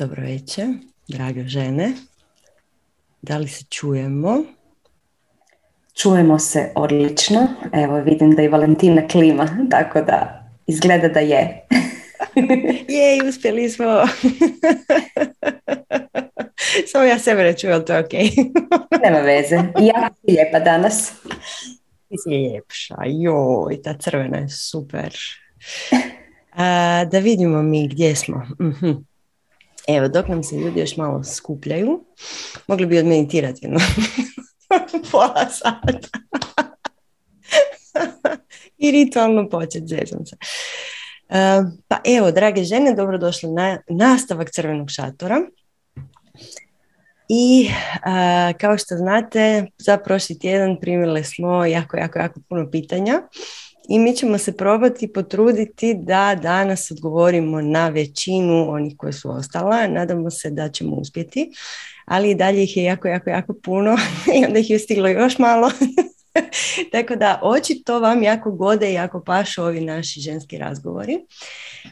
Dobro večer, drage žene. Da li se čujemo? Čujemo se odlično. Evo, vidim da i Valentina klima, tako da izgleda da je. Jej, uspjeli smo. Samo ja sebe ne čujem, to je okej. Nema veze. Ja si lijepa danas. Ti si ljepša. Joj, ta crvena je super. Da vidimo mi gdje smo. Mhm. Evo, dok nam se ljudi još malo skupljaju, mogli bi odmeditirati jedno pola sata i ritualno početi, zezam se. Pa evo, drage žene, dobrodošli na nastavak Crvenog šatora. I kao što znate, za prošli tjedan primili smo jako puno pitanja i mi ćemo se probati potruditi da danas odgovorimo na većinu onih koje su ostala. Nadamo se da ćemo uspjeti, ali i dalje ih je jako puno i onda ih je stiglo još malo. Tako da očito vam jako gode i jako pašu ovi naši ženski razgovori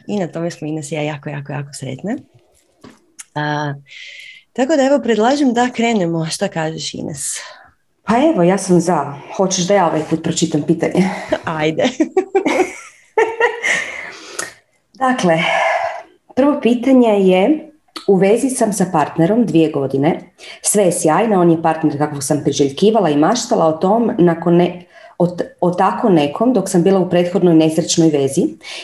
i na tome smo Ines i ja jako sretne. Tako da evo, predlažem da krenemo. Šta kažeš, Ines? Pa evo, ja sam za. Hoćeš da ja ovaj put pročitam pitanje? Ajde. Dakle, prvo pitanje je: u vezi sam sa partnerom 2 godine. Sve je sjajno, on je partner kakvog sam priželjkivala i maštala o tom tako nekom dok sam bila u prethodnoj nesrećnoj vezi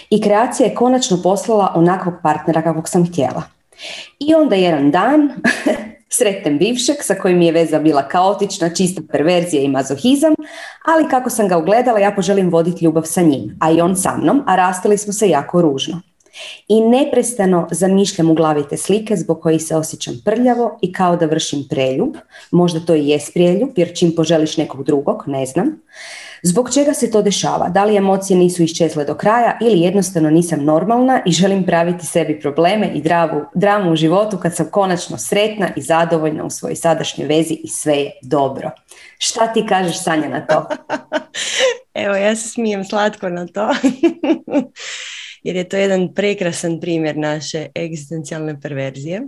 i kreacija je konačno poslala onakvog partnera kakvog sam htjela. I onda jedan dan sretnem bivšeg sa kojim je veza bila kaotična, čista perverzija i mazohizam, ali kako sam ga ugledala, ja poželim voditi ljubav sa njim, a i on sa mnom, a rastali smo se jako ružno. I neprestano zamišljam u glavi te slike zbog kojih se osjećam prljavo i kao da vršim preljub, možda to i jest preljub jer čim poželiš nekog drugog, ne znam. Zbog čega se to dešava? Da li emocije nisu iščezle do kraja ili jednostavno nisam normalna i želim praviti sebi probleme i dramu u životu kad sam konačno sretna i zadovoljna u svojoj sadašnjoj vezi i sve je dobro? Šta ti kažeš, Sanja, na to? Evo, ja se smijem slatko na to. Jer je to jedan prekrasan primjer naše egzistencijalne perverzije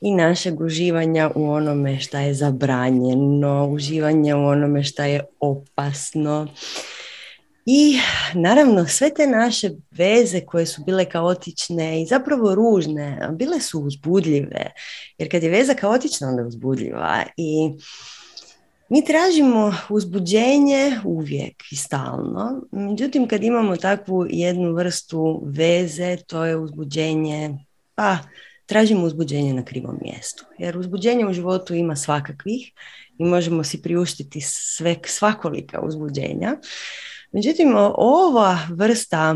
i našeg uživanja u onome šta je zabranjeno, uživanja u onome šta je opasno. I naravno, sve te naše veze koje su bile kaotične i zapravo ružne, bile su uzbudljive. Jer kad je veza kaotična, onda je uzbudljiva. I mi tražimo uzbuđenje uvijek i stalno. Međutim, kad imamo takvu jednu vrstu veze, to je uzbuđenje, pa tražimo uzbuđenje na krivom mjestu. Jer uzbuđenje u životu ima svakakvih i možemo si priuštiti svakolika uzbuđenja. Međutim, ova vrsta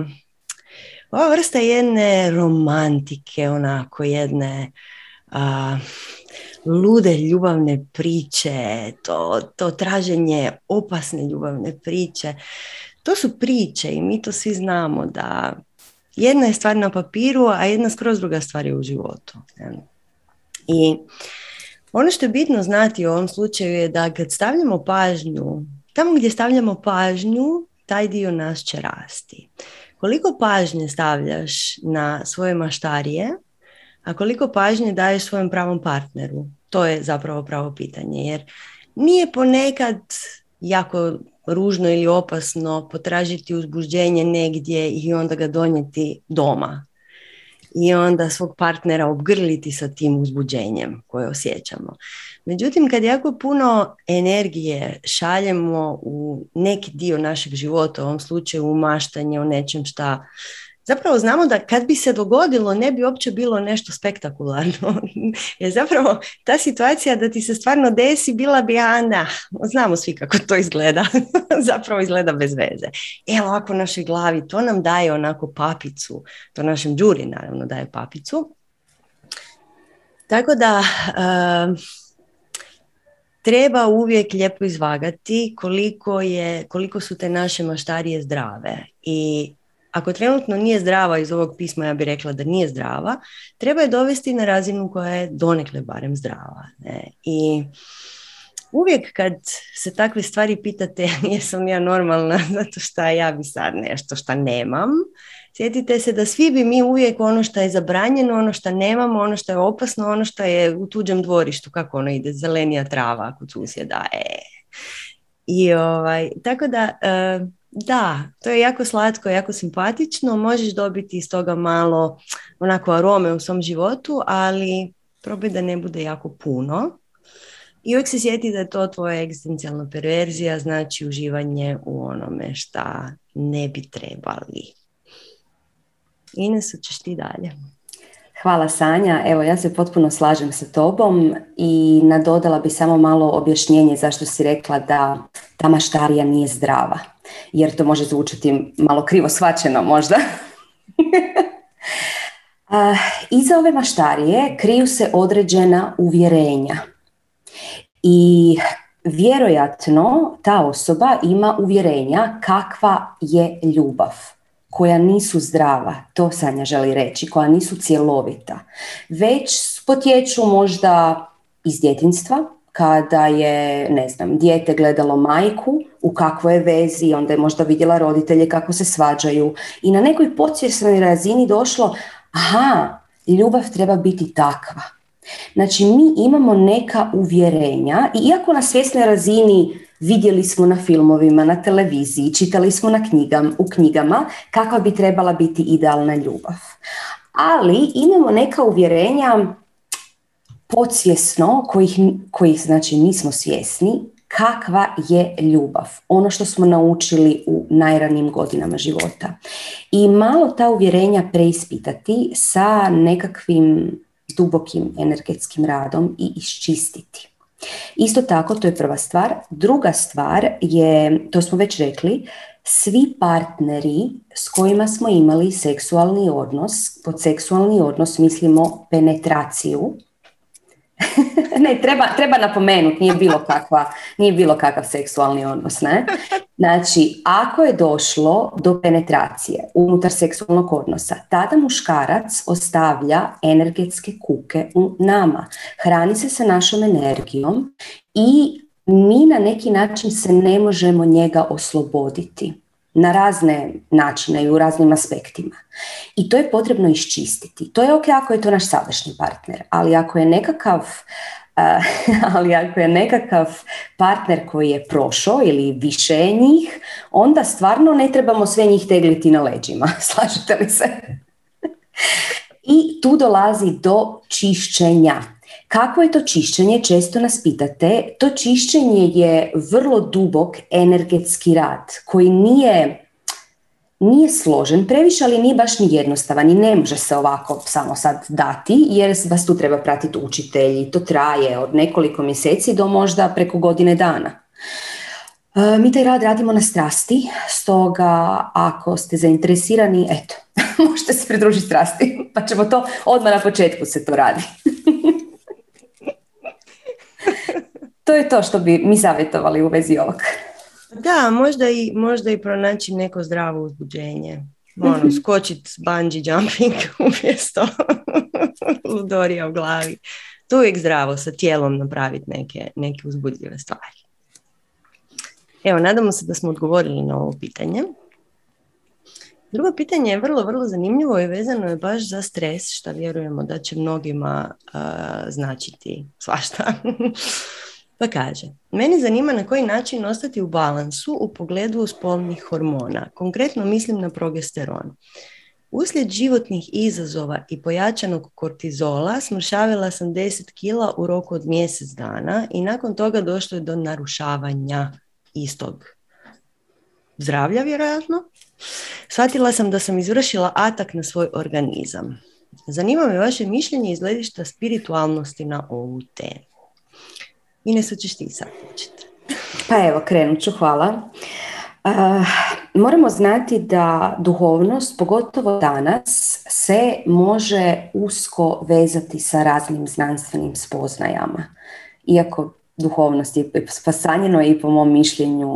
jedne romantike, onako jedne lude ljubavne priče, to traženje opasne ljubavne priče, to su priče i mi to svi znamo da jedna je stvar na papiru, a jedna skroz druga stvar je u životu. I ono što je bitno znati u ovom slučaju je da kad stavljamo pažnju, tamo gdje stavljamo pažnju, taj dio nas će rasti. Koliko pažnje stavljaš na svoje maštarije, a koliko pažnje daješ svojem pravom partneru? To je zapravo pravo pitanje, jer nije ponekad jako ružno ili opasno potražiti uzbuđenje negdje i onda ga donijeti doma. I onda svog partnera obgrliti sa tim uzbuđenjem koje osjećamo. Međutim, kad jako puno energije šaljemo u neki dio našeg života, u ovom slučaju u maštanje, u nečem šta zapravo znamo da kad bi se dogodilo ne bi uopće bilo nešto spektakularno. Jer zapravo ta situacija da ti se stvarno desi bila bi, znamo svi kako to izgleda. Zapravo izgleda bez veze. Evo, ovako u našoj glavi, to nam daje onako papicu, to našem đuri naravno daje papicu. Tako da treba uvijek lijepo izvagati koliko su te naše maštarije zdrave. I ako trenutno nije zdrava, iz ovog pisma ja bih rekla da nije zdrava, treba je dovesti na razinu koja je donekle barem zdrava. Ne? I uvijek kad se takve stvari pitate, jesam ja normalna zato što ja bi sad nešto što nemam, Sjetite se da svi bi mi uvijek ono što je zabranjeno, ono što nemamo, ono što je opasno, ono što je u tuđem dvorištu, kako ono ide, zelenija trava kod susjeda. I tako da, da, to je jako slatko, jako simpatično, možeš dobiti iz toga malo onako arome u svom životu, ali probaj da ne bude jako puno. I uvijek se sjeti da je to tvoja egzistencijalna perverzija, znači uživanje u onome šta ne bi trebali. Ines, ćeš ti dalje. Hvala Sanja, evo ja se potpuno slažem sa tobom i nadodala bi samo malo objašnjenje zašto si rekla da ta maštarija nije zdrava, jer to može zvučiti malo krivo shvaćeno možda. Iza ove maštarije kriju se određena uvjerenja i vjerojatno ta osoba ima uvjerenja kakva je ljubav, koja nisu zdrava, to Sanja želi reći, koja nisu cjelovita, već potječu možda iz djetinjstva, kada je, ne znam, dijete gledalo majku u kakvoj je vezi, onda je možda vidjela roditelje kako se svađaju i na nekoj podsvjesnoj razini došlo, aha, ljubav treba biti takva. Znači, mi imamo neka uvjerenja i iako na svjesnoj razini vidjeli smo na filmovima, na televiziji, čitali smo u knjigama kakva bi trebala biti idealna ljubav. Ali imamo neka uvjerenja podsvjesno, kojih znači nismo svjesni, kakva je ljubav. Ono što smo naučili u najranijim godinama života. I malo ta uvjerenja preispitati sa nekakvim dubokim energetskim radom i iščistiti. Isto tako, to je prva stvar. Druga stvar je, to smo već rekli, svi partneri s kojima smo imali seksualni odnos, pod seksualni odnos mislimo penetraciju. Ne, treba napomenuti, nije bilo kakav seksualni odnos, ne? Znači, ako je došlo do penetracije unutar seksualnog odnosa, tada muškarac ostavlja energetske kuke u nama. Hrani se sa našom energijom i mi na neki način se ne možemo njega osloboditi. Na razne načine i u raznim aspektima. I to je potrebno iščistiti. To je ok ako je to naš sadašnji partner, ali ako je nekakav partner koji je prošao ili više njih, onda stvarno ne trebamo sve njih tegliti na leđima. Slažete li se? I tu dolazi do čišćenja. Kako je to čišćenje? Često nas pitate. To čišćenje je vrlo dubok energetski rad koji nije složen previše, ali nije baš ni jednostavan i ne može se ovako samo sad dati jer vas tu treba pratiti učitelji. To traje od nekoliko mjeseci do možda preko godine dana. Mi taj rad radimo na strasti, stoga ako ste zainteresirani, eto, možete se pridružiti strasti, pa ćemo to odmah na početku se to radi. To je to što bi mi savjetovali u vezi ovog. Da, možda i pronaći neko zdravo uzbuđenje. Ono, skočiti bungee jumping umjesto ludorija u glavi. To uvijek zdravo sa tijelom napraviti neke uzbudljive stvari. Evo, nadamo se da smo odgovorili na ovo pitanje. Drugo pitanje je vrlo, vrlo zanimljivo i vezano je baš za stres, što vjerujemo da će mnogima značiti svašta. Pa kaže, mene zanima na koji način ostati u balansu u pogledu spolnih hormona. Konkretno mislim na progesteron. Uslijed životnih izazova i pojačanog kortizola smršavila sam 10 kila u roku od mjesec dana i nakon toga došlo je do narušavanja istog zdravlja vjerojatno. Shvatila sam da sam izvršila atak na svoj organizam. Zanima me vaše mišljenje iz gledišta spiritualnosti na ovu temu. Ines, hoćeš ti sad početi? Pa evo, krenut ću, hvala. Moramo znati da duhovnost, pogotovo danas, se može usko vezati sa raznim znanstvenim spoznajama. Iako duhovnost je spasanjeno i po mom mišljenju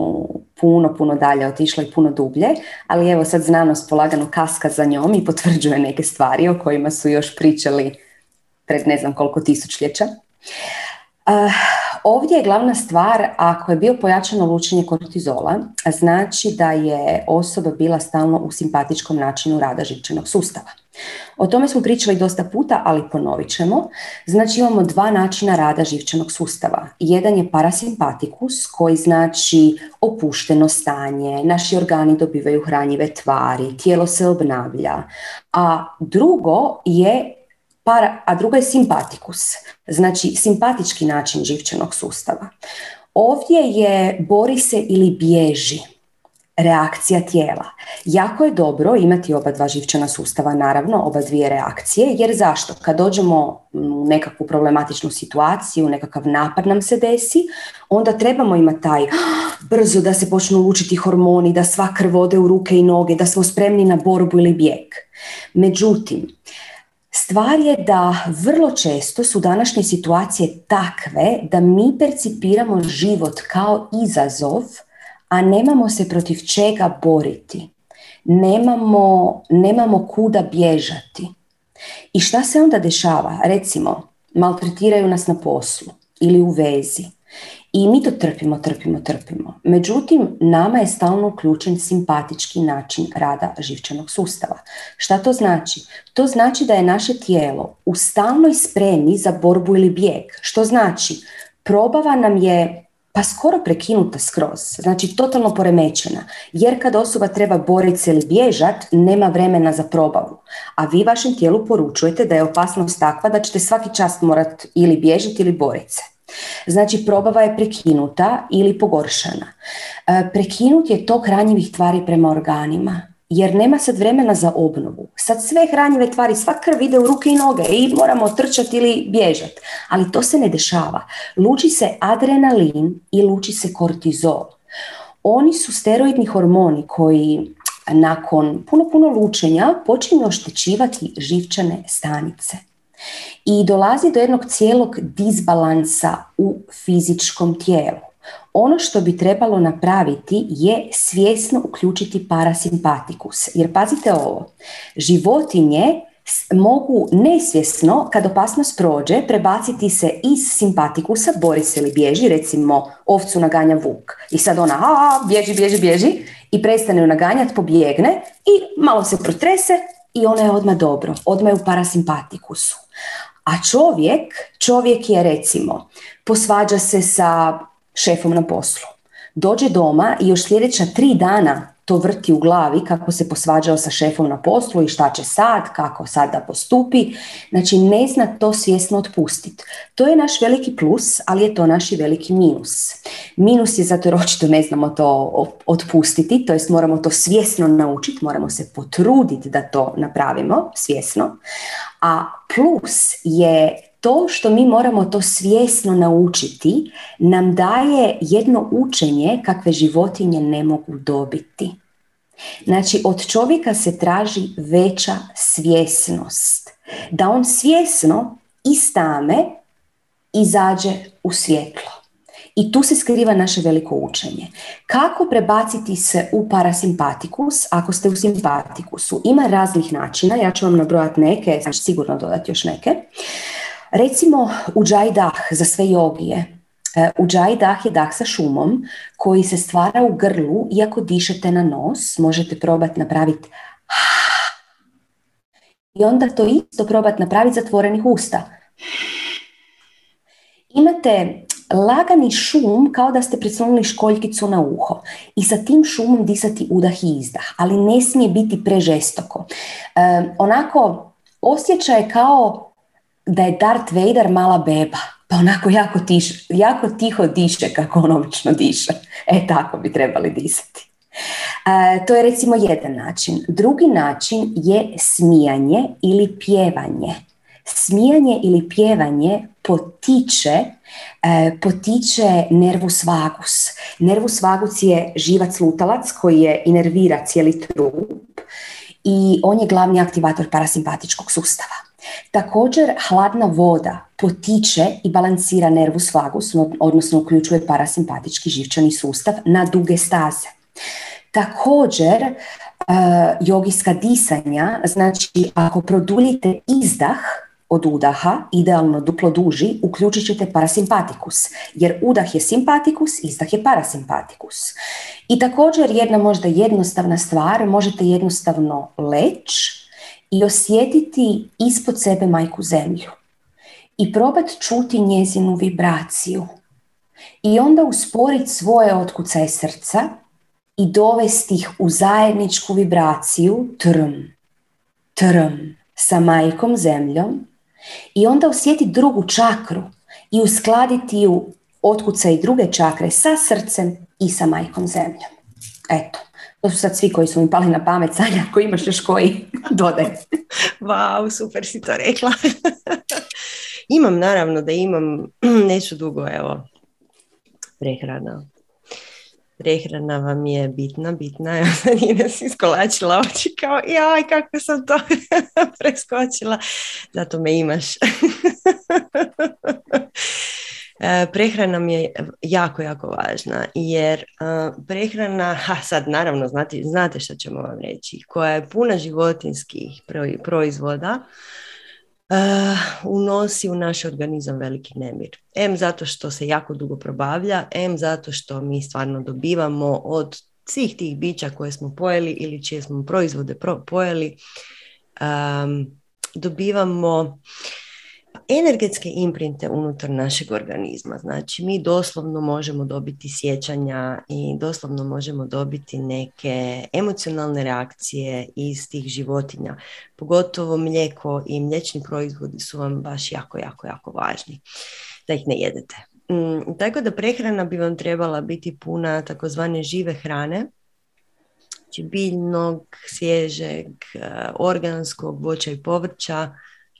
puno, puno dalje otišla i puno dublje, ali evo sad znanost polagano kaska za njom i potvrđuje neke stvari o kojima su još pričali pred ne znam koliko tisućljeća. Ovdje je glavna stvar, ako je bio pojačano lučenje kortizola, znači da je osoba bila stalno u simpatičkom načinu rada živčanog sustava. O tome smo pričali dosta puta, ali ponovit ćemo. Znači imamo dva načina rada živčanog sustava. Jedan je parasimpatikus, koji znači opušteno stanje, naši organi dobivaju hranjive tvari, tijelo se obnavlja, a drugo je simpatikus, znači simpatički način živčanog sustava. Ovdje je bori se ili bježi reakcija tijela. Jako je dobro imati oba dva živčana sustava, naravno, oba dvije reakcije, jer zašto? Kad dođemo u nekakvu problematičnu situaciju, nekakav napad nam se desi, onda trebamo imati taj brzo da se počnu lučiti hormoni, da sva krv ode u ruke i noge, da smo spremni na borbu ili bijeg. Međutim, stvar je da vrlo često su današnje situacije takve da mi percipiramo život kao izazov, a nemamo se protiv čega boriti, nemamo kuda bježati. I šta se onda dešava? Recimo, maltretiraju nas na poslu ili u vezi i mi to trpimo. Međutim, nama je stalno uključen simpatički način rada živčanog sustava. Šta to znači? To znači da je naše tijelo u stalnoj spremi za borbu ili bijeg. Što znači? Probava nam je pa skoro prekinuta skroz, znači totalno poremećena, jer kad osoba treba boriti se ili bježati, nema vremena za probavu, a vi vašem tijelu poručujete da je opasnost takva da ćete svaki čas morati ili bježiti ili boriti se. Znači probava je prekinuta ili pogoršana. Prekinut je tok hranjivih tvari prema organima, jer nema sad vremena za obnovu. Sad sve hranjive tvari, sva krv ide u ruke i noge i moramo trčati ili bježati. Ali to se ne dešava. Luči se adrenalin i luči se kortizol. Oni su steroidni hormoni koji nakon puno lučenja počinju oštećivati živčane stanice. I dolazi do jednog cijelog disbalansa u fizičkom tijelu. Ono što bi trebalo napraviti je svjesno uključiti parasimpatikus. Jer pazite ovo, životinje mogu nesvjesno, kad opasnost prođe, prebaciti se iz simpatikusa, bori se ili bježi, recimo ovcu naganja vuk. I sad ona bježi i prestane ju naganjati, pobjegne i malo se protrese i ona je odmah dobro, odmah je u parasimpatikusu. A čovjek je recimo, posvađa se sa šefom na poslu. Dođe doma i još sljedeća 3 dana to vrti u glavi kako se posvađao sa šefom na poslu i šta će sad, kako sad da postupi. Znači ne zna to svjesno otpustiti. To je naš veliki plus, ali je to naš i veliki minus. Minus je zato jer očito ne znamo to otpustiti, to jest moramo to svjesno naučiti, moramo se potruditi da to napravimo svjesno. A plus je to što mi moramo to svjesno naučiti nam daje jedno učenje kakve životinje ne mogu dobiti. Znači, od čovjeka se traži veća svjesnost. Da on svjesno iz tame izađe u svjetlo. I tu se skriva naše veliko učenje. Kako prebaciti se u parasimpatikus ako ste u simpatikusu? Ima raznih načina, ja ću vam nabrojati neke, znači sigurno dodati još neke. Recimo Ujjayi dah za sve jogije. Ujjayi dah je dah sa šumom koji se stvara u grlu i ako dišete na nos možete probati napraviti i onda to isto probati napraviti zatvorenih usta. Imate lagani šum kao da ste prislonili školjkicu na uho i sa tim šumom disati udah i izdah, ali ne smije biti prežestoko. Onako osjećaj kao da je Darth Vader mala beba, pa onako jako tiho diše kako on obično diše. Tako bi trebali disati. To je recimo jedan način. Drugi način je smijanje ili pjevanje. Smijanje ili pjevanje potiče nervus vagus. Nervus vagus je živac lutalac koji je inervira cijeli trup i on je glavni aktivator parasimpatičkog sustava. Također, hladna voda potiče i balansira nervus vagus, odnosno uključuje parasimpatički živčani sustav na duge staze. Također, jogijska disanja, znači ako produljite izdah, od udaha, idealno duplo duži, uključit ćete parasimpatikus, jer udah je simpatikus, izdah je parasimpatikus. I također jedna možda jednostavna stvar, možete jednostavno leći i osjetiti ispod sebe majku zemlju i probat čuti njezinu vibraciju i onda usporiti svoje otkucaje srca i dovesti ih u zajedničku vibraciju trm sa majkom zemljom i onda osjetiti drugu čakru i uskladiti ju otkucaj druge čakre sa srcem i sa majkom zemljom. Eto, to su sad svi koji su mi pali na pamet. Sanja, ako imaš još koji, dodaj. Wow, super si to rekla. Imam, naravno da imam, neću dugo, evo, prehrana vam je bitna. Ja sam Nina si iskolačila oči kao, jaj, kako sam to preskočila. Zato me imaš. Prehrana mi je jako, jako važna, jer prehrana, sad naravno znate što ćemo vam reći, koja je puna životinskih proizvoda, unosi u naš organizam veliki nemir. Zato što se jako dugo probavlja, zato što mi stvarno dobivamo od svih tih bića koje smo pojeli ili čije smo proizvode pojeli, dobivamo energetske imprinte unutar našeg organizma. Znači, mi doslovno možemo dobiti sjećanja i doslovno možemo dobiti neke emocionalne reakcije iz tih životinja. Pogotovo mlijeko i mliječni proizvodi su vam baš jako, jako, jako važni da ih ne jedete. Tako da prehrana bi vam trebala biti puna takozvane žive hrane, znači biljnog, svježeg, organskog, voća i povrća,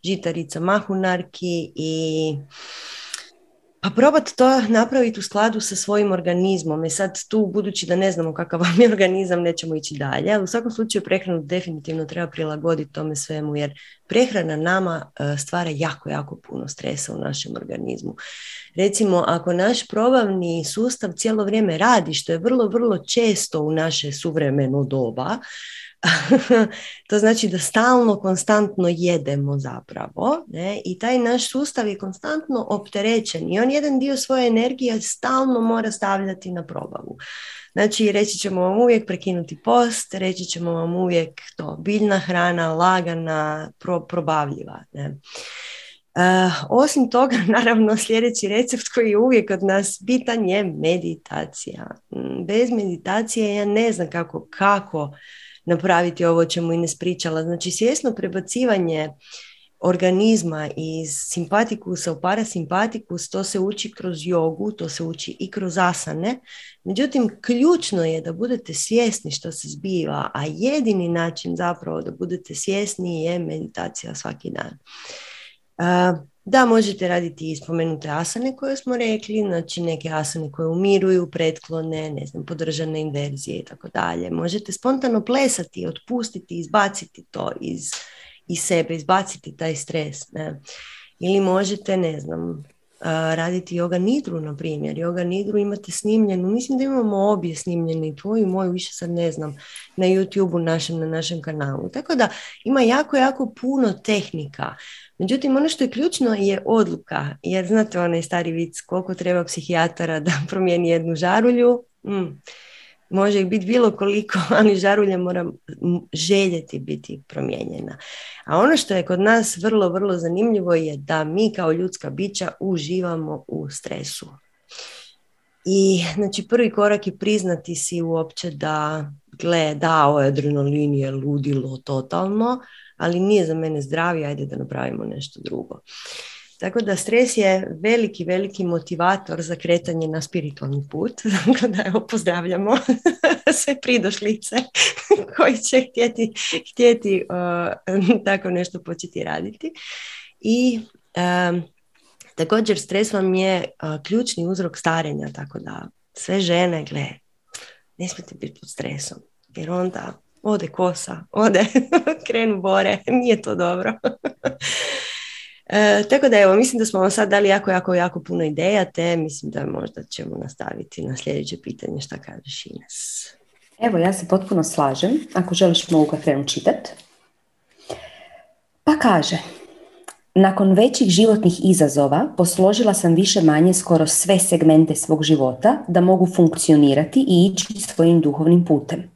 žitarica, mahunarki i pa probati to napraviti u skladu sa svojim organizmom. Sad tu, budući da ne znamo kakav vam je organizam, nećemo ići dalje, ali u svakom slučaju prehranu definitivno treba prilagoditi tome svemu, jer prehrana nama stvara jako, jako puno stresa u našem organizmu. Recimo, ako naš probavni sustav cijelo vrijeme radi, što je vrlo, vrlo često u naše suvremeno doba, to znači da stalno, konstantno jedemo zapravo, ne? I taj naš sustav je konstantno opterećen i on jedan dio svoje energije stalno mora stavljati na probavu. Znači, reći ćemo vam uvijek prekinuti post, reći ćemo vam uvijek to, biljna hrana, lagana, probavljiva, ne? Osim toga, naravno, sljedeći recept koji je uvijek od nas bitan je meditacija. Bez meditacije ja ne znam kako napraviti ovo o čemu Ines pričala. Znači, svjesno prebacivanje organizma iz simpatikusa u parasimpatikus, to se uči kroz jogu, to se uči i kroz asane. Međutim, ključno je da budete svjesni što se zbiva, a jedini način zapravo da budete svjesni je meditacija svaki dan. Da, možete raditi i spomenute asane koje smo rekli, znači neke asane koje umiruju, pretklone, podržane inverzije i tako dalje. Možete spontano plesati, otpustiti, izbaciti to iz sebe, izbaciti taj stres, ne? Ili možete, raditi yoga nidru, na primjer. Yoga nidru imate snimljenu, mislim da imamo obje snimljene, i tvoju i moju, više sad ne znam, na YouTube-u na našem kanalu. Tako da ima jako, jako puno tehnika. Međutim, ono što je ključno je odluka, jer znate onaj stari vic, koliko treba psihijatara da promijeni jednu žarulju, može ih biti bilo koliko, ali žarulja mora željeti biti promijenjena. A ono što je kod nas vrlo, vrlo zanimljivo je da mi kao ljudska bića uživamo u stresu. I znači, prvi korak je priznati si uopće da, ovaj adrenalin je ludilo totalno, ali nije za mene zdravi, ajde da napravimo nešto drugo. Tako da stres je veliki, veliki motivator za kretanje na spiritualni put. Tako da evo, pozdravljamo sve pridošlice koji će htjeti tako nešto početi raditi. I također stres vam je ključni uzrok starenja, tako da sve žene, ne smijete biti pod stresom, jer onda ode kosa, krenu bore, nije to dobro. Tako da evo, mislim da smo vam sad dali jako, jako, jako puno ideja, te mislim da možda ćemo nastaviti na sljedeće pitanje. Šta kažeš, Ines? Evo, ja se potpuno slažem. Ako želiš, mogu ga krenuti čitati. Pa kaže, Nakon većih životnih izazova posložila sam više-manje skoro sve segmente svog života da mogu funkcionirati i ići svojim duhovnim putem.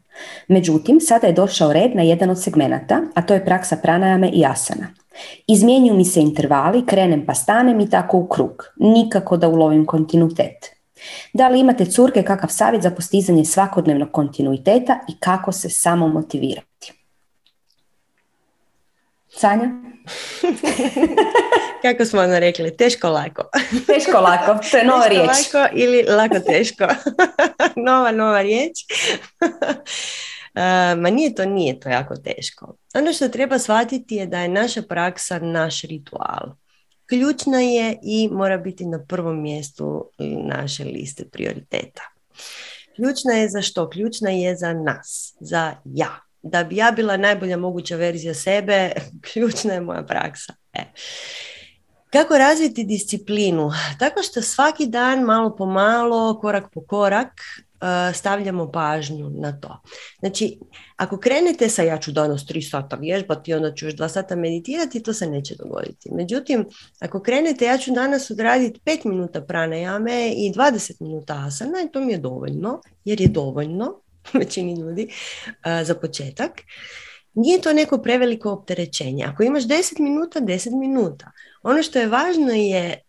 Međutim, sada je došao red na jedan od segmenata, a to je praksa pranajame i asana. Izmjenjuju mi se intervali, krenem pa stanem i tako u krug. Nikako da ulovim kontinuitet. Da li imate, curke, kakav savjet za postizanje svakodnevnog kontinuiteta i kako se samo motivirati? Sanja? Kako smo ono rekli, teško lako. Teško lako, to je nova teško riječ. Teško lako ili lako teško. nova riječ. Ma nije to jako teško. Ono što treba shvatiti je da je naša praksa naš ritual. Ključna je i mora biti na prvom mjestu naše liste prioriteta. Ključna je za što? Ključna je za nas, za ja. Da bi ja bila najbolja moguća verzija sebe, ključna je moja praksa. Kako razviti disciplinu? Tako što svaki dan, malo po malo, korak po korak, stavljamo pažnju na to. Znači, ako krenete sa ja ću danas 3 sata vježbati, onda ću još 2 sata meditirati, to se neće dogoditi. Međutim, ako krenete ja ću danas odraditi 5 minuta pranajame i 20 minuta asana, i to mi je dovoljno, jer je dovoljno većini ljudi za početak. Nije to neko preveliko opterećenje. Ako imaš 10 minuta, 10 minuta. Ono što je važno je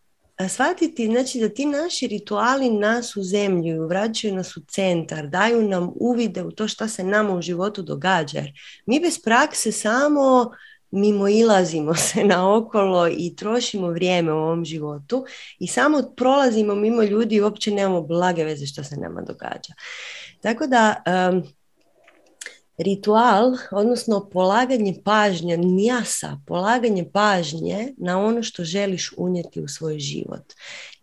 shvatiti, znači, da ti naši rituali nas uzemljuju, vraćaju nas u centar, daju nam uvide u to šta se nama u životu događa. Mi bez prakse samo mimoilazimo se naokolo i trošimo vrijeme u ovom životu i samo prolazimo mimo ljudi i uopće nemamo blage veze šta se nama događa. Tako da ritual, odnosno polaganje pažnje, njasa, polaganje pažnje na ono što želiš unijeti u svoj život.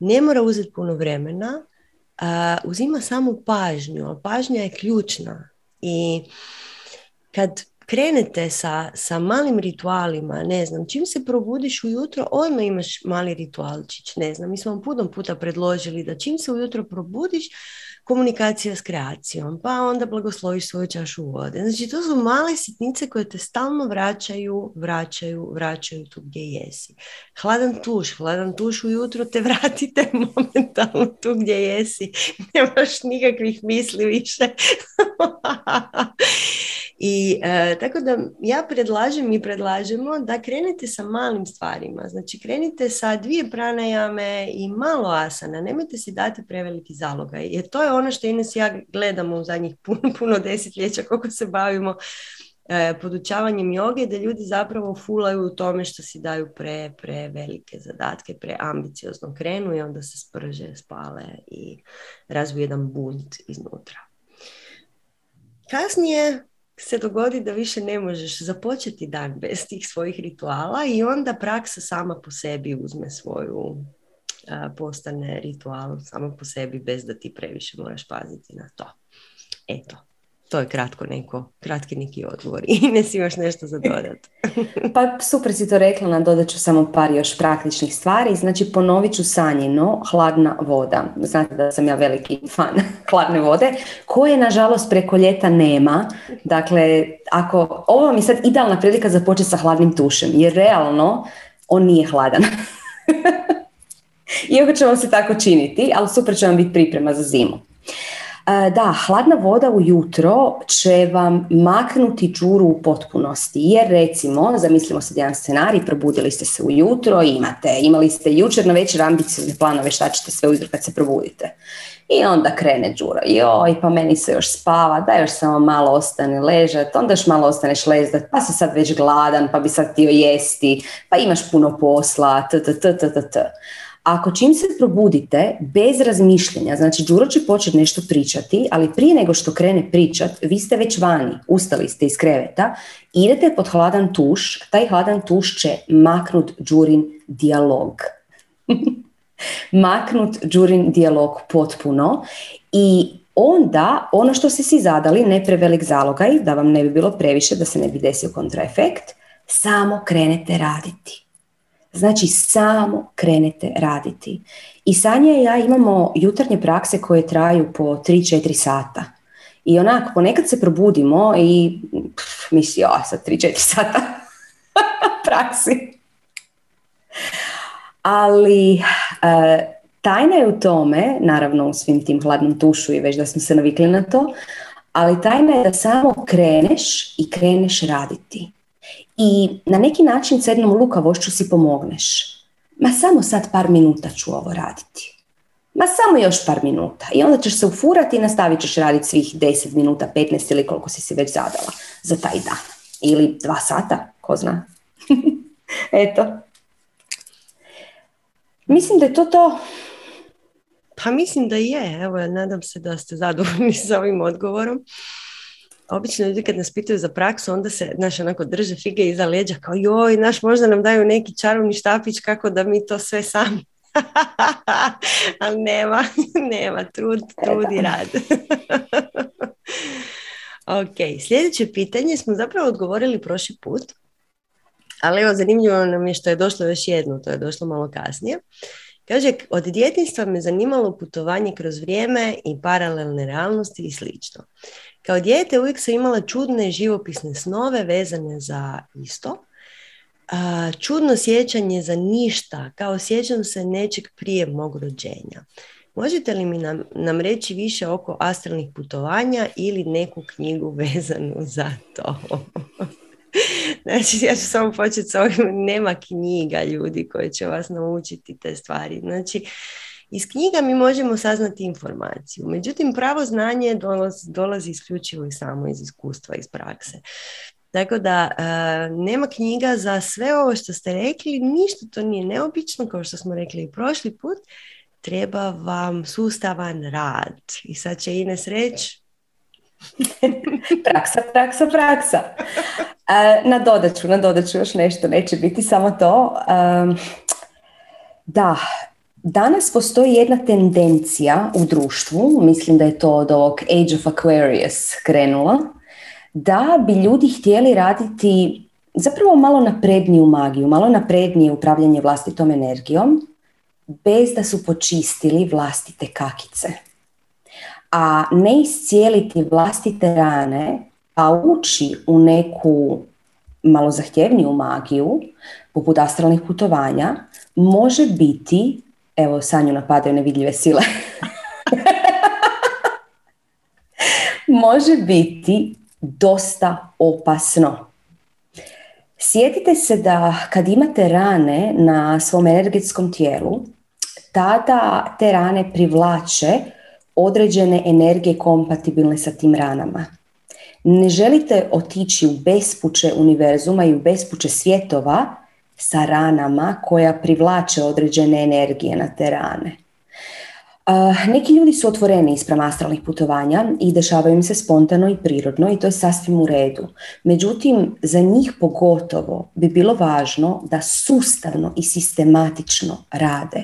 Ne mora uzeti puno vremena, uzima samo pažnju, a pažnja je ključna. I kad krenete sa malim ritualima, ne znam, čim se probudiš ujutro, odmah imaš mali ritualčić, ne znam. Mi smo vam puno puta predložili da čim se ujutro probudiš, komunikacija s kreacijom, pa onda blagosloviš svoju čašu vode. Znači, to su male sitnice koje te stalno vraćaju tu gdje jesi. Hladan tuš ujutro te vratite momentalno tu gdje jesi. Nemaš nikakvih misli više. I tako da ja predlažemo da krenete sa malim stvarima. Znači, krenite sa 2 pranajame i malo asana. Nemojte si dati preveliki zalogaj, jer to je ono što Ines i ja gledamo u zadnjih puno desetljeća koliko se bavimo podučavanjem joge, da ljudi zapravo fulaju u tome što si daju prevelike zadatke, preambiciozno krenu i onda se sprže, spale i razviju jedan bunt iznutra. Kasnije se dogodi da više ne možeš započeti dan bez tih svojih rituala i onda praksa sama po sebi uzme svoju, postane ritual sama po sebi bez da ti previše moraš paziti na to. Eto, to je kratki neki odgovor. I ne si još nešto za dodat. Pa super si to rekla, nadodat ću samo par još praktičnih stvari. Znači, ponovit ću Sanjino, hladna voda. Znate da sam ja veliki fan hladne vode, koje nažalost preko ljeta nema. Dakle, ako ovo mi je sad idealna prilika za početi sa hladnim tušem, jer realno on nije hladan. Iako će vam se tako činiti, ali super će vam biti priprema za zimu. Da, hladna voda ujutro će vam maknuti đuru u potpunosti, jer recimo, zamislimo se jedan scenarij, probudili ste se ujutro, imali ste jučer na večer ambiciozne planove šta ćete sve ujutro kad se probudite. I onda krene đura, joj, pa meni se još spava, da još samo malo ostane ležat, onda još malo ostaneš ležat, pa si sad već gladan, pa bi sad htio jesti, pa imaš puno posla, Ako čim se probudite, bez razmišljenja, znači đuro će početi nešto pričati, ali prije nego što krene pričat, vi ste već vani, ustali ste iz kreveta, idete pod hladan tuš, taj hladan tuš će maknut đurin dijalog. Maknut đurin dijalog potpuno i onda ono što ste si zadali, ne prevelik zalogaj, da vam ne bi bilo previše, da se ne bi desio kontraefekt, samo krenete raditi. Znači, samo krenete raditi. I Sanja i ja imamo jutarnje prakse koje traju po 3-4 sata. I onako, ponekad se probudimo i misli, sad 3-4 sata praksi. ali tajna je u tome, naravno u svim tim hladnom tušu i već da smo se navikli na to, ali tajna je da samo kreneš i kreneš raditi. I na neki način s jednom lukavošću si pomogneš. Ma samo sad par minuta ću ovo raditi. Ma samo još par minuta. I onda ćeš se ufurati i nastavit ćeš raditi svih 10 minuta, 15 ili koliko si već zadala za taj dan. Ili 2 sata, ko zna. Eto. Mislim da je to. Pa mislim da je. Evo, nadam se da ste zadovoljni sa ovim odgovorom. Obično ljudi kad nas pitaju za praksu, onda se, znaš, onako drže fige iza leđa, kao joj, znaš, možda nam daju neki čarobni štapić kako da mi to sve sami. Ali nema, trud i rad. Ok, sljedeće pitanje smo zapravo odgovorili prošli put, ali evo, zanimljivo nam je što je došlo još jedno, to je došlo malo kasnije. Kaže, od djetinjstva me zanimalo putovanje kroz vrijeme i paralelne realnosti i slično. Kao dijete uvijek sam imala čudne živopisne snove vezane za isto. Čudno sjećanje za ništa, kao sjećam se nečeg prije mog rođenja. Možete li mi nam reći više oko astralnih putovanja ili neku knjigu vezanu za to? Znači, ja ću samo početi s ovim, nema knjiga, ljudi, koji će vas naučiti te stvari. Znači, iz knjiga mi možemo saznati informaciju, međutim pravo znanje dolazi isključivo i samo iz iskustva, iz prakse. Tako da nema knjiga za sve ovo što ste rekli, ništa to nije neobično, kao što smo rekli i prošli put, treba vam sustavan rad. I sad će Ines reći... praksa. Nadodat ću još nešto, neće biti samo to. Da, danas postoji jedna tendencija u društvu, mislim da je to od ovog Age of Aquarius krenula, da bi ljudi htjeli raditi zapravo malo napredniju magiju, malo naprednije upravljanje vlastitom energijom, bez da su počistili vlastite kakice. A ne iscijeliti vlastite rane, a ući u neku malo zahtjevniju magiju, poput astralnih putovanja, može biti, evo, Sanju napadaju nevidljive sile, može biti dosta opasno. Sjetite se da kad imate rane na svom energetskom tijelu, tada te rane privlače određene energije kompatibilne sa tim ranama. Ne želite otići u bespuće univerzuma i u bespuće svjetova sa ranama koja privlače određene energije na te rane. Neki ljudi su otvoreni ispram astralnih putovanja i dešavaju im se spontano i prirodno i to je sasvim u redu. Međutim, za njih pogotovo bi bilo važno da sustavno i sistematično rade.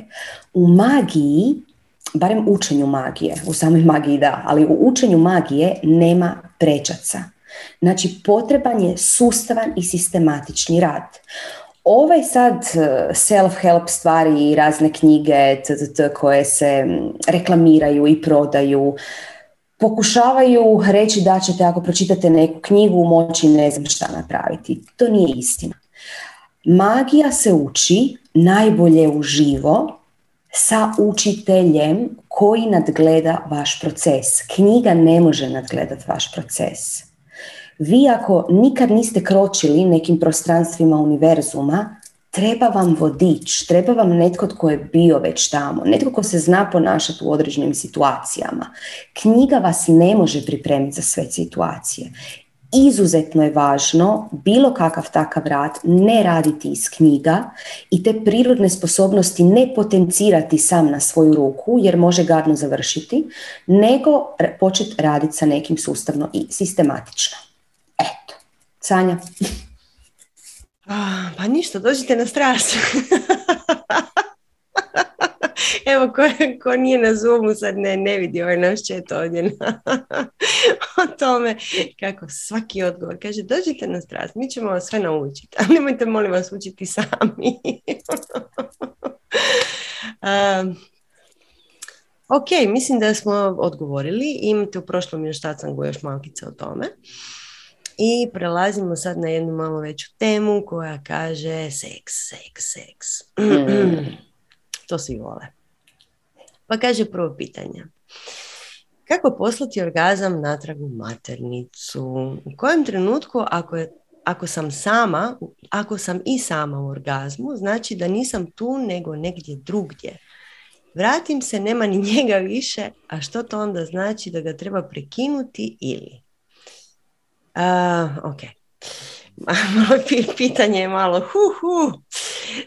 U magiji, barem učenju magije, u samoj magiji da, ali u učenju magije nema prečaca. Znači, potreban je sustavan i sistematični rad. Ovaj sad self-help stvari i razne knjige koje se reklamiraju i prodaju, pokušavaju reći da ćete ako pročitate neku knjigu moći ne znam šta napraviti. To nije istina. Magija se uči najbolje uživo sa učiteljem koji nadgleda vaš proces. Knjiga ne može nadgledati vaš proces. Vi ako nikad niste kročili nekim prostranstvima univerzuma, treba vam vodič, treba vam netko tko je bio već tamo, netko tko se zna ponašati u određenim situacijama. Knjiga vas ne može pripremiti za sve situacije. Izuzetno je važno bilo kakav takav rad ne raditi iz knjiga i te prirodne sposobnosti ne potencirati sam na svoju ruku jer može gadno završiti, nego početi raditi sa nekim sustavno i sistematično. Eto, Sanja. Pa ništa, dođite na strast. Evo, ko nije na Zoomu sad ne vidi ovaj naš chat ovdje o tome kako svaki odgovor kaže dođite na strast, mi ćemo vas sve naučiti, ali nemojte molim vas učiti sami. Ok, mislim da smo odgovorili, imate u prošlom još tacangu još malkice o tome. I prelazimo sad na jednu malo veću temu koja kaže seks. to svi vole. Pa kaže prvo pitanje. Kako poslati orgazam natrag u maternicu? U kojem trenutku, ako sam i sama u orgazmu, znači da nisam tu nego negdje drugdje. Vratim se, nema ni njega više, a što to onda znači da ga treba prekinuti ili? Ok. Pitanje je malo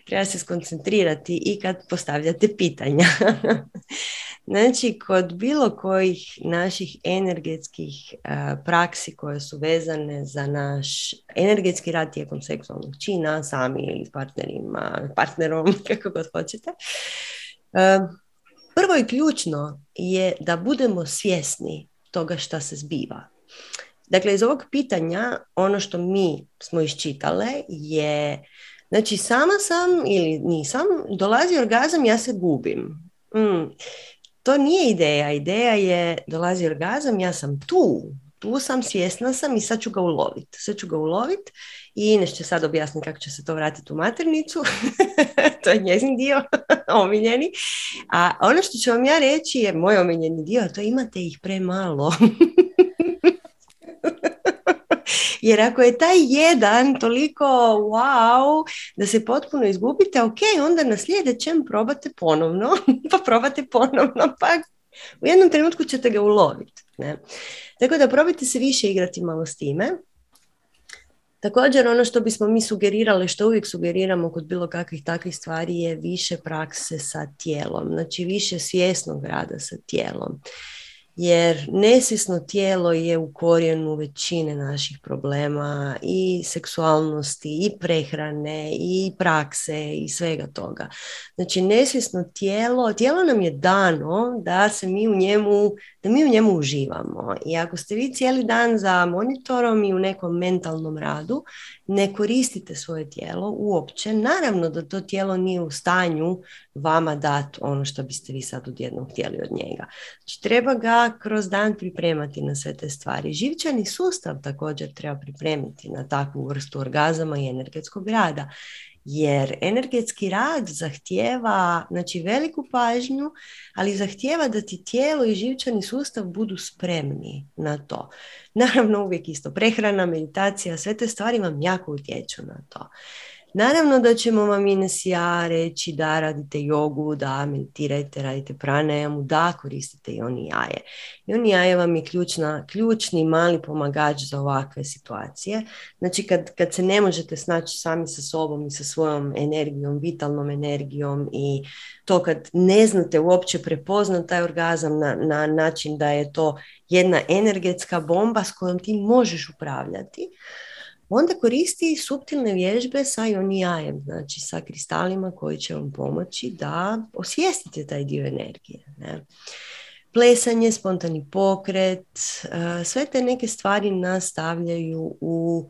treba se skoncentrirati i kad postavljate pitanja. Znači, kod bilo kojih naših energetskih praksi koje su vezane za naš energetski rad tijekom seksualnog čina, sami ili partnerom, kako god hoćete, prvo i ključno je da budemo svjesni toga šta se zbiva. Dakle, iz ovog pitanja ono što mi smo iščitale je, znači, sama sam ili nisam, dolazi orgazam, ja se gubim. To nije ideja. Ideja je dolazi orgazam, ja sam tu sam, svjesna sam i sad ću ga uloviti. I Ines će sad objasniti kako će se to vratiti u maternicu. To je njezin dio, omiljeni. A ono što ću vam ja reći je moj omiljeni dio, to imate ih premalo. Jer ako je taj jedan toliko wow da se potpuno izgubite, ok, onda na sljedećem probate ponovno, pa u jednom trenutku ćete ga uloviti. Tako da probajte se više igrati malo s time. Također, ono što bismo mi sugerirali, što uvijek sugeriramo kod bilo kakvih takvih stvari, je više prakse sa tijelom, znači više svjesnog rada sa tijelom. Jer nesvjesno tijelo je u korijenu većine naših problema i seksualnosti i prehrane i prakse i svega toga. Znači, nesvjesno tijelo nam je dano da se mi u njemu uživamo. I ako ste vi cijeli dan za monitorom i u nekom mentalnom radu, ne koristite svoje tijelo uopće. Naravno da to tijelo nije u stanju vama dati ono što biste vi sad odjednom htjeli od njega. Znači, treba ga kroz dan pripremati na sve te stvari. Živčani sustav također treba pripremiti na takvu vrstu orgazama i energetskog rada. Jer energetski rad zahtijeva, znači, veliku pažnju, ali zahtijeva da ti tijelo i živčani sustav budu spremni na to. Naravno, uvijek isto, prehrana, meditacija, sve te stvari vam jako utječu na to. Naravno da ćemo vam, Ines i ja, reći da radite jogu, da meditirajte, radite pranajamu, da koristite joni jaje. Joni jaje vam je ključni mali pomagač za ovakve situacije. Znači, kad se ne možete snaći sami sa sobom i sa svojom energijom, vitalnom energijom, i to kad ne znate uopće prepoznat taj orgazam na način da je to jedna energetska bomba s kojom ti možeš upravljati, onda koristi suptilne vježbe sa jonijajem, znači sa kristalima koji će vam pomoći da osvijestite taj dio energije. Ne? Plesanje, spontani pokret, sve te neke stvari nas stavljaju u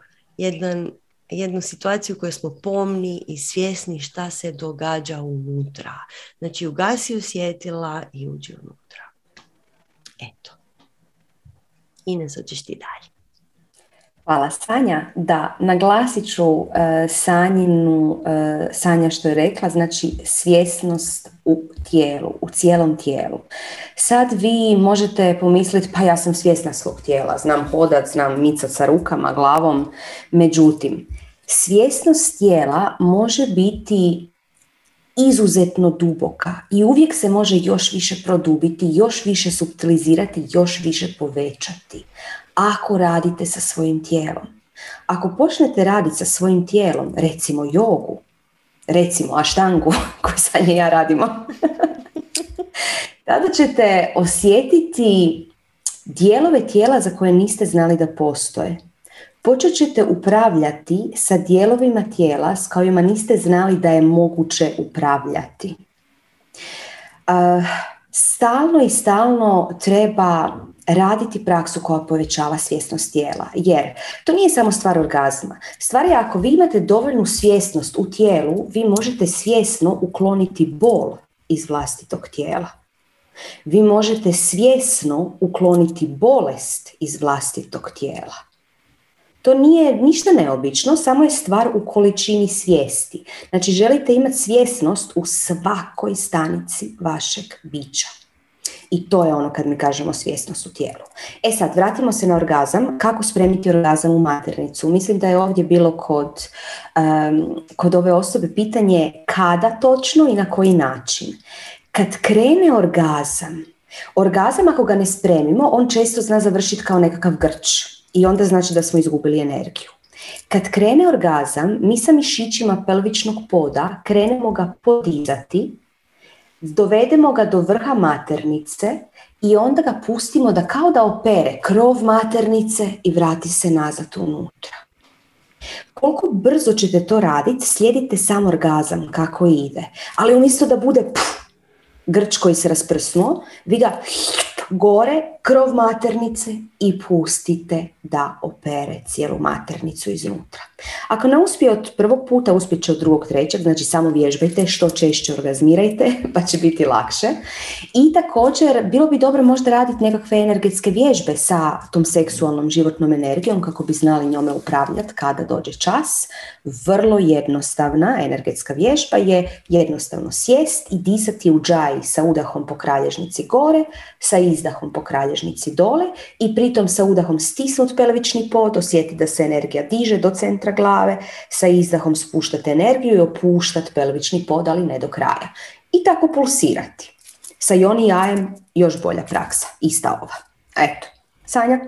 jednu situaciju u kojoj smo pomni i svjesni šta se događa unutra. Znači, ugasi osjetila i uđi unutra. Eto. Ines, hoćeš ti dalje. Hvala, Sanja. Da, naglasit ću Sanja što je rekla, znači svjesnost u tijelu, u cijelom tijelu. Sad vi možete pomisliti, pa ja sam svjesna svog tijela, znam hodat, znam micat sa rukama, glavom, međutim, svjesnost tijela može biti izuzetno duboka i uvijek se može još više produbiti, još više suptilizirati, još više povećati. Ako radite sa svojim tijelom. Ako počnete raditi sa svojim tijelom, recimo jogu, recimo aštangu, koju sad ja radimo, tada ćete osjetiti dijelove tijela za koje niste znali da postoje. Počet ćete upravljati sa dijelovima tijela s kojima niste znali da je moguće upravljati. Stalno i stalno treba raditi praksu koja povećava svjesnost tijela, jer to nije samo stvar orgazma. Stvar je, ako vi imate dovoljnu svjesnost u tijelu, vi možete svjesno ukloniti bol iz vlastitog tijela. Vi možete svjesno ukloniti bolest iz vlastitog tijela. To nije ništa neobično, samo je stvar u količini svijesti. Znači, želite imati svjesnost u svakoj stanici vašeg bića. I to je ono kad mi kažemo svjesnost u tijelu. E sad, vratimo se na orgazam. Kako spremiti orgazam u maternicu? Mislim da je ovdje bilo kod ove osobe pitanje kada točno i na koji način. Kad krene orgazam ako ga ne spremimo, on često zna završiti kao nekakav grč. I onda znači da smo izgubili energiju. Kad krene orgazam, mi sa mišićima pelvičnog poda krenemo ga podizati, dovedemo ga do vrha maternice i onda ga pustimo da kao da opere krov maternice i vrati se nazad unutra. Koliko brzo ćete to raditi, slijedite sam orgazam kako ide. Ali umjesto da bude grč koji se rasprsnuo, vi ga gore, krov maternice i pustite da opere cijelu maternicu iznutra. Ako ne uspije od prvog puta, uspjet će od drugog, trećeg, znači samo vježbajte, što češće orgazmirajte, pa će biti lakše. I također, bilo bi dobro možda raditi nekakve energetske vježbe sa tom seksualnom životnom energijom, kako bi znali njome upravljati kada dođe čas. Vrlo jednostavna energetska vježba je jednostavno sjest i disati u džaji sa udahom po kralježnici gore, sa izdahom po kralježnici dole i pritom sa udahom stisnuti pelvični pod, osjetiti da se energija diže do centra glave, sa izdahom spuštati energiju i opuštati pelvični pod, ali ne do kraja. I tako pulsirati. Sa joni jajem još bolja praksa, ista ova. Eto, Sanja?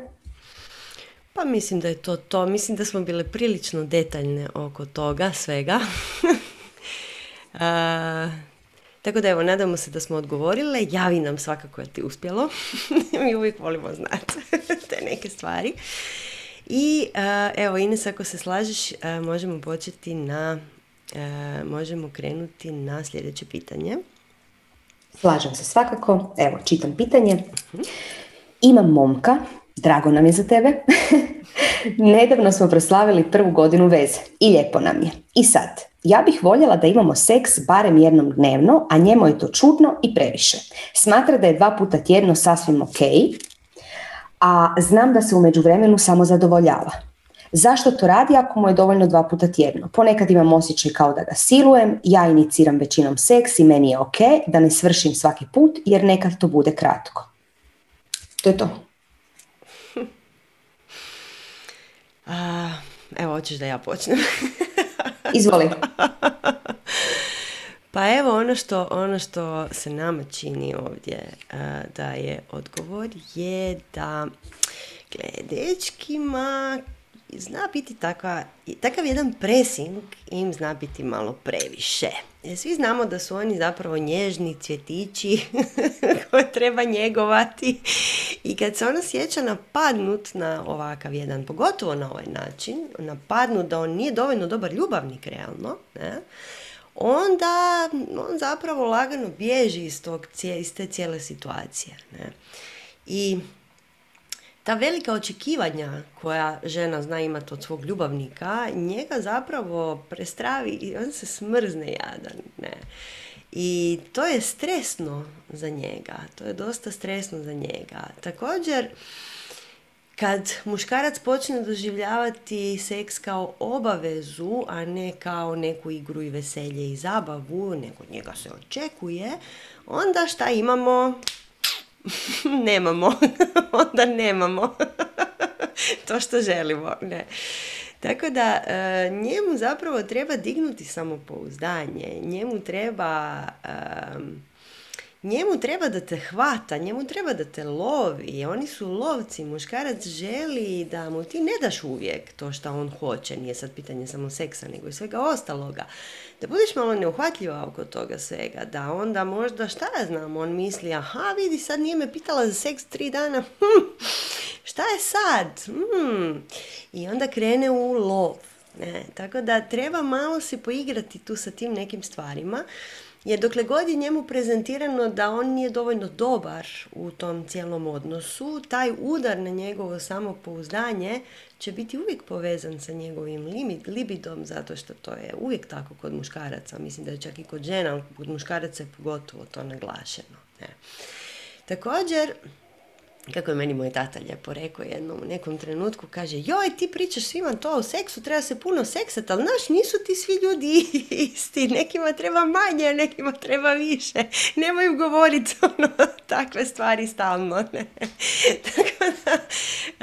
Pa mislim da je to. Mislim da smo bile prilično detaljne oko toga svega. Tako da evo, nadamo se da smo odgovorile. Javi nam svakako je ti uspjelo. Mi uvijek volimo znati te neke stvari. I evo, Ines, ako se slažeš, možemo početi možemo krenuti na sljedeće pitanje. Slažem se svakako. Evo, čitam pitanje. Imam momka, drago nam je za tebe. Nedavno smo proslavili 1. godinu veze i lijepo nam je. I sad, ja bih voljela da imamo seks barem jednom dnevno, a njemu je to čudno i previše. Smatra da je 2 puta tjedno sasvim ok, a znam da se u međuvremenu samo zadovoljava. Zašto to radi ako mu je dovoljno 2 puta tjedno? Ponekad imam osjećaj kao da ga silujem, ja iniciram većinom seks i meni je ok da ne svršim svaki put jer nekad to bude kratko. To je to. Evo, hoćeš da ja počnem? Izvoli. Pa evo, ono što se nama čini ovdje da je odgovor je da dečkima zna biti takav jedan pressing, im zna biti malo previše. Svi znamo da su oni zapravo nježni cvjetići koje treba njegovati i kad se ona sjeća napadnut na ovakav jedan, pogotovo na ovaj način, napadnut da on nije dovoljno dobar ljubavnik realno, ne? Onda on zapravo lagano bježi iz te cijele situacije. Ne? I ta velika očekivanja koja žena zna imati od svog ljubavnika, njega zapravo prestravi i on se smrzne jadan. Ne? I to je stresno za njega. To je dosta stresno za njega. Također, kad muškarac počne doživljavati seks kao obavezu, a ne kao neku igru i veselje i zabavu, nego njega se očekuje, onda šta imamo? Nemamo. Onda nemamo to što želimo. Ne. Tako da njemu zapravo treba dignuti samopouzdanje. Njemu treba da te hvata, njemu treba da te lovi. Oni su lovci, muškarac želi da mu ti ne daš uvijek to što on hoće. Nije sad pitanje samo seksa, nego i svega ostaloga. Da budeš malo neuhvatljiva oko toga svega, da onda možda, šta ja znam, on misli, aha, vidi, sad nije me pitala za seks 3 dana, šta je sad? I onda krene u lov. Ne? Tako da treba malo se poigrati tu sa tim nekim stvarima. Jer dokle god je njemu prezentirano da on nije dovoljno dobar u tom cijelom odnosu, taj udar na njegovo samopouzdanje će biti uvijek povezan sa njegovim libidom, zato što to je uvijek tako kod muškaraca. Mislim da je čak i kod žena, ali kod muškaraca je pogotovo to naglašeno. Ne. Također, kako je meni moj tata lijepo rekao jedno u nekom trenutku, kaže, joj, ti pričaš svima to o seksu, treba se puno seksati, ali znaš, nisu ti svi ljudi isti, nekima treba manje, nekima treba više, nemoj im govoriti ono, takve stvari stalno, ne. Tako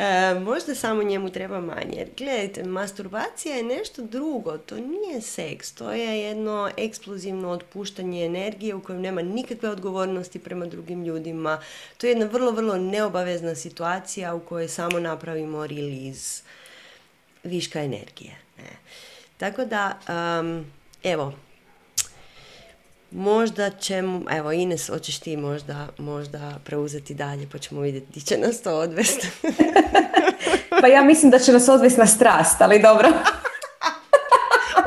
da, možda samo njemu treba manje, jer gledajte, masturbacija je nešto drugo, to nije seks, to je jedno eksplozivno otpuštanje energije u kojem nema nikakve odgovornosti prema drugim ljudima, to je jedna vrlo, vrlo neobavezna situacija u kojoj samo napravimo release viška energije. Ne. Tako da, evo, možda ćemo, evo Ines, hoćeš ti možda preuzeti dalje, pa ćemo vidjeti ti će nas to odvesti. Pa ja mislim da će nas odvesti na strast, ali dobro.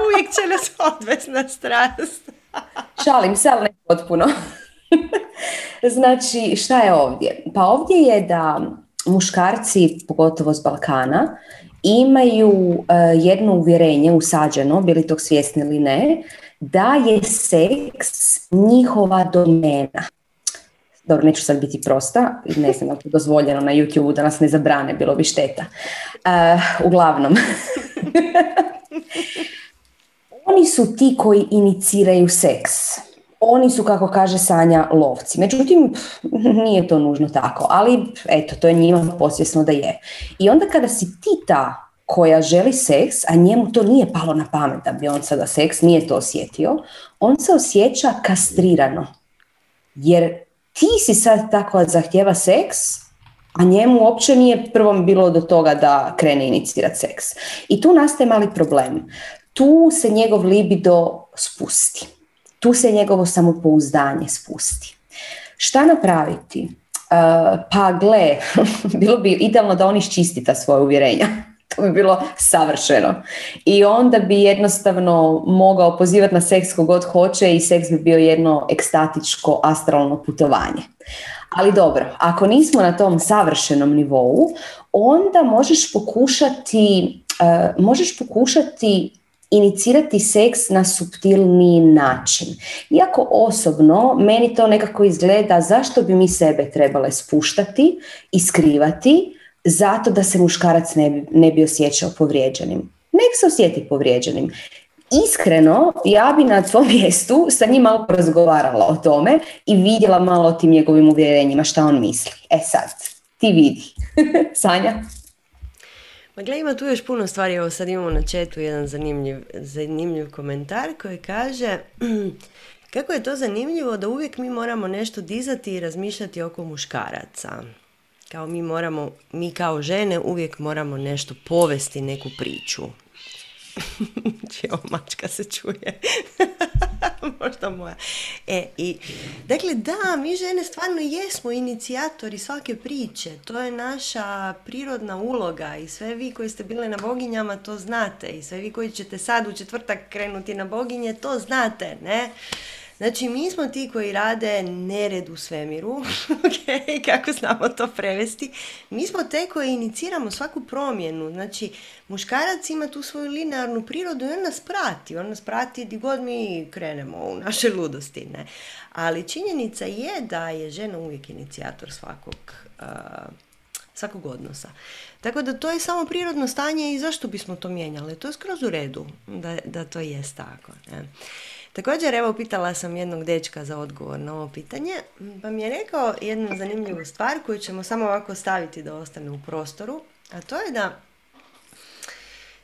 Uvijek će nas odvesti na strast. Šalim se, ali ne potpuno. Znači, šta je ovdje? Pa ovdje je da muškarci, pogotovo s Balkana, imaju jedno uvjerenje usađeno, bili tog svjesni ili ne, da je seks njihova domena. Dobro, neću sad biti prosta, ne znam da je dozvoljeno na YouTube-u, da nas ne zabrane, bilo bi šteta. Uglavnom. Oni su ti koji iniciraju seks. Oni su, kako kaže Sanja, lovci. Međutim, nije to nužno tako, ali eto, to je njima posvjesno da je. I onda kada si ti ta koja želi seks, a njemu to nije palo na pamet da bi on sada seks, nije to osjetio, on se osjeća kastrirano. Jer ti si sad ta koja zahtjeva seks, a njemu uopće nije prvom bilo do toga da krene inicirati seks. I tu nastaje mali problem. Tu se njegov libido spusti. Tu se njegovo samopouzdanje spusti. Šta napraviti? Pa gle, bilo bi idealno da on iščisti ta svoja uvjerenja. To bi bilo savršeno. I onda bi jednostavno mogao pozivati na seks kogod hoće i seks bi bio jedno ekstatičko astralno putovanje. Ali dobro, ako nismo na tom savršenom nivou, onda možeš pokušati inicirati seks na suptilniji način. Iako osobno, meni to nekako izgleda zašto bi mi sebe trebale spuštati i skrivati zato da se muškarac ne bi osjećao povrijeđenim. Nek se osjeti povrijeđenim. Iskreno, ja bi na svom mjestu sa njim malo razgovarala o tome i vidjela malo o tim njegovim uvjerenjima šta on misli. E sad, ti vidi. Sanja? Ma gle, ima tu još puno stvari, evo sad imamo na chatu jedan zanimljiv komentar koji kaže kako je to zanimljivo da uvijek mi moramo nešto dizati i razmišljati oko muškaraca. Kao mi kao žene uvijek moramo nešto povesti, neku priču. Čio, mačka se čuje. Možda moja. Dakle, da, mi žene stvarno jesmo inicijatori svake priče. To je naša prirodna uloga i sve vi koji ste bile na boginjama to znate. I sve vi koji ćete sad u četvrtak krenuti na boginje to znate, ne? Znači, mi smo ti koji rade nered u svemiru, okay, kako znamo to prevesti. Mi smo te koji iniciramo svaku promjenu. Znači, muškarac ima tu svoju linearnu prirodu i on nas prati gdje god mi krenemo u naše ludosti. Ne? Ali činjenica je da je žena uvijek inicijator svakog odnosa. Tako da to je samo prirodno stanje i zašto bismo to mijenjali? To je skroz u redu da to jest tako. Ne? Također, evo, pitala sam jednog dečka za odgovor na ovo pitanje, pa mi je rekao jednu zanimljivu stvar koju ćemo samo ovako staviti da ostane u prostoru, a to je da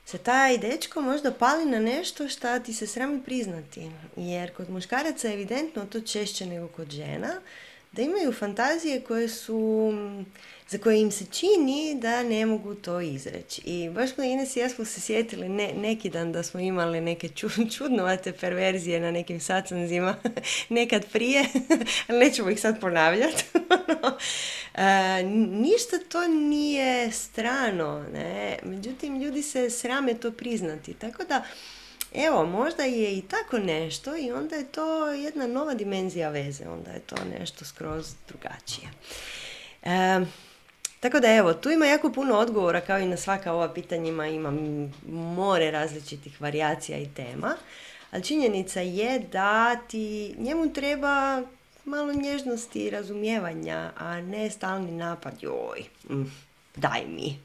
se taj dečko možda pali na nešto što ti se srami priznati, jer kod muškaraca je evidentno to češće nego kod žena, da imaju fantazije za koje im se čini da ne mogu to izreći. I baš kao Ines i ja smo se sjetili neki dan da smo imali neke čudnovate perverzije na nekim sacanzima nekad prije, ali nećemo ih sad ponavljati. Ništa to nije strano, ne? Međutim, ljudi se srame to priznati, tako da evo, možda je i tako nešto i onda je to jedna nova dimenzija veze, onda je to nešto skroz drugačije. Tako da evo, tu ima jako puno odgovora, kao i na svaka ova pitanjima ima more različitih varijacija i tema, ali činjenica je da njemu treba malo nježnosti i razumijevanja, a ne stalni napad, joj, daj mi.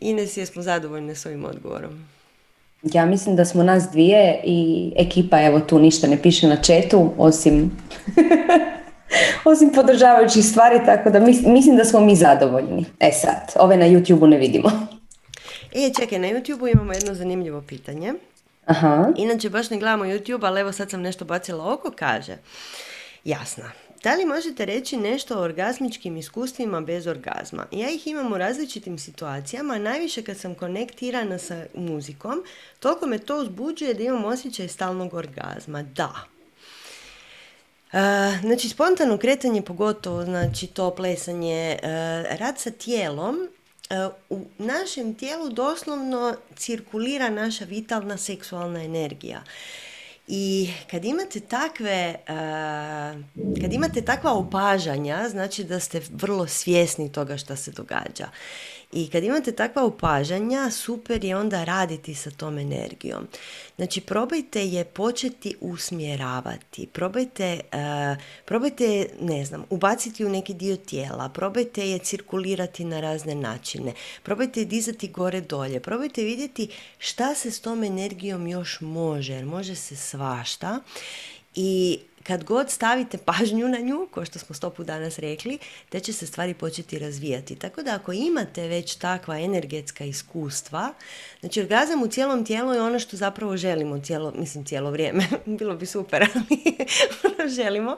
Ines, jesmo zadovoljne s ovim odgovorom? Ja mislim da smo nas dvije i ekipa, evo tu ništa ne piše na chatu, osim podržavajućih stvari, tako da mislim da smo mi zadovoljni. E sad, ove na YouTube-u ne vidimo. E, čekaj, na YouTube-u imamo jedno zanimljivo pitanje. Aha. Inače, baš ne gledamo YouTube, ali evo sad sam nešto bacila oko, kaže. Jasna. Da li možete reći nešto o orgazmičkim iskustvima bez orgazma? Ja ih imam u različitim situacijama, najviše kad sam konektirana sa muzikom, toliko me to uzbuđuje da imam osjećaj stalnog orgazma. Da. Znači, spontano kretanje pogotovo, znači to plesanje, rad sa tijelom, u našem tijelu doslovno cirkulira naša vitalna seksualna energija. I kad imate takva opažanja, znači da ste vrlo svjesni toga što se događa. I kad imate takva opažanja, super je onda raditi sa tom energijom. Znači, probajte je početi usmjeravati. Probajte, ne znam, ubaciti u neki dio tijela. Probajte je cirkulirati na razne načine. Probajte je dizati gore-dolje. Probajte vidjeti šta se s tom energijom još može. Jer može se svašta. I kad god stavite pažnju na nju, kao što smo 100 puta danas rekli, te će se stvari početi razvijati. Tako da ako imate već takva energetska iskustva, znači orgazam u cijelom tijelu je ono što zapravo želimo cijelo vrijeme. Bilo bi super, ali želimo.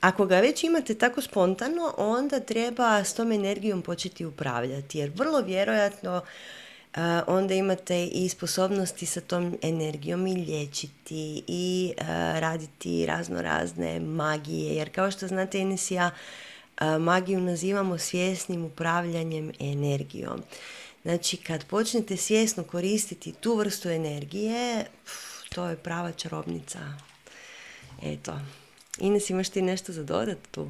Ako ga već imate tako spontano, onda treba s tom energijom početi upravljati. Jer vrlo vjerojatno onda imate i sposobnosti sa tom energijom i liječiti i raditi raznorazne magije. Jer kao što znate, Ines i ja magiju nazivamo svjesnim upravljanjem energijom. Znači, kad počnete svjesno koristiti tu vrstu energije, to je prava čarobnica. Eto. Ines, imaš ti nešto za dodat tu?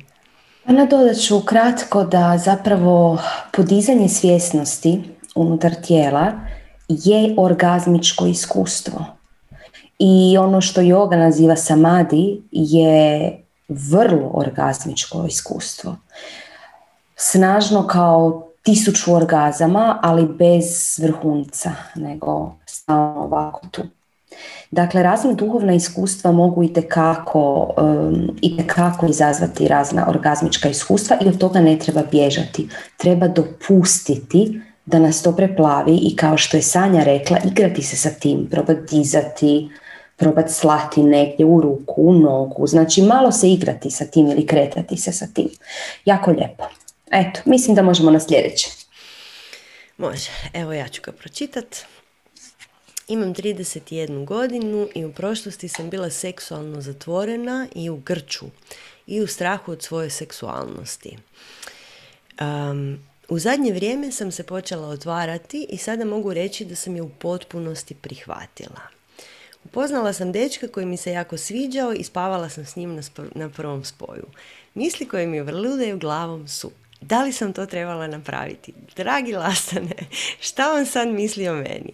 Nadodat ću kratko da zapravo podizanje svjesnosti unutar tijela je orgazmičko iskustvo. I ono što joga naziva samadi je vrlo orgazmičko iskustvo. Snažno kao 1000 orgazama, ali bez vrhunca, nego stalno ovako tu. Dakle, razne duhovna iskustva mogu itekako izazvati razna orgazmička iskustva i od toga ne treba bježati. Treba dopustiti da nas to preplavi i, kao što je Sanja rekla, igrati se sa tim, probati dizati, probati slati negdje u ruku, u nogu. Znači, malo se igrati sa tim ili kretati se sa tim. Jako lijepo. Eto, mislim da možemo na sljedeće. Može. Evo, ja ću ga pročitati. Imam 31 godinu i u prošlosti sam bila seksualno zatvorena i u grču i u strahu od svoje seksualnosti. U zadnje vrijeme sam se počela otvarati i sada mogu reći da sam je u potpunosti prihvatila. Upoznala sam dečka koji mi se jako sviđao i spavala sam s njim na prvom spoju. Misli koje mi vrludaju glavom su: da li sam to trebala napraviti? Dragi Lastane, šta on sad misli o meni?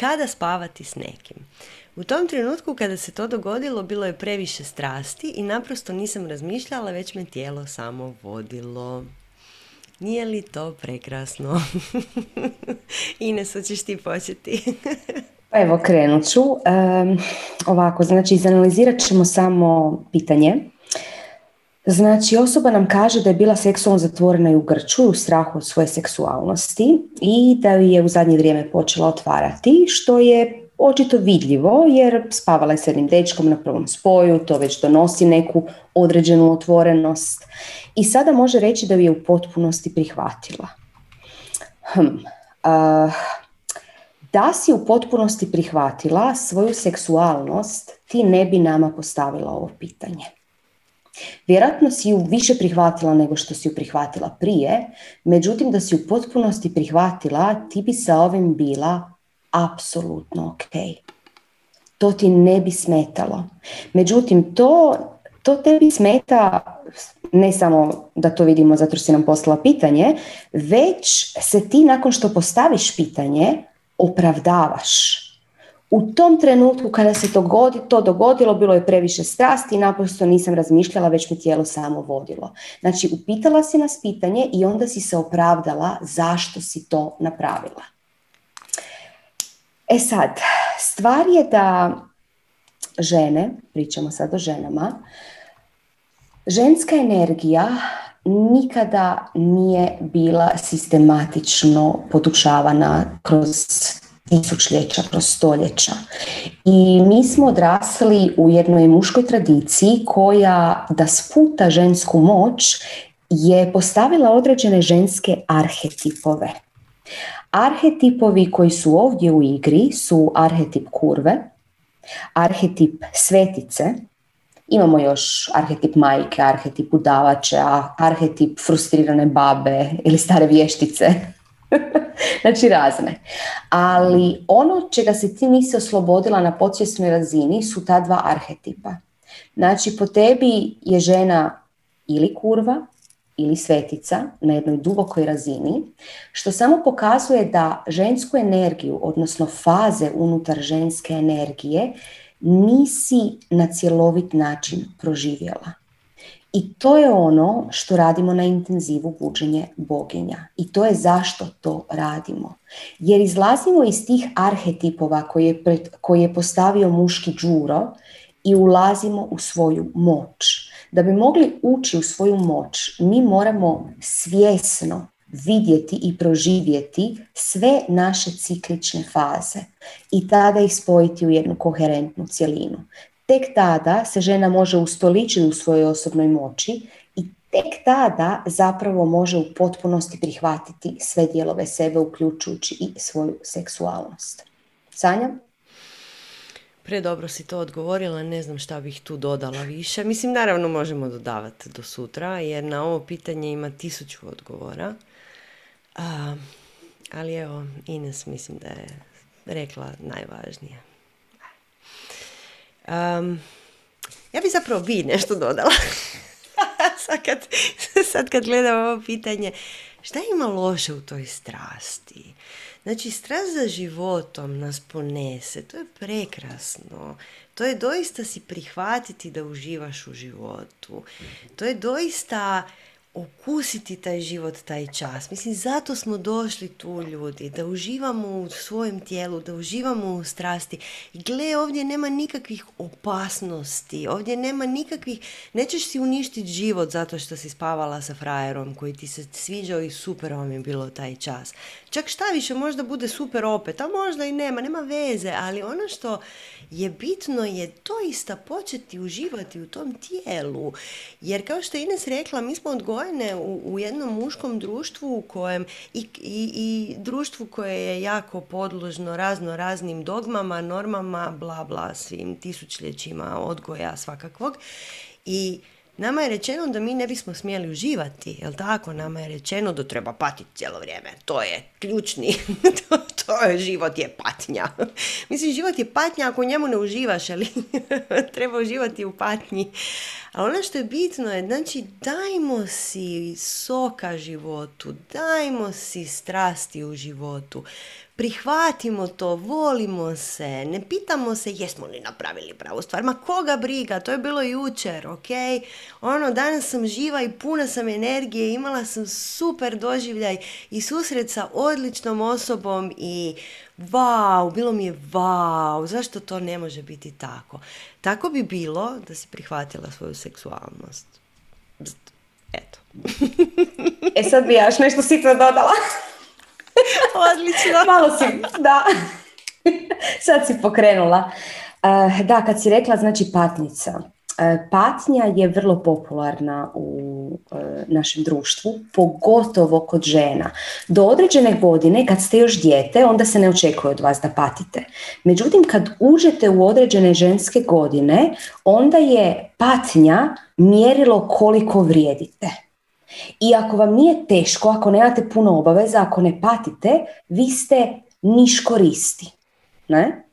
Kada spavati s nekim? U tom trenutku kada se to dogodilo, bilo je previše strasti i naprosto nisam razmišljala, već me tijelo samo vodilo. Nije li to prekrasno? Ines, hoćeš ti početi? Evo, krenut ću. Ovako, znači, izanalizirat ćemo samo pitanje. Znači, osoba nam kaže da je bila seksualno zatvorena i u grču, u strahu od svoje seksualnosti i da ju je u zadnje vrijeme počela otvarati, što je očito vidljivo jer spavala je s jednim dečkom na prvom spoju, to već donosi neku određenu otvorenost i sada može reći da ju je u potpunosti prihvatila. Da si u potpunosti prihvatila svoju seksualnost, ti ne bi nama postavila ovo pitanje. Vjerojatno si ju više prihvatila nego što si ju prihvatila prije, međutim da si u potpunosti prihvatila, ti bi sa ovim bila apsolutno ok. To ti ne bi smetalo. Međutim, to tebi smeta ne samo da to vidimo zato što si nam poslala pitanje, već se ti nakon što postaviš pitanje opravdavaš. U tom trenutku kada se to dogodilo, bilo je previše strasti i naprosto nisam razmišljala, već me tijelo samo vodilo. Znači, upitala si nas pitanje i onda si se opravdala zašto si to napravila. E sad, stvar je da žene, pričamo sad o ženama, ženska energija nikada nije bila sistematično podučavana kroz tisućljeća, kroz stoljeća. I mi smo odrasli u jednoj muškoj tradiciji koja da sputa žensku moć je postavila određene ženske arhetipove. Arhetipovi koji su ovdje u igri su arhetip kurve, arhetip svetice, imamo još arhetip majke, arhetip udavače, arhetip frustrirane babe ili stare vještice. Znači razne. Ali ono čega se ti nisi oslobodila na podsvjesnoj razini su ta dva arhetipa. Znači po tebi je žena ili kurva ili svetica na jednoj dubokoj razini, što samo pokazuje da žensku energiju, odnosno faze unutar ženske energije, nisi na cjelovit način proživjela. I to je ono što radimo na intenzivu buđenje boginja. I to je zašto to radimo. Jer izlazimo iz tih arhetipova koje je postavio muški đuro i ulazimo u svoju moć. Da bi mogli ući u svoju moć, mi moramo svjesno vidjeti i proživjeti sve naše ciklične faze i tada ih spojiti u jednu koherentnu cjelinu. Tek tada se žena može ustoličiti u svojoj osobnoj moći i tek tada zapravo može u potpunosti prihvatiti sve dijelove sebe, uključujući i svoju seksualnost. Sanja? Predobro si to odgovorila, ne znam šta bih tu dodala više. Mislim, naravno možemo dodavati do sutra, jer na ovo pitanje ima 1000 odgovora. Ali evo, Ines mislim da je rekla najvažnije. Ja bih zapravo nešto dodala. sad kad gledam ovo pitanje, šta ima loše u toj strasti? Znači, strast za životom nas ponese, to je prekrasno. To je doista si prihvatiti da uživaš u životu. To je doista okusiti taj život, taj čas. Mislim, zato smo došli tu, ljudi, da uživamo u svojem tijelu, da uživamo u strasti. I gle, ovdje nema nikakvih opasnosti, ovdje nema nikakvih... Nećeš si uništiti život zato što si spavala sa frajerom koji ti se sviđao i super vam je bilo taj čas. Čak šta više, možda bude super opet, a možda i nema veze, ali ono što je bitno je doista početi uživati u tom tijelu. Jer kao što je Ines rekla, mi smo odgojene u jednom muškom društvu u kojem i društvu koje je jako podložno raznoraznim dogmama, normama, bla bla, svim tisućljećima odgoja svakakvog. I nama je rečeno da mi ne bismo smjeli uživati, jel tako? Nama je rečeno da treba patiti cijelo vrijeme. To je ključni, život je patnja. Mislim, život je patnja ako njemu ne uživaš, ali treba uživati u patnji. A ono što je bitno je, znači, dajmo si soka životu, dajmo si strasti u životu. Prihvatimo to, volimo se, ne pitamo se jesmo li napravili pravu stvar, ma koga briga, to je bilo jučer, ok? Danas sam živa i puna sam energije, imala sam super doživljaj i susret sa odličnom osobom i vau, bilo mi je vau, zašto to ne može biti tako? Tako bi bilo da si prihvatila svoju seksualnost. Eto. E sad bi ja još nešto sitno dodala. Odlično. Malo si, da. Sad si pokrenula. Da, kad si rekla, znači patnica. Patnja je vrlo popularna u našem društvu, pogotovo kod žena. Do određene godine, kad ste još dijete, onda se ne očekuje od vas da patite. Međutim, kad uđete u određene ženske godine, onda je patnja mjerilo koliko vrijedite. I ako vam nije teško, ako nemate puno obaveza, ako ne patite, vi ste niškoristi. Ne?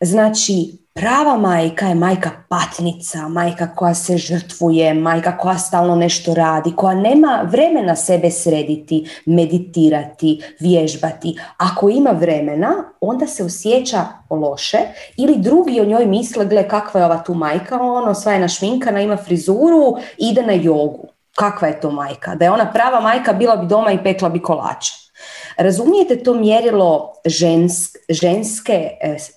Znači, Prava majka je majka patnica, majka koja se žrtvuje, majka koja stalno nešto radi, koja nema vremena sebe srediti, meditirati, vježbati. Ako ima vremena, onda se osjeća loše ili drugi o njoj misle, gle kakva je ova tu majka, ona osvajena šminkana, ima frizuru, ide na jogu. Kakva je to majka? Da je ona prava majka, bila bi doma i pekla bi kolače. Razumijete to mjerilo ženske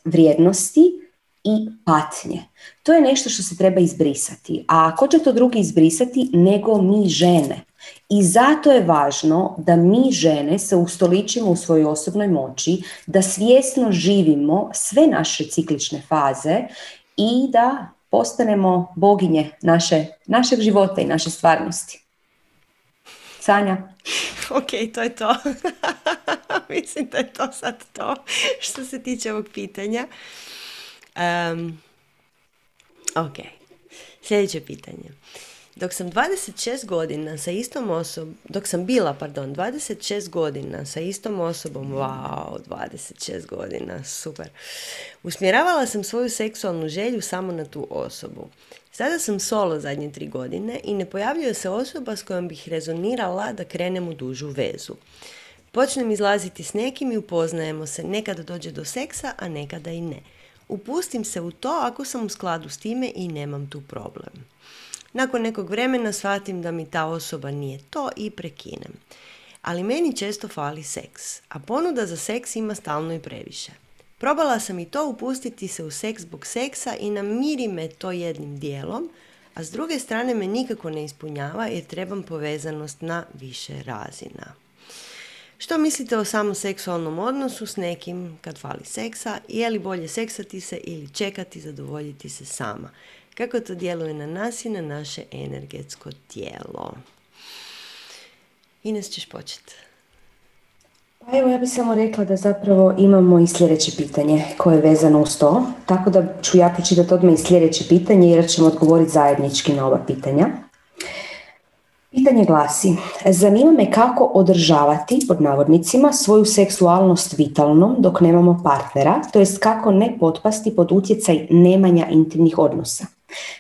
vrijednosti i patnje. To je nešto što se treba izbrisati. A ko će to drugi izbrisati nego mi žene? I zato je važno da mi žene se ustoličimo u svojoj osobnoj moći, da svjesno živimo sve naše ciklične faze i da postanemo boginje našeg života i naše stvarnosti. Sanja. Ok, to je to. Mislim da je to sad to što se tiče ovog pitanja. Ok, sljedeće pitanje. Dok sam bila, 26 godina sa istom osobom, wow, 26 godina, super, usmjeravala sam svoju seksualnu želju samo na tu osobu. Sada sam solo zadnje 3 godine i ne pojavljuje se osoba s kojom bih rezonirala da krenem u dužu vezu. Počnem izlaziti s nekim i upoznajemo se, nekada dođe do seksa, a nekada i ne. Upustim se u to ako sam u skladu s time i nemam tu problem. Nakon nekog vremena shvatim da mi ta osoba nije to i prekinem. Ali meni često fali seks, a ponuda za seks ima stalno i previše. Probala sam i to, upustiti se u seks zbog seksa i namiri me to jednim dijelom, a s druge strane me nikako ne ispunjava jer trebam povezanost na više razina. Što mislite o samoseksualnom odnosu s nekim kad fali seksa? Je li bolje seksati se ili čekati, zadovoljiti se sama? Kako to djeluje na nas i na naše energetsko tijelo? Ines, ćeš početi. Pa evo, ja bih samo rekla da zapravo imamo i sljedeće pitanje koje je vezano uz to. Tako da ću ja pročitati odmah i sljedeće pitanje jer ćemo odgovoriti zajednički na oba pitanja. Pitanje glasi, zanima me kako održavati, pod navodnicima, svoju seksualnost vitalnom dok nemamo partnera, to jest kako ne potpasti pod utjecaj nemanja intimnih odnosa.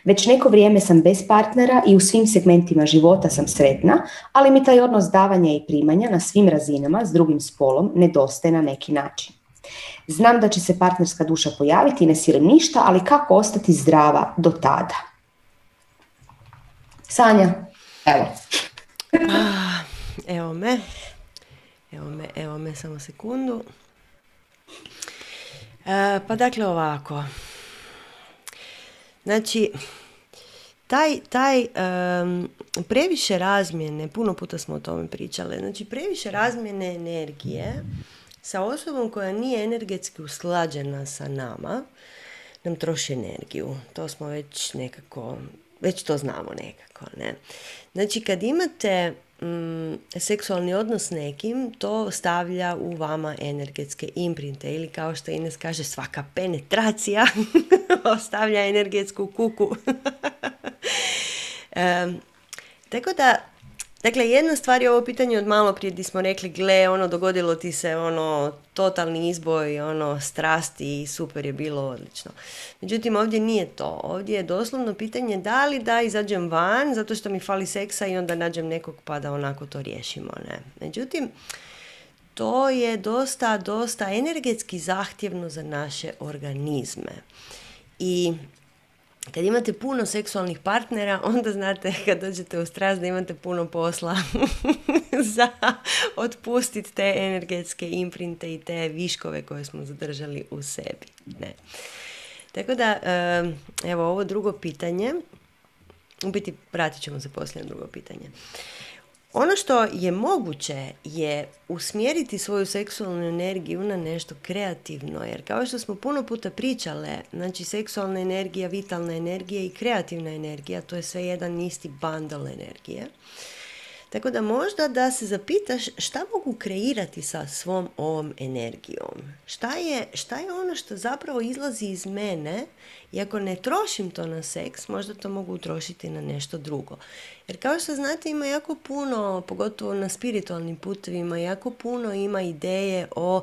Već neko vrijeme sam bez partnera i u svim segmentima života sam sretna, ali mi taj odnos davanja i primanja na svim razinama s drugim spolom nedostaje na neki način. Znam da će se partnerska duša pojaviti, ne silim ništa, ali kako ostati zdrava do tada? Sanja. Evo me, samo sekundu. Pa dakle ovako. Znači, taj previše razmjene, puno puta smo o tome pričale, znači previše razmjene energije sa osobom koja nije energetski usklađena sa nama, nam troši energiju. To smo već to znamo nekako, ne? Znači, kad imate seksualni odnos s nekim, to stavlja u vama energetske imprinte ili kao što Ines kaže, svaka penetracija ostavlja energetsku kuku. Tako da, dakle, jedna stvar je ovo pitanje od malo prije gdje smo rekli, gle, dogodilo ti se totalni izboj, strasti i super je bilo, odlično. Međutim, ovdje nije to. Ovdje je doslovno pitanje da li da izađem van zato što mi fali seksa i onda nađem nekog pa da onako to riješimo, ne. Međutim, to je dosta energetski zahtjevno za naše organizme. I kad imate puno seksualnih partnera, onda znate kad dođete u strast da imate puno posla za otpustiti te energetske imprinte i te viškove koje smo zadržali u sebi. Ne. Tako da, evo ovo drugo pitanje, u biti pratit ćemo se poslije na drugo pitanje. Ono što je moguće je usmjeriti svoju seksualnu energiju na nešto kreativno, jer kao što smo puno puta pričale, znači seksualna energija, vitalna energija i kreativna energija, to je sve jedan isti bundle energije. Tako da možda da se zapitaš šta mogu kreirati sa svom ovom energijom. Šta je ono što zapravo izlazi iz mene i ako ne trošim to na seks, možda to mogu utrošiti na nešto drugo. Jer kao što znate ima jako puno, pogotovo na spiritualnim putovima, jako puno ima ideje o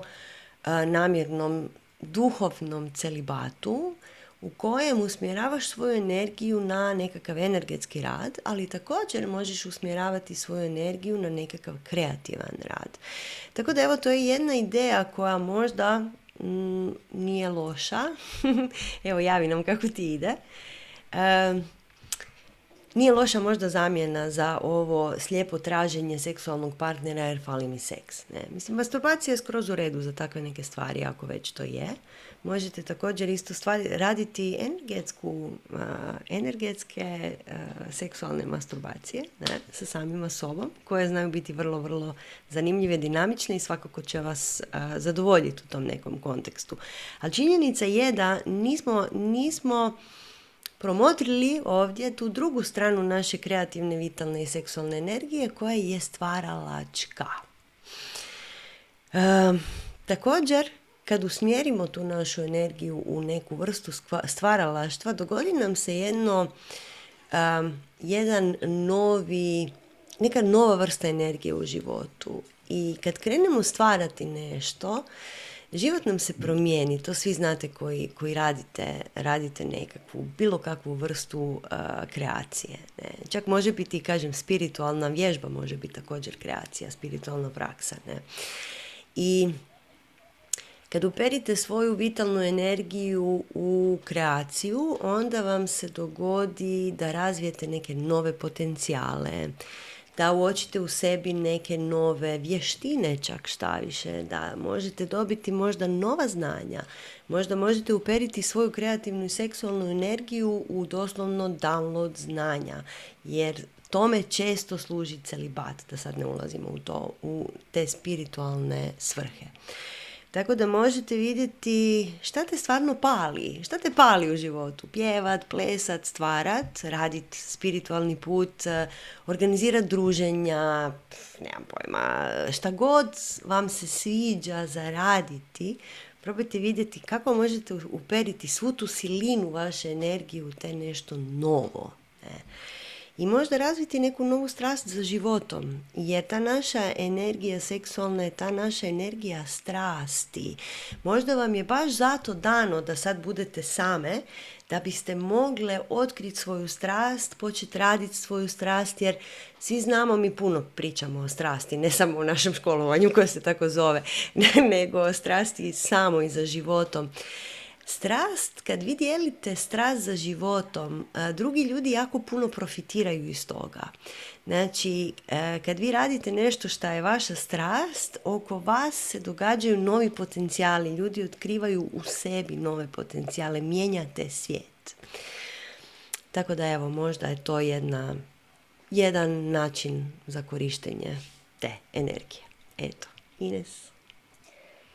namjernom duhovnom celibatu u kojem usmjeravaš svoju energiju na nekakav energetski rad, ali također možeš usmjeravati svoju energiju na nekakav kreativan rad. Tako da evo, to je jedna ideja koja možda nije loša. Evo, javi nam kako ti ide. Nije loša možda zamjena za ovo slijepo traženje seksualnog partnera jer fali mi seks. Ne? Mislim, masturbacija je skroz u redu za takve neke stvari, ako već to je. Možete također isto stvari raditi energetske seksualne masturbacije, ne? Sa samima sobom, koje znaju biti vrlo, vrlo zanimljive, dinamične i svakako će vas zadovoljiti u tom nekom kontekstu. Ali činjenica je da nismo promotrili ovdje tu drugu stranu naše kreativne, vitalne i seksualne energije koja je stvaralačka. Također, kad usmjerimo tu našu energiju u neku vrstu stvaralaštva, dogodi nam se neka nova vrsta energije u životu. I kad krenemo stvarati nešto, život nam se promijeni, to svi znate koji radite nekakvu, bilo kakvu vrstu kreacije. Ne? Čak može biti, kažem, spiritualna vježba, može biti također kreacija, spiritualna praksa. Ne? I kad uperite svoju vitalnu energiju u kreaciju, onda vam se dogodi da razvijete neke nove potencijale, da uočite u sebi neke nove vještine, čak šta više, da možete dobiti možda nova znanja, možda možete uperiti svoju kreativnu i seksualnu energiju u doslovno download znanja, jer tome često služi celibat, da sad ne ulazimo u to, u te spiritualne svrhe. Tako da možete vidjeti šta te stvarno pali, šta te pali u životu. Pjevat, plesat, stvarat, radit spiritualni put, organizirat druženja, nemam pojma, šta god vam se sviđa za raditi, probajte vidjeti kako možete uperiti svu tu silinu vaše energije u te nešto novo. Ne? I možda razviti neku novu strast za životom, jer ta naša energija seksualna je ta naša energija strasti. Možda vam je baš zato dano da sad budete same, da biste mogle otkriti svoju strast, početi raditi svoju strast, jer svi znamo, mi puno pričamo o strasti, ne samo u našem školovanju koje se tako zove, nego o strasti samo i za životom. Strast, kad vi dijelite strast za životom, drugi ljudi jako puno profitiraju iz toga. Znači, kad vi radite nešto što je vaša strast, oko vas se događaju novi potencijali, ljudi otkrivaju u sebi nove potencijale, mijenjate svijet. Tako da evo, možda je to jedan način za korištenje te energije. Eto, Ines.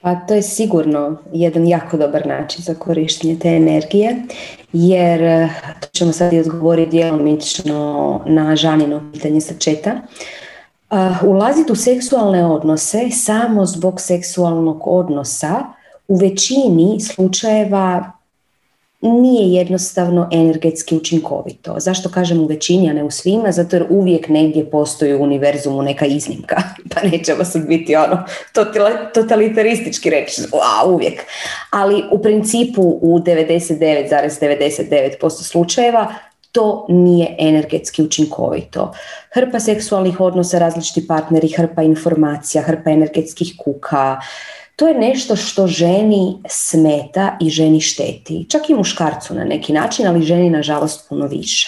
Pa to je sigurno jedan jako dobar način za korištenje te energije, jer to ćemo sad i odgovoriti djelomično na Žanino pitanje sa četa. Ulaziti u seksualne odnose samo zbog seksualnog odnosa u većini slučajeva nije jednostavno energetski učinkovito. Zašto kažem u većini, a ne u svima? Zato jer uvijek negdje postoji u univerzumu neka iznimka. Pa nećemo sad biti totalitaristički reći, uvijek. Ali u principu u 99,99% slučajeva to nije energetski učinkovito. Hrpa seksualnih odnosa, različiti partneri, hrpa informacija, hrpa energetskih kuka. To je nešto što ženi smeta i ženi šteti. Čak i muškarcu na neki način, ali ženi nažalost puno više.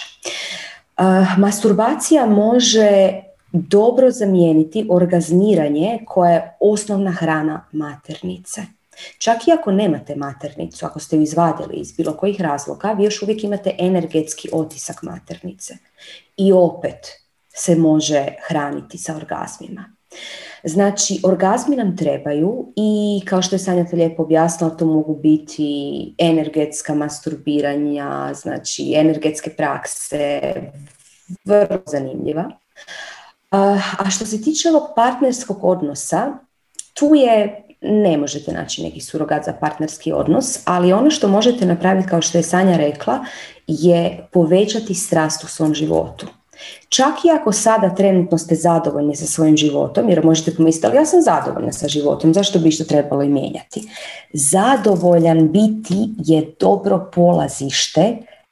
Masturbacija može dobro zamijeniti orgazmiranje koja je osnovna hrana maternice. Čak i ako nemate maternicu, ako ste ju izvadili iz bilo kojih razloga, vi još uvijek imate energetski otisak maternice. I opet se može hraniti sa orgazmima. Znači, orgazmi nam trebaju i kao što je Sanja to lijepo objasnila, to mogu biti energetska masturbiranja, znači energetske prakse, vrlo zanimljiva. A što se tiče ovog partnerskog odnosa, ne možete naći neki surogat za partnerski odnos, ali ono što možete napraviti, kao što je Sanja rekla, je povećati strast u svom životu. Čak i ako sada trenutno ste zadovoljni sa svojim životom, jer možete pomisliti, ali ja sam zadovoljna sa životom, zašto bi što trebalo i mijenjati? Zadovoljan biti je dobro polazište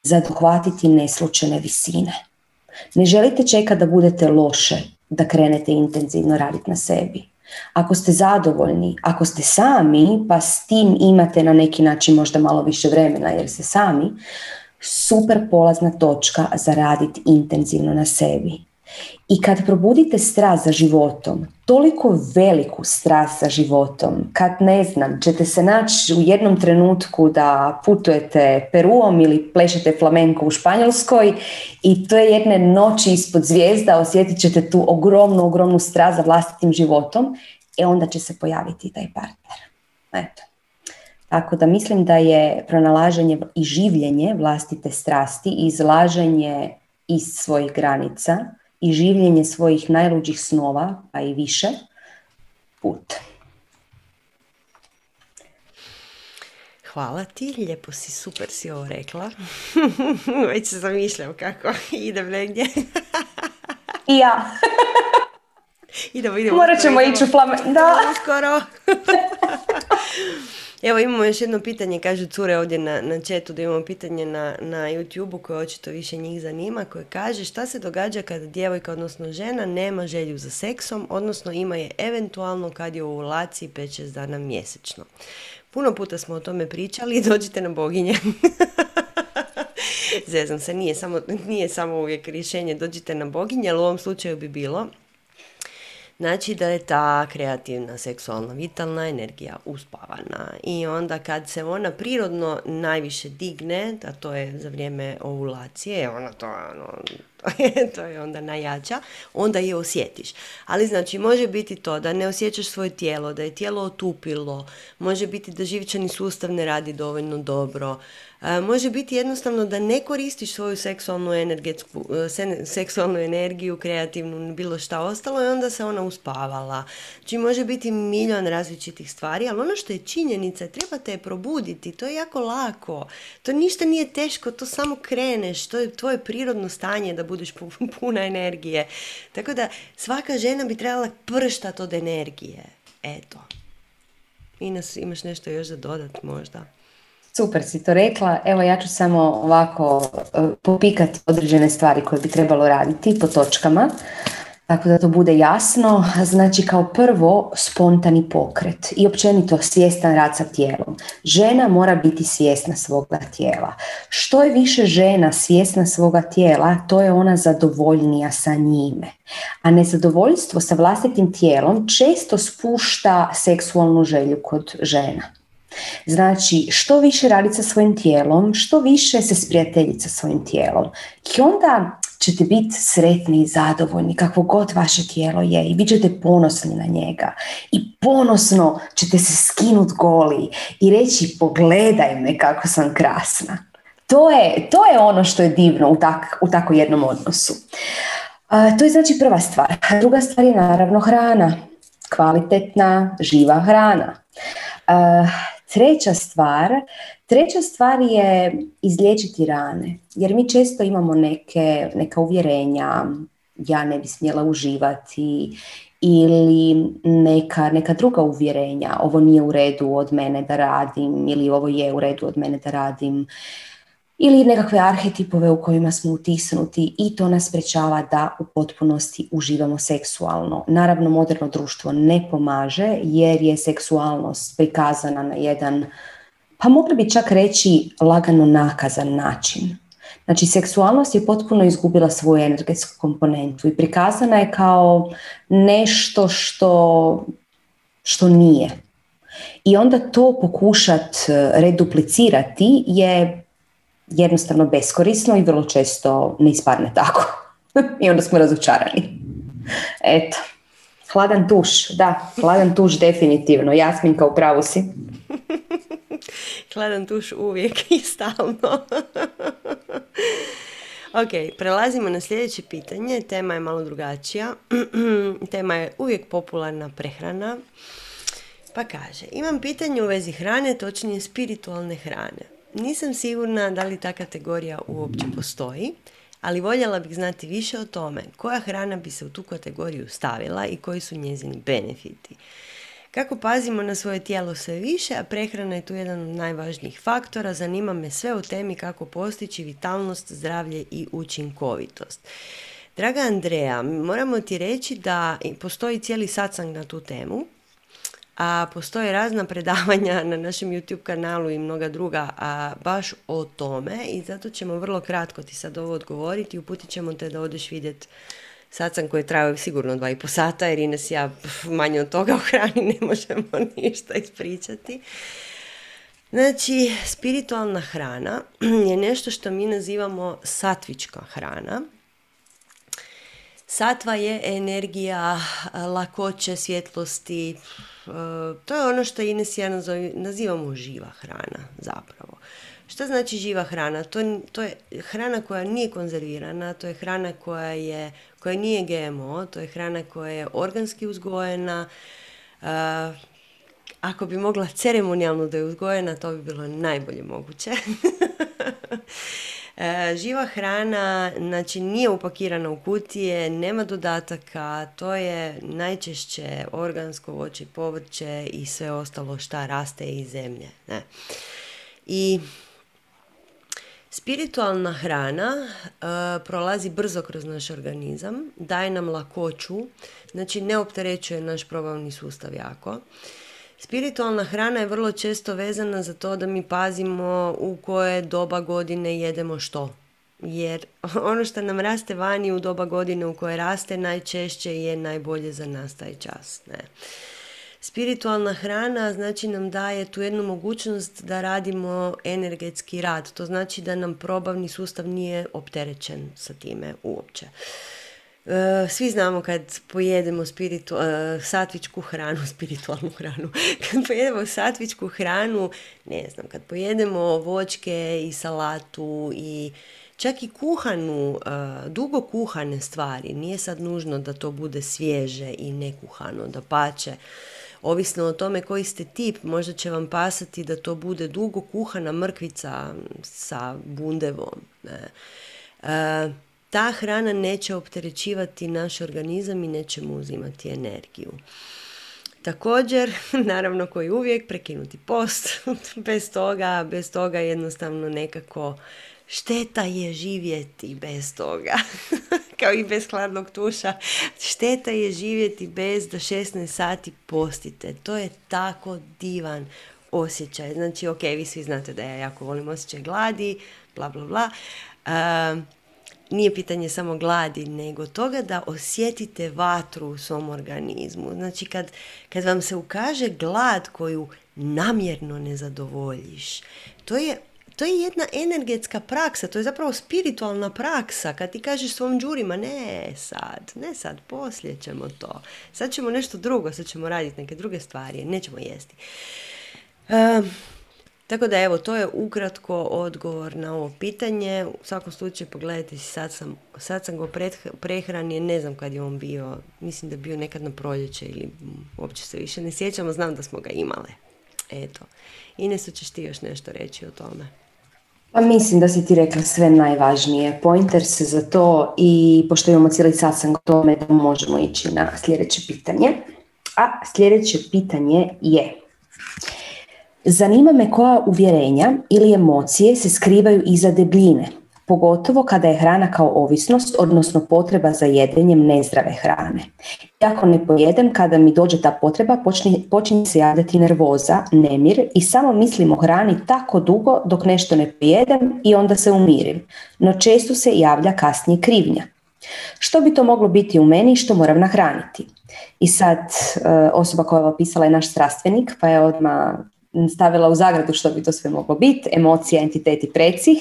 za dohvatiti neslučene visine. Ne želite čekati da budete loše, da krenete intenzivno raditi na sebi. Ako ste zadovoljni, ako ste sami, pa s tim imate na neki način možda malo više vremena jer ste sami, super polazna točka za raditi intenzivno na sebi. I kad probudite strast za životom, toliko veliku strast za životom, kad ne znam, ćete se naći u jednom trenutku da putujete Peruom ili plešete flamenko u Španjolskoj i to je jedne noći ispod zvijezda, osjetit ćete tu ogromnu, ogromnu strast za vlastitim životom, onda će se pojaviti taj partner. Eto. Tako da mislim da je pronalaženje i življenje vlastite strasti, izlaženje iz svojih granica i življenje svojih najluđih snova, pa i više, put. Hvala ti, lijepo si, super si ovo rekla. Već se zamišljam kako idem negdje. I ja. Idemo. Morat ćemo ići u flamenko. Da. Uskoro. Evo, imamo još jedno pitanje, kažu cure ovdje na chatu da imamo pitanje na YouTube-u koje očito više njih zanima, koje kaže šta se događa kad djevojka, odnosno žena, nema želju za seksom, odnosno ima je eventualno kad je u ovulaciji 5-6 dana mjesečno. Puno puta smo o tome pričali, dođite na boginje. Zezam se, nije samo uvijek rješenje dođite na boginje, ali u ovom slučaju bi bilo. Znači da je ta kreativna, seksualna, vitalna energija uspavana i onda kad se ona prirodno najviše digne, a to je za vrijeme ovulacije, to je onda najjača, onda je osjetiš. Ali znači može biti to da ne osjećaš svoje tijelo, da je tijelo otupilo, može biti da živčani sustav ne radi dovoljno dobro, može biti jednostavno da ne koristiš svoju seksualnu energiju, kreativnu, bilo šta ostalo i onda se ona uspavala. Znači može biti milion različitih stvari, ali ono što je činjenica, trebate je probuditi, to je jako lako, to ništa nije teško, to samo kreneš, to je tvoje prirodno stanje da budeš puna energije. Tako da svaka žena bi trebala prštati od energije. Eto. Ines, imaš nešto još za dodat možda? Super si to rekla. Evo, ja ću samo ovako popikati određene stvari koje bi trebalo raditi po točkama. Tako da to bude jasno. Znači, kao prvo, spontani pokret i općenito svjestan rad sa tijelom. Žena mora biti svjesna svoga tijela. Što je više žena svjesna svoga tijela, to je ona zadovoljnija sa njime. A nezadovoljstvo sa vlastitim tijelom često spušta seksualnu želju kod žena. Znači, što više raditi sa svojim tijelom, što više se sprijateljiti sa svojim tijelom. I onda ćete biti sretni i zadovoljni kakvo god vaše tijelo je i bit ćete ponosni na njega i ponosno ćete se skinuti goli i reći pogledaj me kako sam krasna. To je ono što je divno u tako jednom odnosu. To je znači prva stvar. Druga stvar je naravno hrana. Kvalitetna, živa hrana. Treća stvar je izliječiti rane, jer mi često imamo neka uvjerenja, ja ne bi smjela uživati ili neka druga uvjerenja, ovo nije u redu od mene da radim ili ovo je u redu od mene da radim ili nekakve arhetipove u kojima smo utisnuti i to nas sprečava da u potpunosti uživamo seksualno. Naravno, moderno društvo ne pomaže jer je seksualnost prikazana na jedan, pa mogli bi čak reći, lagano nakazan način. Znači, seksualnost je potpuno izgubila svoju energetsku komponentu i prikazana je kao nešto što nije. I onda to pokušat reduplicirati je jednostavno beskorisno i vrlo često ne ispadne tako. I onda smo razočarani. Eto, hladan tuš definitivno. Jasminka, u pravu si. Hladan tuš uvijek i stalno. Ok, prelazimo na sljedeće pitanje. Tema je malo drugačija. Tema je uvijek popularna prehrana. Pa kaže, imam pitanje u vezi hrane, točnije spiritualne hrane. Nisam sigurna da li ta kategorija uopće postoji. ali voljela bih znati više o tome koja hrana bi se u tu kategoriju stavila i koji su njezini benefiti. Kako pazimo na svoje tijelo sve više, a prehrana je tu jedan od najvažnijih faktora, zanima me sve o temi kako postići vitalnost, zdravlje i učinkovitost. Draga Andreja, moramo ti reći da postoji cijeli satsang na tu temu, a postoje razna predavanja na našem YouTube kanalu i mnoga druga baš o tome, i zato ćemo vrlo kratko ti sad ovo odgovoriti i uputit ćemo te da odeš vidjeti satsang koji je trajao sigurno 2,5 sata, jer Ines i ja manje od toga o hrani ne možemo ništa ispričati. Znači, spiritualna hrana je nešto što mi nazivamo satvička hrana. Satva je energija lakoće, svjetlosti, to je ono što Ines i ja nazivamo živa hrana zapravo. Što znači živa hrana? To je hrana koja nije konzervirana, to je hrana koja nije GMO, to je hrana koja je organski uzgojena. Ako bi mogla ceremonijalno da je uzgojena, to bi bilo najbolje moguće. Živa hrana, znači, nije upakirana u kutije, nema dodataka, to je najčešće organsko voće i povrće i sve ostalo što raste iz zemlje, ne? I spiritualna hrana prolazi brzo kroz naš organizam, daje nam lakoću, znači ne opterećuje naš probavni sustav jako. Spiritualna hrana je vrlo često vezana za to da mi pazimo u koje doba godine jedemo što. Jer ono što nam raste vani u doba godine u koje raste najčešće je najbolje za nas taj čas, ne? Spiritualna hrana znači nam daje tu jednu mogućnost da radimo energetski rad. To znači da nam probavni sustav nije opterećen sa time uopće. Svi znamo kad pojedemo satvičku hranu, spiritualnu hranu, kad pojedemo satvičku hranu, ne znam, kad pojedemo voćke i salatu i čak i kuhanu, dugo kuhane stvari, nije sad nužno da to bude svježe i nekuhano, dapače. Ovisno o tome koji ste tip, možda će vam pasati da to bude dugo kuhana mrkvica sa bundevom. Ta hrana neće opterećivati naš organizam i neće mu uzimati energiju. Također, naravno koji uvijek, prekinuti post. Bez toga jednostavno nekako šteta je živjeti bez toga. Kao i bez hladnog tuša. Šteta je živjeti bez da 16 sati postite. To je tako divan osjećaj. Znači, ok, vi svi znate da ja jako volim osjećaj gladi, bla, bla, bla. Nije pitanje samo gladi, nego toga da osjetite vatru u svom organizmu. Znači, kad vam se ukaže glad koju namjerno ne zadovoljiš, to je jedna energetska praksa, to je zapravo spiritualna praksa. Kad ti kažeš svom džurima, ne sad, poslije ćemo to. Sad ćemo nešto drugo, sad ćemo raditi neke druge stvari, nećemo jesti. Tako da evo, to je ukratko odgovor na ovo pitanje. U svakom slučaju pogledajte si satsang o prehrani, ne znam kad je on bio, mislim da je bio nekad na proljeće ili uopće se više ne sjećamo, znam da smo ga imale. Eto, Ines, ćeš ti još nešto reći o tome? Pa mislim da si ti rekla sve najvažnije. Pointer se za to, i pošto imamo cijeli satsang o tome, da možemo ići na sljedeće pitanje. A sljedeće pitanje je: zanima me koja uvjerenja ili emocije se skrivaju iza debljine, pogotovo kada je hrana kao ovisnost, odnosno potreba za jedenjem nezdrave hrane. I ako ne pojedem, kada mi dođe ta potreba, počinje se javljati nervoza, nemir i samo mislim o hrani tako dugo dok nešto ne pojedem i onda se umirim. No često se javlja kasnije krivnja. Što bi to moglo biti u meni i što moram nahraniti? I sad, osoba koja je opisala je naš strastvenik, pa je odmah stavila u zagradu što bi to sve moglo biti: emocija, entiteti, preci.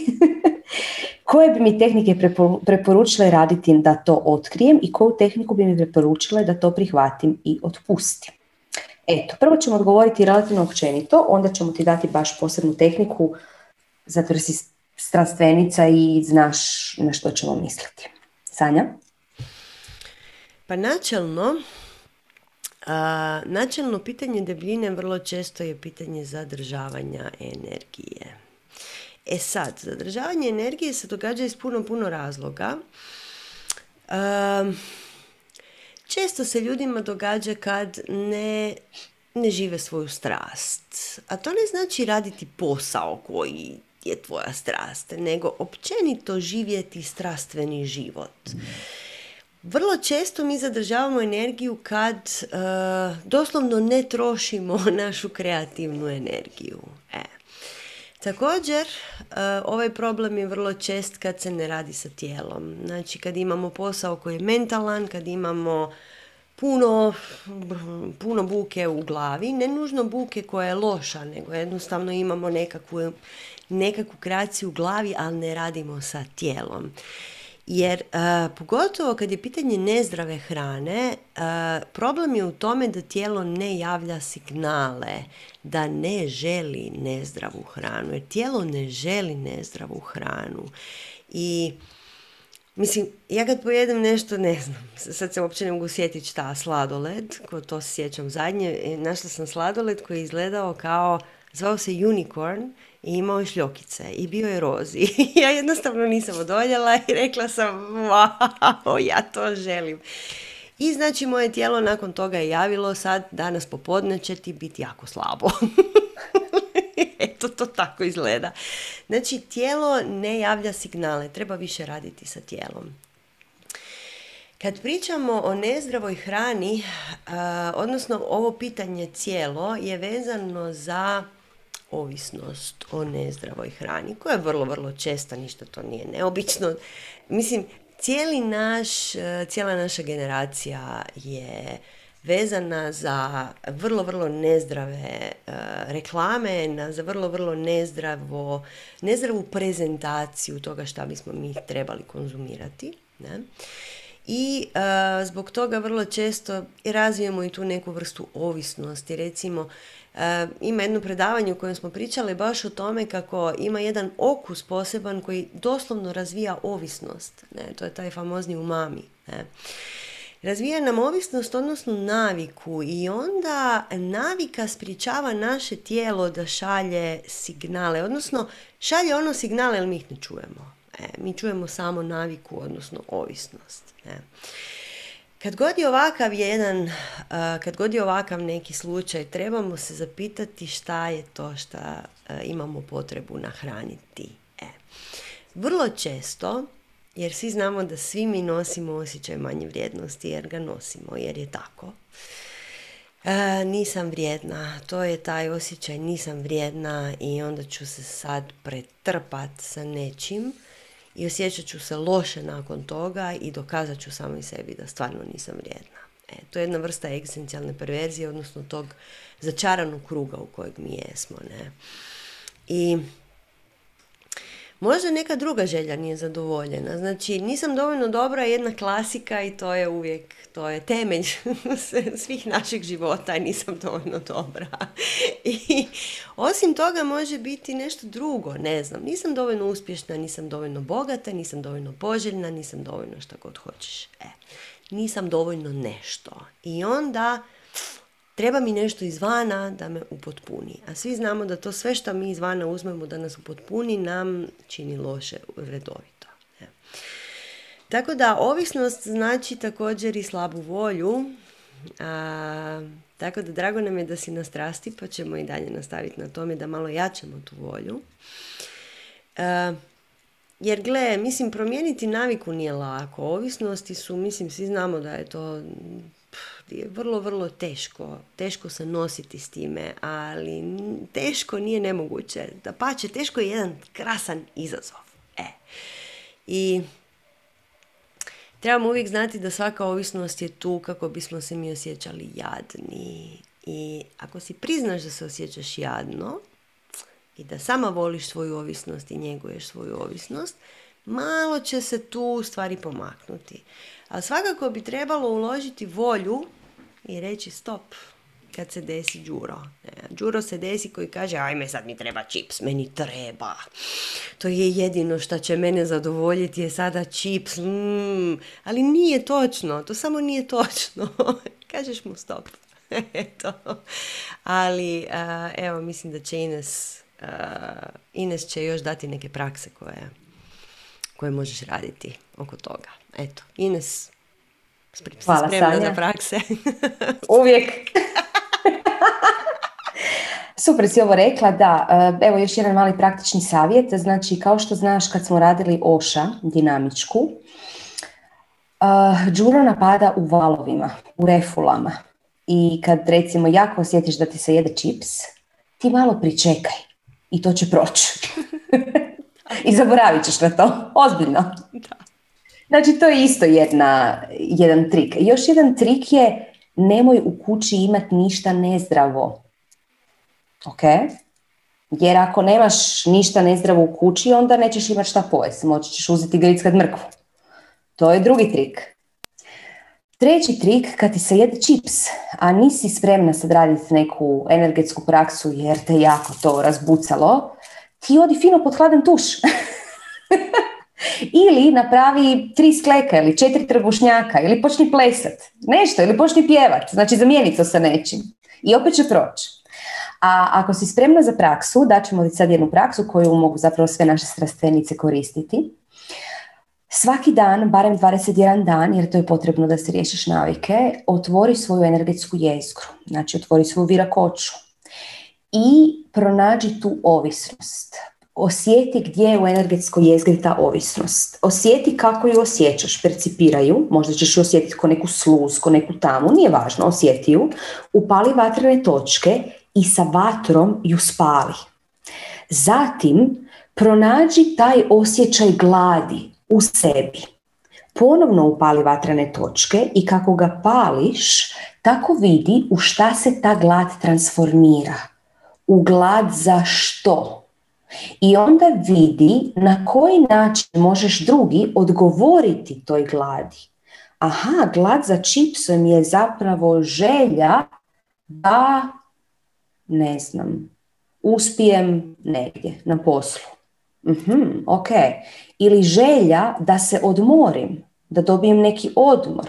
Koje bi mi tehnike preporučile raditi da to otkrijem i koju tehniku bi mi preporučile da to prihvatim i otpustim? Eto, prvo ćemo odgovoriti relativno općenito, onda ćemo ti dati baš posebnu tehniku, zato jer si strastvenica i znaš na što ćemo misliti. Sanja? Pa načelno pitanje debljine vrlo često je pitanje zadržavanja energije. E sad, zadržavanje energije se događa iz puno razloga. Često se ljudima događa kad ne žive svoju strast. A to ne znači raditi posao koji je tvoja strast, nego općenito živjeti strastveni život. Vrlo često mi zadržavamo energiju kad doslovno ne trošimo našu kreativnu energiju. Također, ovaj problem je vrlo čest kad se ne radi sa tijelom. Znači, kad imamo posao koji je mentalan, kad imamo puno buke u glavi, ne nužno buke koja je loša, nego jednostavno imamo nekakvu kreaciju u glavi, ali ne radimo sa tijelom. Jer pogotovo kad je pitanje nezdrave hrane, problem je u tome da tijelo ne javlja signale da ne želi nezdravu hranu. Jer tijelo ne želi nezdravu hranu. I mislim, ja kad pojedem nešto, ne znam, sad se uopće ne mogu sjetiti šta, sladoled, ko to se sjećam zadnje, našla sam sladoled koji je izgledao kao, zvao se Unicorn i imao je šljokice i bio je rozi. Ja jednostavno nisam odoljela i rekla sam, wow, ja to želim. I znači moje tijelo nakon toga je javilo, sad danas popodne će ti biti jako slabo. Eto, to tako izgleda. Znači, tijelo ne javlja signale, treba više raditi sa tijelom. Kad pričamo o nezdravoj hrani, odnosno ovo pitanje cijelo je vezano za ovisnost o nezdravoj hrani, koja je vrlo česta, ništa to nije neobično. Mislim, cijela naša generacija je vezana za vrlo nezdrave reklame, za vrlo nezdravu prezentaciju toga šta bismo mi trebali konzumirati, ne? I zbog toga vrlo često razvijemo i tu neku vrstu ovisnosti. Recimo, ima jedno predavanje u kojem smo pričali baš o tome kako ima jedan okus poseban koji doslovno razvija ovisnost, ne? To je taj famozni umami, ne? Razvija nam ovisnost, odnosno naviku, i onda navika sprječava naše tijelo da šalje signale, odnosno šalje ono signale, ali mi ih ne čujemo. Mi čujemo samo naviku, odnosno ovisnost. Kad god je ovakav neki slučaj, trebamo se zapitati šta je to što imamo potrebu nahraniti. Vrlo često, jer svi znamo da svi mi nosimo osjećaj manje vrijednosti jer ga nosimo, jer je tako. Nisam vrijedna, to je taj osjećaj, nisam vrijedna i onda ću se sad pretrpat sa nečim i osjećat ću se loše nakon toga i dokazat ću samo i sebi da stvarno nisam vrijedna. To je jedna vrsta egzistencijalne perverzije, odnosno tog začaranog kruga u kojeg mi jesmo, ne? I možda neka druga želja nije zadovoljena. Znači, nisam dovoljno dobra, jedna klasika, i to je uvijek, to je temelj svih naših života, i nisam dovoljno dobra. I osim toga može biti nešto drugo, ne znam, nisam dovoljno uspješna, nisam dovoljno bogata, nisam dovoljno poželjna, nisam dovoljno šta god hoćeš. Nisam dovoljno nešto. I onda treba mi nešto izvana da me upotpuni. A svi znamo da to sve što mi izvana uzmemo da nas upotpuni nam čini loše redovito. Tako da ovisnost znači također i slabu volju. Tako da drago nam je da si na strasti, pa ćemo i dalje nastaviti na tome da malo jačamo tu volju. Jer gle, mislim, promijeniti naviku nije lako. Ovisnosti su, mislim, svi znamo da je to je vrlo teško se nositi s time, ali teško nije nemoguće. Dapače, teško je jedan krasan izazov. I trebamo uvijek znati da svaka ovisnost je tu kako bismo se mi osjećali jadni. I ako si priznaš da se osjećaš jadno i da sama voliš svoju ovisnost i njeguješ svoju ovisnost, malo će se tu stvari pomaknuti. Ali svakako bi trebalo uložiti volju i reći stop kad se desi đuro. Đuro se desi koji kaže, ajme sad mi treba čips, meni treba. To je jedino što će mene zadovoljiti je sada čips. Ali nije točno, to samo nije točno. Kažeš mu stop. Eto. Ali evo, mislim da će Ines Ines će još dati neke prakse koje možeš raditi oko toga. Eto, Ines, hvala, spremna za prakse. Uvijek. Super si ovo rekla, da. Evo još jedan mali praktični savjet. Znači, kao što znaš, kad smo radili Oša, dinamičku, đuro napada u valovima, u refulama. I kad, recimo, jako osjetiš da ti se jede čips, ti malo pričekaj i to će proći. I zaboravit ćeš na to. Ozbiljno. Da. Znači, to je isto jedan trik. Još jedan trik je nemoj u kući imati ništa nezdravo. Ok? Jer ako nemaš ništa nezdravo u kući, onda nećeš imati šta pojesti. Moći ćeš uzeti grickat mrkvu. To je drugi trik. Treći trik, kad ti se jede čips, a nisi spremna sad raditi neku energetsku praksu jer te jako to razbucalo, ti odi fino pod hladan tuš. Ili napravi 3 skleka ili 4 trbušnjaka ili počni plesat nešto ili počni pjevat. Znači zamijeni to sa nečim i opet će proći. A ako si spremna za praksu, daćemo ti sad jednu praksu koju mogu zapravo sve naše strastvenice koristiti. Svaki dan, barem 21 dan, jer to je potrebno da se riješiš navike, otvori svoju energetsku jezgru, znači otvori svoju virakoću i pronađi tu ovisnost. Osjeti gdje je u energetskoj jezgri ta ovisnost. Osjeti kako ju osjećaš, percipiraju, možda ćeš ju osjetiti ko neku sluz, ko neku tamu, nije važno, osjeti ju. Upali vatrene točke i sa vatrom ju spali. Zatim pronađi taj osjećaj gladi u sebi. Ponovno upali vatrene točke i kako ga pališ, tako vidi u šta se ta glad transformira. U glad za što? I onda vidi na koji način možeš drugi odgovoriti toj gladi. Aha, glad za čipsom je zapravo želja da, ne znam, uspijem negdje na poslu. Ok. Ili želja da se odmorim, da dobijem neki odmor.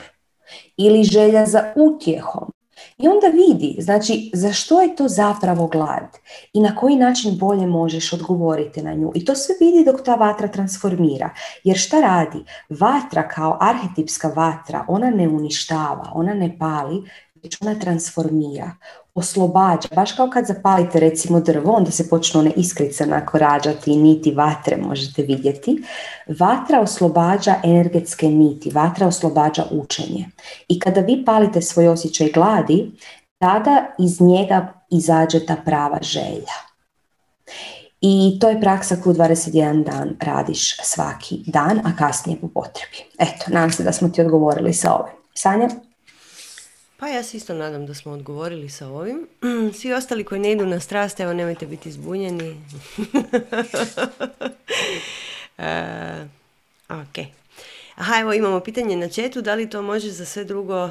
Ili želja za utjehom. I onda vidi, znači, zašto je to zapravo glad i na koji način bolje možeš odgovoriti na nju. I to sve vidi dok ta vatra transformira. Jer šta radi? Vatra kao arhetipska vatra, ona ne uništava, ona ne pali, već ona transformira, oslobađa. Baš kao kad zapalite recimo drvo, onda se počnu one iskrice onako rađati i niti vatre možete vidjeti. Vatra oslobađa energetske niti, vatra oslobađa učenje. I kada vi palite svoj osjećaj gladi, tada iz njega izađe ta prava želja. I to je praksa koju 21 dan radiš svaki dan, a kasnije po potrebi. Eto, nadam se da smo ti odgovorili sa ovim. Sanja? Pa ja se isto nadam da smo odgovorili sa ovim. Svi ostali koji ne idu na strast, evo nemojte biti zbunjeni. Ok. Aha, evo imamo pitanje na chatu, da li to može za sve drugo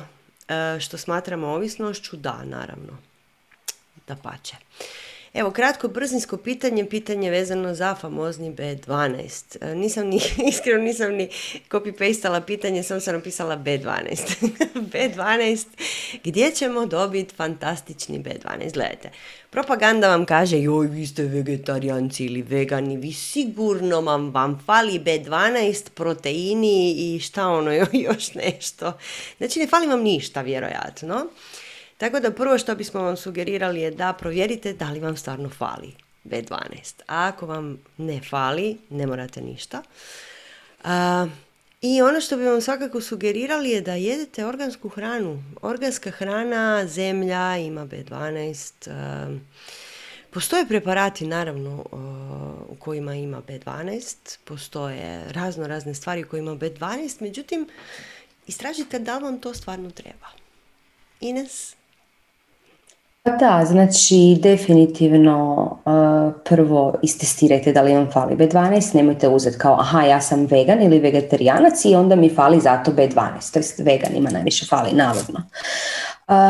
što smatramo ovisnošću? Da, naravno. Dapače. Evo, kratko brzinsko pitanje vezano za famozni B12. Iskreno nisam ni copy-pastala pitanje, samo sam napisala B12. B12, gdje ćemo dobiti fantastični B12? Gledajte, propaganda vam kaže, joj, vi ste vegetarijanci ili vegani, vi sigurno vam fali B12, proteini i šta ono, još nešto. Znači, ne fali vam ništa, vjerojatno. Tako da prvo što bismo vam sugerirali je da provjerite da li vam stvarno fali B12. A ako vam ne fali, ne morate ništa. I ono što bi vam svakako sugerirali je da jedete organsku hranu. Organska hrana, zemlja, ima B12. Postoje preparati, naravno, u kojima ima B12. Postoje razne stvari u kojima ima B12. Međutim, istražite da li vam to stvarno treba. Ines? Da, znači definitivno prvo istestirajte da li vam fali B12, nemojte uzeti kao aha ja sam vegan ili vegetarijanac i onda mi fali zato B12, to jest veganima najviše fali, navodno.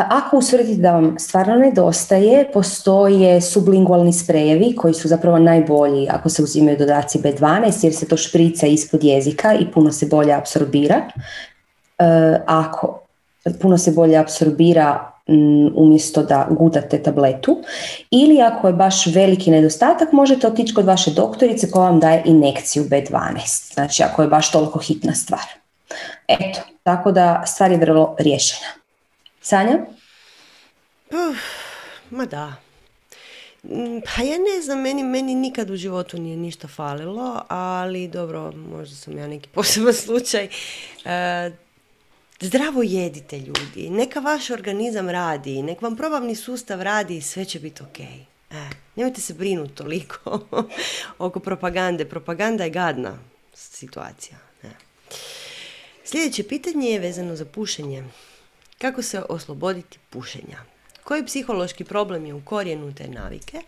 Ako usvrdite da vam stvarno nedostaje, postoje sublingualni sprejevi koji su zapravo najbolji ako se uzimaju dodaci B12 jer se to šprica ispod jezika i puno se bolje apsorbira. Puno se bolje apsorbira umjesto da gudate tabletu, ili ako je baš veliki nedostatak možete otići kod vaše doktorice koja vam daje injekciju B12, znači ako je baš toliko hitna stvar. Eto, tako da stvar je vrlo riješena. Sanja? Ma da. Pa ja ne znam, meni nikad u životu nije ništa falilo, ali dobro, možda sam ja neki poseban slučaj. Zdravo jedite, ljudi, neka vaš organizam radi, nek vam probavni sustav radi i sve će biti ok. Nemojte se brinuti toliko oko propagande. Propaganda je gadna situacija. Sljedeće pitanje je vezano za pušenje. Kako se osloboditi pušenja? Koji psihološki problem je u korijenu te navike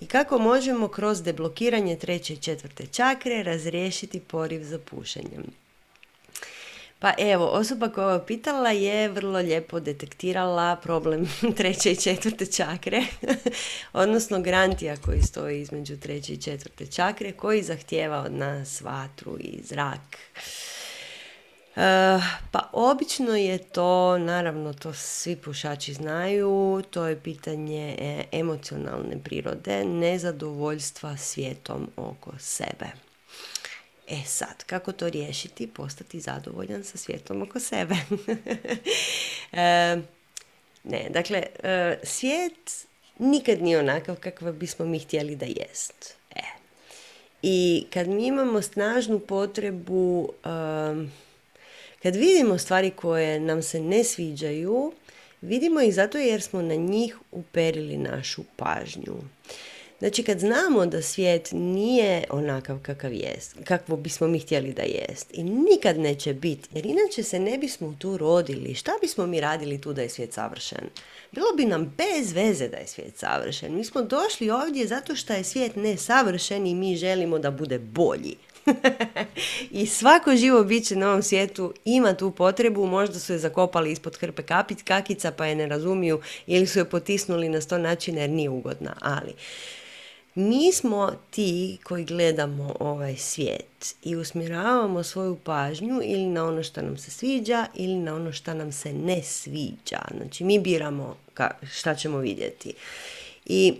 i kako možemo kroz deblokiranje 3. i 4. čakre razriješiti poriv za pušenjem? Pa evo, osoba koja je pitala je vrlo lijepo detektirala problem 3. i 4. čakre, odnosno grantija koji stoji između 3. i 4. čakre, koji zahtijeva od nas vatru i zrak. Pa obično je to, naravno to svi pušači znaju, to je pitanje emocionalne prirode, nezadovoljstva svijetom oko sebe. E sad, kako to riješiti? Postati zadovoljan sa svijetom oko sebe. Svijet nikad nije onakav kakav bismo mi htjeli da jest. I kad mi imamo snažnu potrebu, kad vidimo stvari koje nam se ne sviđaju, vidimo ih zato jer smo na njih uperili našu pažnju. Znači, kad znamo da svijet nije onakav kakav jest, kakvo bismo mi htjeli da jest i nikad neće biti, jer inače se ne bismo tu rodili. Šta bismo mi radili tu da je svijet savršen? Bilo bi nam bez veze da je svijet savršen. Mi smo došli ovdje zato što je svijet nesavršen i mi želimo da bude bolji. I svako živo biće na ovom svijetu ima tu potrebu, možda su je zakopali ispod krpe kakica pa je ne razumiju ili su je potisnuli na 100 načina jer nije ugodna, ali mi smo ti koji gledamo ovaj svijet i usmjeravamo svoju pažnju ili na ono što nam se sviđa ili na ono što nam se ne sviđa. Znači mi biramo šta ćemo vidjeti. I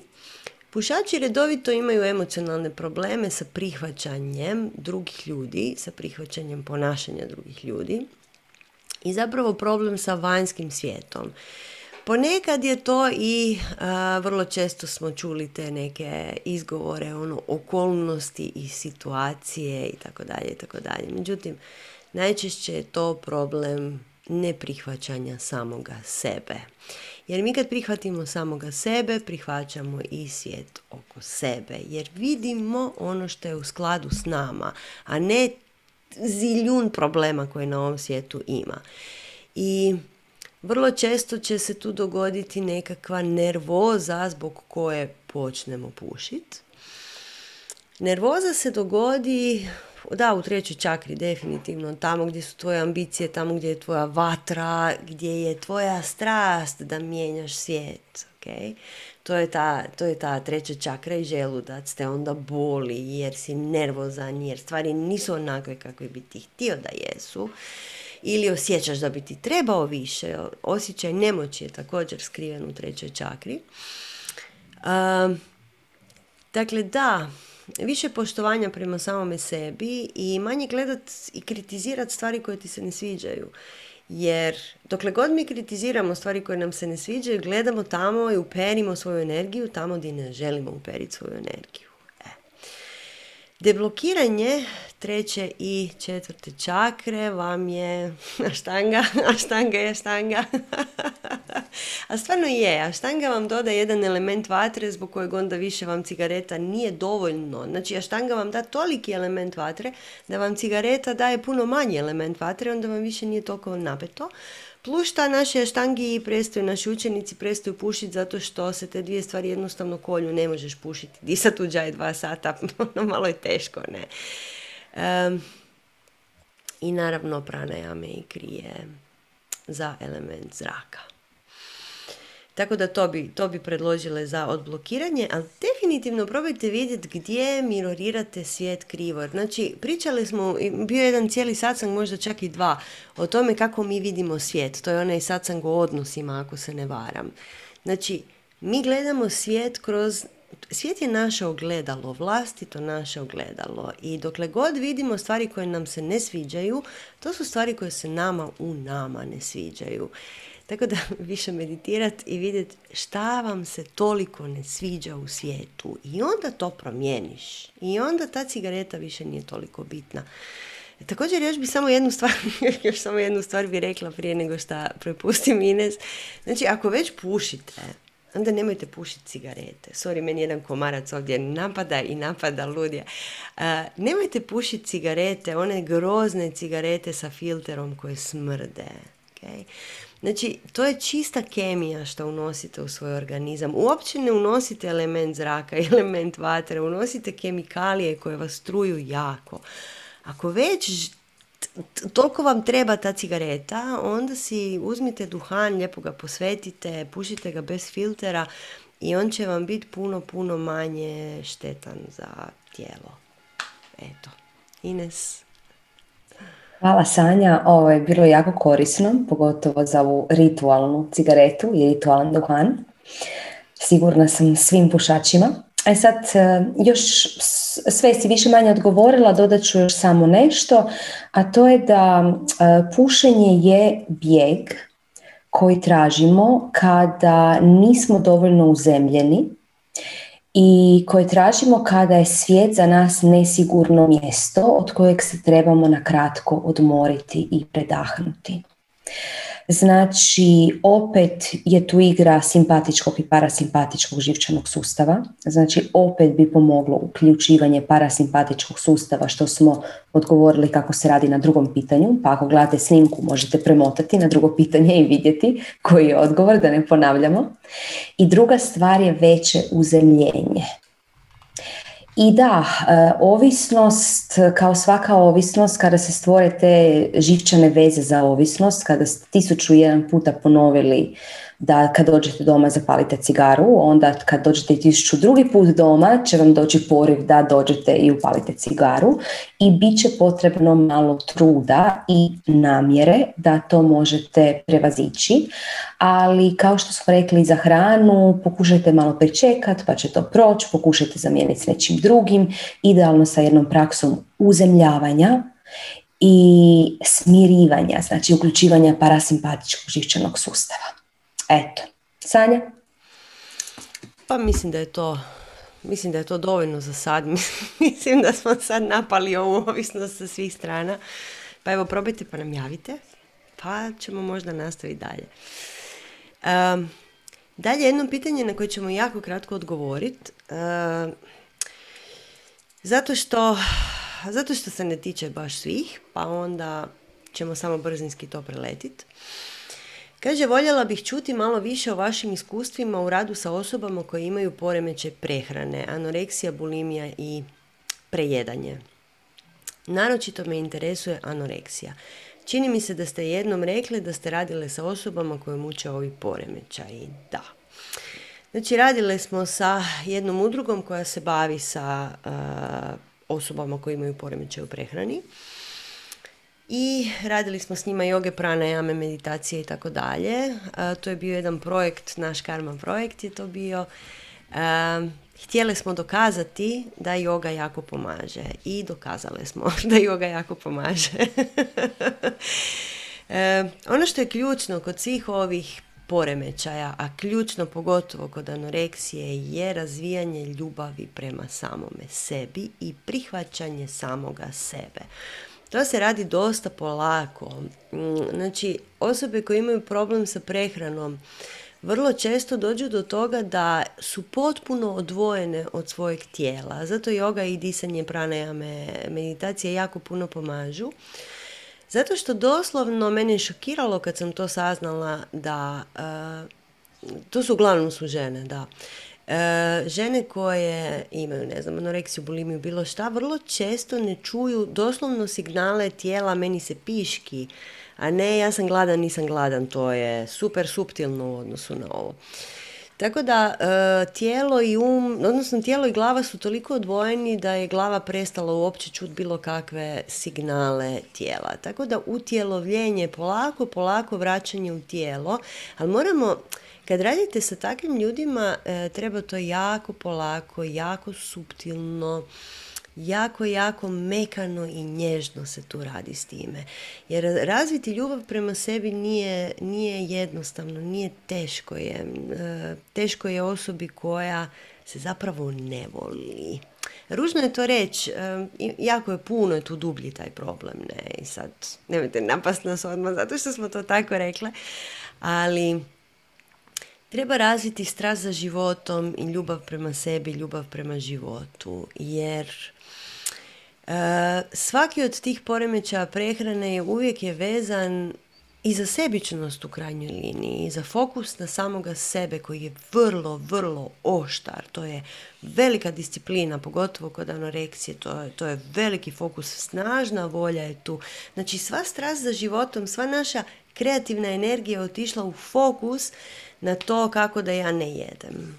pušači redovito imaju emocionalne probleme sa prihvaćanjem drugih ljudi, sa prihvaćanjem ponašanja drugih ljudi i zapravo problem sa vanjskim svijetom. Ponekad je to i vrlo često smo čuli te neke izgovore, okolnosti i situacije itd. Međutim, najčešće je to problem neprihvaćanja samoga sebe. Jer mi kad prihvatimo samoga sebe, prihvaćamo i svijet oko sebe. Jer vidimo ono što je u skladu s nama, a ne ziljun problema koje na ovom svijetu ima. I vrlo često će se tu dogoditi nekakva nervoza zbog koje počnemo pušiti. Nervoza se dogodi, da, u 3. čakri definitivno, tamo gdje su tvoje ambicije, tamo gdje je tvoja vatra, gdje je tvoja strast da mijenjaš svijet. Okay? To je ta 3. čakra i želudac te onda boli jer si nervozan, jer stvari nisu onakve kakve bi ti htio da jesu. Ili osjećaš da bi ti trebao više, osjećaj nemoći je također skriven u 3. čakri. Dakle, da, više poštovanja prema samome sebi i manje gledati i kritizirati stvari koje ti se ne sviđaju. Jer dokle god mi kritiziramo stvari koje nam se ne sviđaju, gledamo tamo i uperimo svoju energiju tamo gdje ne želimo uperiti svoju energiju. Deblokiranje 3. i 4. čakre vam je aštanga. A stvarno je, aštanga vam doda jedan element vatre zbog kojeg onda više vam cigareta nije dovoljno. Znači, aštanga vam da toliki element vatre da vam cigareta daje puno manji element vatre, onda vam više nije toliko napeto. Plus šta naše aštangi prestaju, naši učenici prestaju pušiti zato što se te dvije stvari jednostavno kolju, ne možeš pušiti. Disat uđaj 2 sata, malo je teško, ne. I naravno pranajame i krije za element zraka. Tako da to bi predložile za odblokiranje, ali definitivno probajte vidjeti gdje mirorirate svijet krivo. Znači, pričali smo, bio je jedan cijeli satsang, možda čak i dva, o tome kako mi vidimo svijet. To je onaj satsang o odnosima, ako se ne varam. Znači, mi gledamo svijet kroz... Svijet je naše ogledalo, vlastito naše ogledalo. I dokle god vidimo stvari koje nam se ne sviđaju, to su stvari koje se nama ne sviđaju. Tako da više meditirati i vidjeti šta vam se toliko ne sviđa u svijetu. I onda to promijeniš. I onda ta cigareta više nije toliko bitna. Također još samo jednu stvar bi rekla prije nego što prepustim Ines. Znači, ako već pušite, onda nemojte pušiti cigarete. Sorry, meni jedan komarac ovdje napada ludija. Nemojte pušiti cigarete, one grozne cigarete sa filterom koje smrde. Okay? Znači, to je čista kemija što unosite u svoj organizam. Uopće ne unosite element zraka, element vatre, unosite kemikalije koje vas struju jako. Ako već toliko vam treba ta cigareta, onda si uzmite duhan, lijepo ga posvetite, pušite ga bez filtera i on će vam biti puno manje štetan za tijelo. Eto, Ines. Hvala, Sanja, ovo je bilo jako korisno, pogotovo za ovu ritualnu cigaretu i ritualan duhan. Sigurna sam svim pušačima. E sad, još sve si više manje odgovorila, dodat ću još samo nešto, a to je da pušenje je bijeg koji tražimo kada nismo dovoljno uzemljeni i koje tražimo kada je svijet za nas nesigurno mjesto od kojeg se trebamo na kratko odmoriti i predahnuti. Znači, opet je tu igra simpatičkog i parasimpatičkog živčanog sustava. Znači, opet bi pomoglo uključivanje parasimpatičkog sustava, što smo odgovorili kako se radi na drugom pitanju. Pa ako gledate snimku, možete premotati na drugo pitanje i vidjeti koji je odgovor, da ne ponavljamo. I druga stvar je veće uzemljenje. I da, ovisnost, kao svaka ovisnost, kada se stvore te živčane veze za ovisnost, kada ste 1001 puta ponovili da kad dođete doma zapalite cigaru, onda kad dođete 1002 put doma će vam doći poriv da dođete i upalite cigaru i bit će potrebno malo truda i namjere da to možete prevazići, ali kao što smo rekli za hranu, pokušajte malo pričekati pa će to proći, pokušajte zamijeniti s nečim drugim, idealno sa jednom praksom uzemljavanja i smirivanja, znači uključivanja parasimpatičkog živčanog sustava. Eto, Sanja? Pa mislim da je to dovoljno za sad. Mislim da smo sad napali ovu ovisnost sa svih strana. Pa evo, probajte pa nam javite, pa ćemo možda nastaviti dalje. Dalje jedno pitanje na koje ćemo jako kratko odgovoriti. Zato što se ne tiče baš svih, pa onda ćemo samo brzinski to preletiti. Kaže, voljela bih čuti malo više o vašim iskustvima u radu sa osobama koje imaju poremeće prehrane, anoreksija, bulimija i prejedanje. Naročito me interesuje anoreksija. Čini mi se da ste jednom rekli da ste radile sa osobama koje muče ovi poremećaji. Da. Znači, radile smo sa jednom udrugom koja se bavi sa osobama koje imaju poremećaj u prehrani. I radili smo s njima joge, pranajame, meditacije i tako dalje. To je bio jedan projekt, naš karma projekt je to bio. Htjeli smo dokazati da joga jako pomaže. I dokazale smo da joga jako pomaže. Ono što je ključno kod svih ovih poremećaja, a ključno pogotovo kod anoreksije, je razvijanje ljubavi prema samome sebi i prihvaćanje samoga sebe. To se radi dosta polako. Znači, osobe koje imaju problem sa prehranom vrlo često dođu do toga da su potpuno odvojene od svojeg tijela. Zato joga i disanje, pranajame, meditacije jako puno pomažu. Zato što doslovno mene je šokiralo kad sam to saznala da... to su uglavnom žene, da. Žene koje imaju, ne znam, anoreksiju, bulimiju, bilo šta, vrlo često ne čuju doslovno signale tijela meni se piški, a ne ja sam gladan, nisam gladan, to je super suptilno u odnosu na ovo. Tako da tijelo i um, odnosno tijelo i glava su toliko odvojeni da je glava prestala uopće čuti bilo kakve signale tijela. Tako da utjelovljenje, polako vraćanje u tijelo, ali moramo, kad radite sa takvim ljudima, treba to jako polako, jako suptilno, jako mekano i nježno se tu radi s time. Jer razviti ljubav prema sebi nije jednostavno, nije teško je. Teško je osobi koja se zapravo ne voli. Ružno je to reći, jako je puno je tu dublji taj problem. Ne? I sad nemojte napast nas odmah zato što smo to tako rekle, ali... Treba razviti strast za životom i ljubav prema sebi, ljubav prema životu, jer svaki od tih poremećaja prehrane uvijek je vezan i za sebičnost u krajnjoj liniji, i za fokus na samoga sebe koji je vrlo oštar. To je velika disciplina, pogotovo kod anoreksije, to je veliki fokus, snažna volja je tu. Znači sva strast za životom, sva naša kreativna energija je otišla u fokus na to kako da ja ne jedem.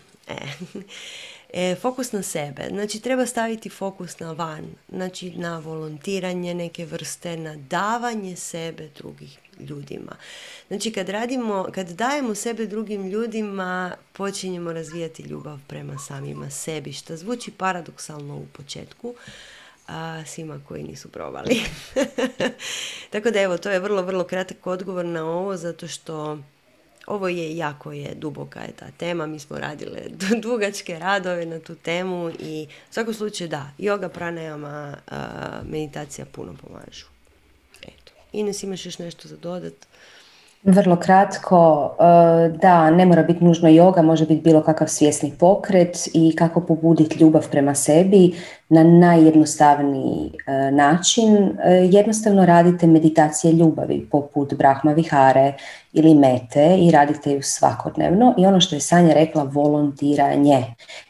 Fokus na sebe. Znači, treba staviti fokus na van. Znači, na volontiranje neke vrste, na davanje sebe drugih ljudima. Znači, kad dajemo sebe drugim ljudima, počinjemo razvijati ljubav prema samima sebi, što zvuči paradoksalno u početku, a svima koji nisu probali. Tako da, evo, to je vrlo kratak odgovor na ovo, zato što ovo je duboka je ta tema, mi smo radile dugačke radove na tu temu i u svakom slučaju da, joga, pranajama, meditacija puno pomažu. Eto. Ines, imaš još nešto za dodat? Vrlo kratko, da, ne mora biti nužno joga, može biti bilo kakav svjesni pokret i kako pobuditi ljubav prema sebi na najjednostavniji način. Jednostavno radite meditacije ljubavi poput Brahma Vihare ili Mete i radite ju svakodnevno. I ono što je Sanja rekla, volontiranje,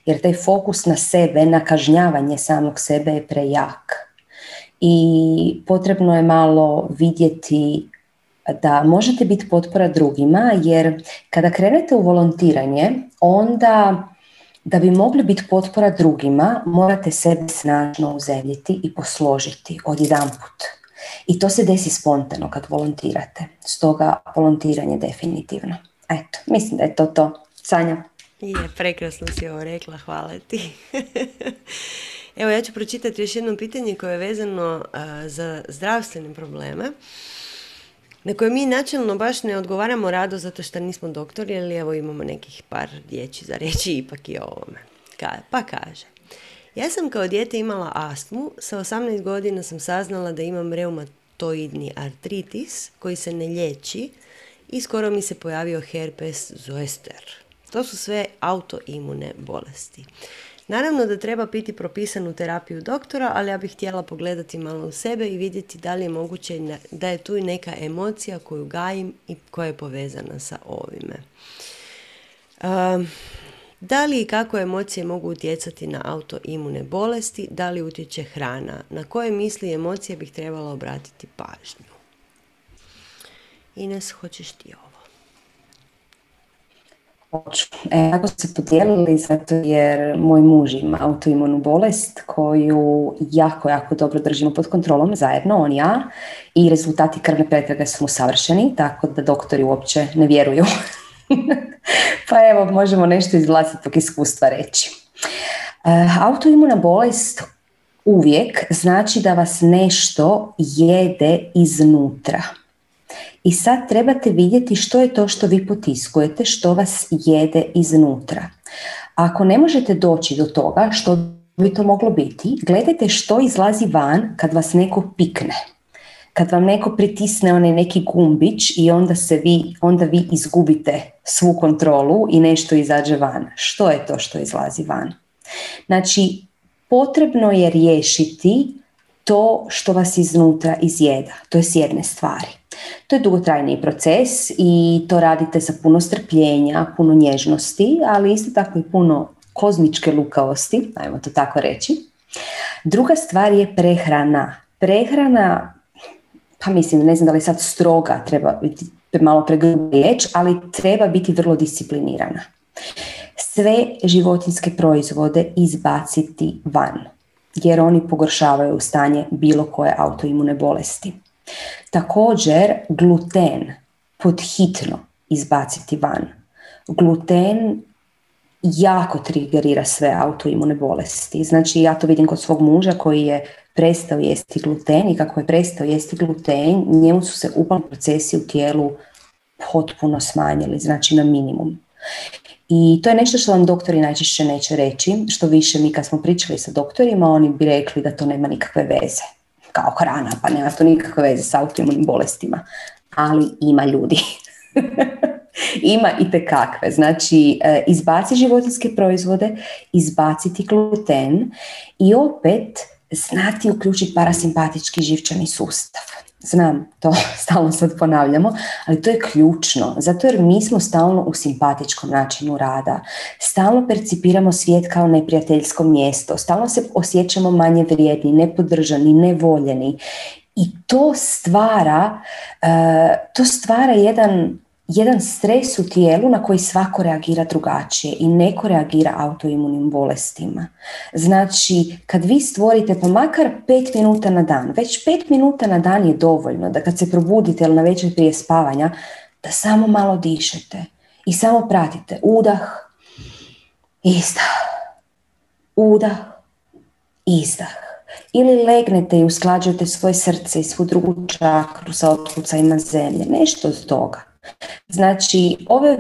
jer taj fokus na sebe, na kažnjavanje samog sebe je prejak i potrebno je malo vidjeti da možete biti potpora drugima, jer kada krenete u volontiranje, onda da bi mogli biti potpora drugima, morate sebe snažno uzemljiti i posložiti odjedanput. I to se desi spontano kad volontirate. Stoga volontiranje definitivno. Eto, mislim da je to. Sanja? Je, prekrasno si ovo rekla, hvala ti. Evo, ja ću pročitati još jedno pitanje koje je vezano za zdravstvene probleme, na koje mi načelno baš ne odgovaramo rado zato što nismo doktori, ali evo imamo nekih par riječi za reći ipak i o ovome. Pa kaže, ja sam kao dijete imala astmu, sa 18 godina sam saznala da imam reumatoidni artritis koji se ne liječi i skoro mi se pojavio herpes zoester. To su sve autoimune bolesti. Naravno da treba piti propisanu terapiju doktora, ali ja bih htjela pogledati malo u sebe i vidjeti da li je moguće da je tu i neka emocija koju gajim i koja je povezana sa ovime. Da li i kako emocije mogu utjecati na autoimune bolesti, da li utječe hrana, na koje misli i emocije bih trebala obratiti pažnju? Ines, hoćeš ti ovo? Tako se podijelili zato jer moj muž ima autoimunu bolest koju jako dobro držimo pod kontrolom zajedno, on i ja, i rezultati krvne pretrage su mu savršeni, tako da doktori uopće ne vjeruju. Pa evo, možemo nešto iz vlastitog iskustva reći. Autoimuna bolest uvijek znači da vas nešto jede iznutra. I sad trebate vidjeti što je to što vi potiskujete, što vas jede iznutra. Ako ne možete doći do toga što bi to moglo biti, gledajte što izlazi van kad vas neko pikne. Kad vam neko pritisne onaj neki gumbić i onda vi izgubite svu kontrolu i nešto izađe van. Što je to što izlazi van? Znači, potrebno je riješiti to što vas iznutra izjeda. To je s jedne stvari. To je dugotrajni proces i to radite sa puno strpljenja, puno nježnosti, ali isto tako i puno kozmičke lukavosti, ajmo to tako reći. Druga stvar je prehrana. Prehrana, pa mislim, ne znam da li sad stroga treba biti, malo pregruba riječ, ali treba biti vrlo disciplinirana. Sve životinjske proizvode izbaciti van, jer oni pogoršavaju stanje bilo koje autoimune bolesti. Također, gluten podhitno izbaciti van. Gluten jako trigerira sve autoimune bolesti. Znači, ja to vidim kod svog muža koji je prestao jesti gluten i kako je prestao jesti gluten, njemu su se upalni procesi u tijelu potpuno smanjili, znači na minimum. I to je nešto što vam doktori najčešće neće reći, što više mi kad smo pričali sa doktorima, oni bi rekli da to nema nikakve veze, kao hrana, pa nema to nikakve veze sa autoimunim bolestima, ali ima ljudi. Ima itekakve, znači izbaci životinjske proizvode, izbaciti gluten i opet znati uključiti parasimpatički živčani sustav. Znam, to stalno sad ponavljamo, ali to je ključno, zato jer mi smo stalno u simpatičkom načinu rada, stalno percipiramo svijet kao neprijateljsko mjesto, stalno se osjećamo manje vrijedni, nepodržani, nevoljeni i to stvara jedan stres u tijelu na koji svako reagira drugačije i neko reagira autoimunim bolestima. Znači, kad vi stvorite pa makar 5 minuta na dan, već 5 minuta na dan je dovoljno da kad se probudite ili na večer prije spavanja, da samo malo dišete i samo pratite udah, izdah, udah, izdah. Ili legnete i usklađujete svoje srce i svu drugu čakru sa otkucajima zemlje, nešto od toga. Znači, ovi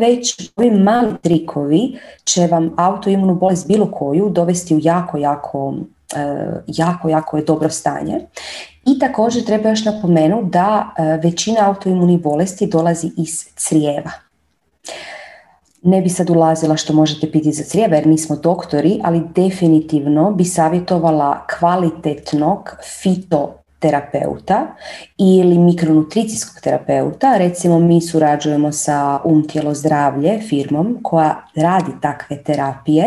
mali trikovi će vam autoimunu bolest bilo koju dovesti u jako je dobro stanje. I također treba još napomenuti da većina autoimunih bolesti dolazi iz crijeva. Ne bi sad ulazila što možete piti za crijeva jer nismo doktori, ali definitivno bi savjetovala kvalitetnog fitoterapeuta ili mikronutricijskog terapeuta. Recimo, mi surađujemo sa Tijelo zdravlje, firmom koja radi takve terapije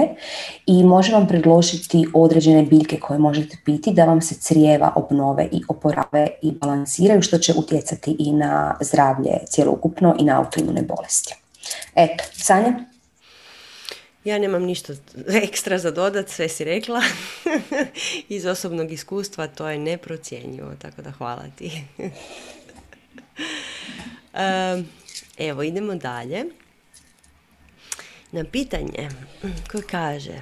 i može vam predložiti određene biljke koje možete piti da vam se crijeva obnove i oporave i balansiraju, što će utjecati i na zdravlje cjelokupno i na autoimune bolesti. Eto, Sanja? Ja nemam ništa ekstra za dodat, sve si rekla. Iz osobnog iskustva to je neprocjenjivo, tako da hvala ti. Evo, idemo dalje. Na pitanje koje kaže,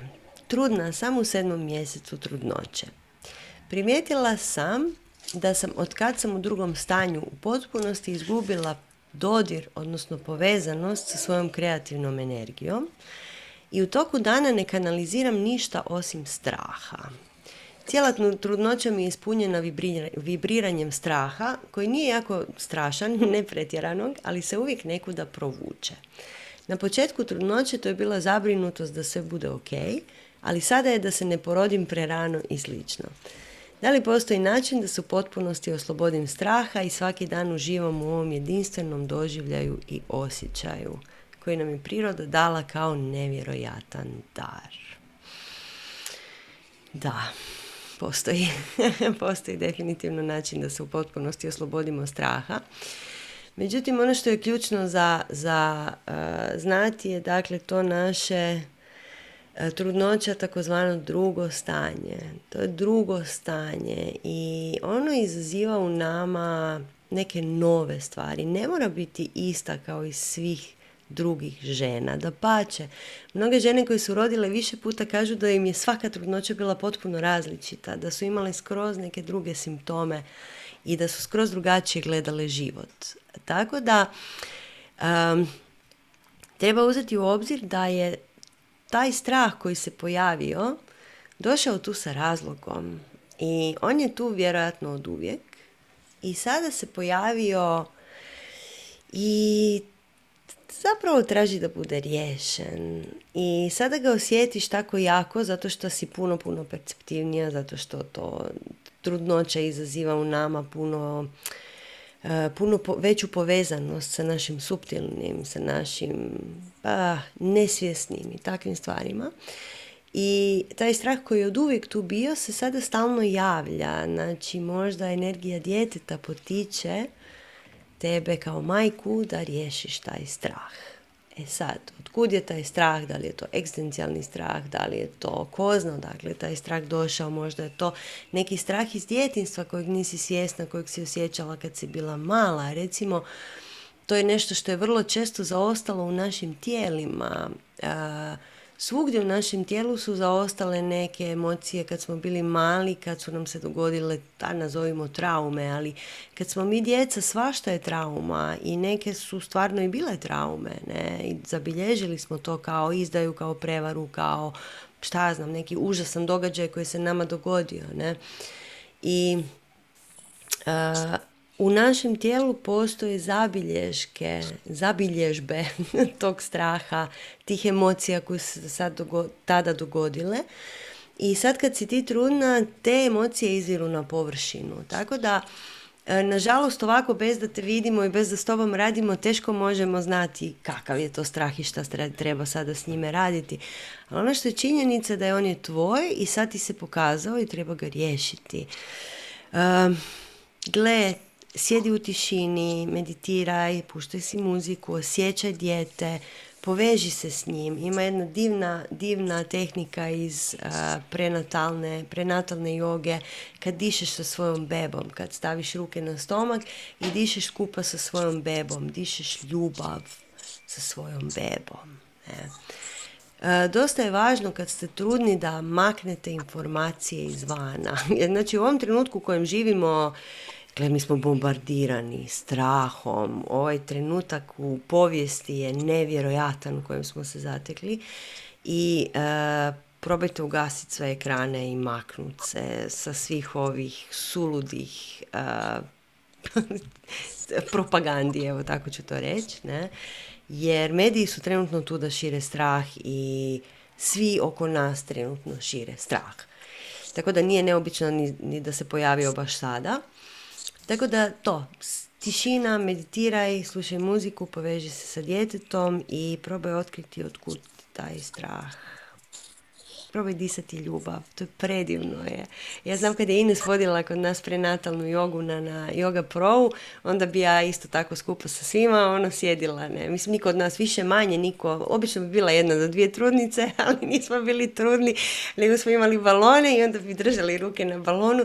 trudna sam u 7. mjesecu trudnoće. Primijetila sam da sam otkad sam u drugom stanju u potpunosti izgubila dodir, odnosno povezanost sa svojom kreativnom energijom i u toku dana ne kanaliziram ništa osim straha. Cijela trudnoća mi je ispunjena vibriranjem straha, koji nije jako strašan, ne pretjeranog, ali se uvijek nekuda provuče. Na početku trudnoće to je bila zabrinutost da sve bude ok, ali sada je da se ne porodim prerano i slično. Da li postoji način da se u potpunosti oslobodim straha i svaki dan uživam u ovom jedinstvenom doživljaju i osjećaju koji nam je priroda dala kao nevjerojatan dar? Da, postoji. Postoji definitivno način da se u potpunosti oslobodimo straha. Međutim, ono što je ključno za znati je, dakle, to naše trudnoća, takozvano drugo stanje. To je drugo stanje i ono izaziva u nama neke nove stvari. Ne mora biti ista kao i svih drugih žena. Dapače, mnoge žene koje su rodile više puta kažu da im je svaka trudnoća bila potpuno različita, da su imale skroz neke druge simptome i da su skroz drugačije gledale život. Tako da treba uzeti u obzir da je taj strah koji se pojavio došao tu sa razlogom i on je tu vjerojatno od uvijek i sada se pojavio i zapravo traži da bude riješen i sada ga osjetiš tako jako zato što si puno perceptivnija, zato što to trudnoća izaziva u nama puno veću povezanost sa našim suptilnim, sa našim nesvjesnim i takvim stvarima. I taj strah koji je od uvijek tu bio se sada stalno javlja. Znači, možda energija djeteta potiče tebe kao majku da riješiš taj strah. E sad, otkud je taj strah? Da li je to egzistencijalni strah? Da li je to kozno? Dakle, taj strah došao, možda je to neki strah iz djetinjstva kojeg nisi svjesna, kojeg si osjećala kad si bila mala. Recimo, to je nešto što je vrlo često zaostalo u našim tijelima. Svugdje u našem tijelu su zaostale neke emocije kad smo bili mali, kad su nam se dogodile, nazovimo traume, ali kad smo mi djeca, svašta je trauma i neke su stvarno i bile traume, ne? I zabilježili smo to kao izdaju, kao prevaru, kao šta znam, neki užasan događaj koji se nama dogodio, ne? I u našem tijelu postoje zabilježbe tog straha, tih emocija koje su se tada dogodile. I sad kad si ti trudna, te emocije izviru na površinu. Tako da, nažalost, ovako bez da te vidimo i bez da s tobom radimo, teško možemo znati kakav je to strah i šta treba sada s njime raditi. Ali ono što je činjenica da je on je tvoj i sad ti se pokazao i treba ga riješiti. Gle, sjedi u tišini, meditiraj, puštaj si muziku, osjećaj dijete, poveži se s njim. Ima jedna divna tehnika iz prenatalne joge, kad dišeš sa svojom bebom, kad staviš ruke na stomak i dišeš skupa sa svojom bebom, dišeš ljubav sa svojom bebom. Dosta je važno kad ste trudni da maknete informacije izvana. Znači, u ovom trenutku u kojem živimo, mi smo bombardirani strahom. Ovaj trenutak u povijesti je nevjerojatan u kojem smo se zatekli i probajte ugasiti sve ekrane i maknuti se sa svih ovih suludih propagandi, evo tako ću to reći, ne? Jer mediji su trenutno tu da šire strah i svi oko nas trenutno šire strah. Tako da nije neobično ni da se pojavio baš sada. Tako da to, tišina, meditiraj, slušaj muziku, poveži se sa djetetom i probaj otkriti otkud taj strah. Probaj disati ljubav, to je predivno je. Ja znam kad je Ines vodila kod nas prenatalnu jogu na Yoga Pro, onda bi ja isto tako skupa sa svima sjedila. Ne? Mislim, niko od nas više manje, niko, obično bi bila jedna do dvije trudnice, ali nismo bili trudni, nego smo imali balone i onda bi držali ruke na balonu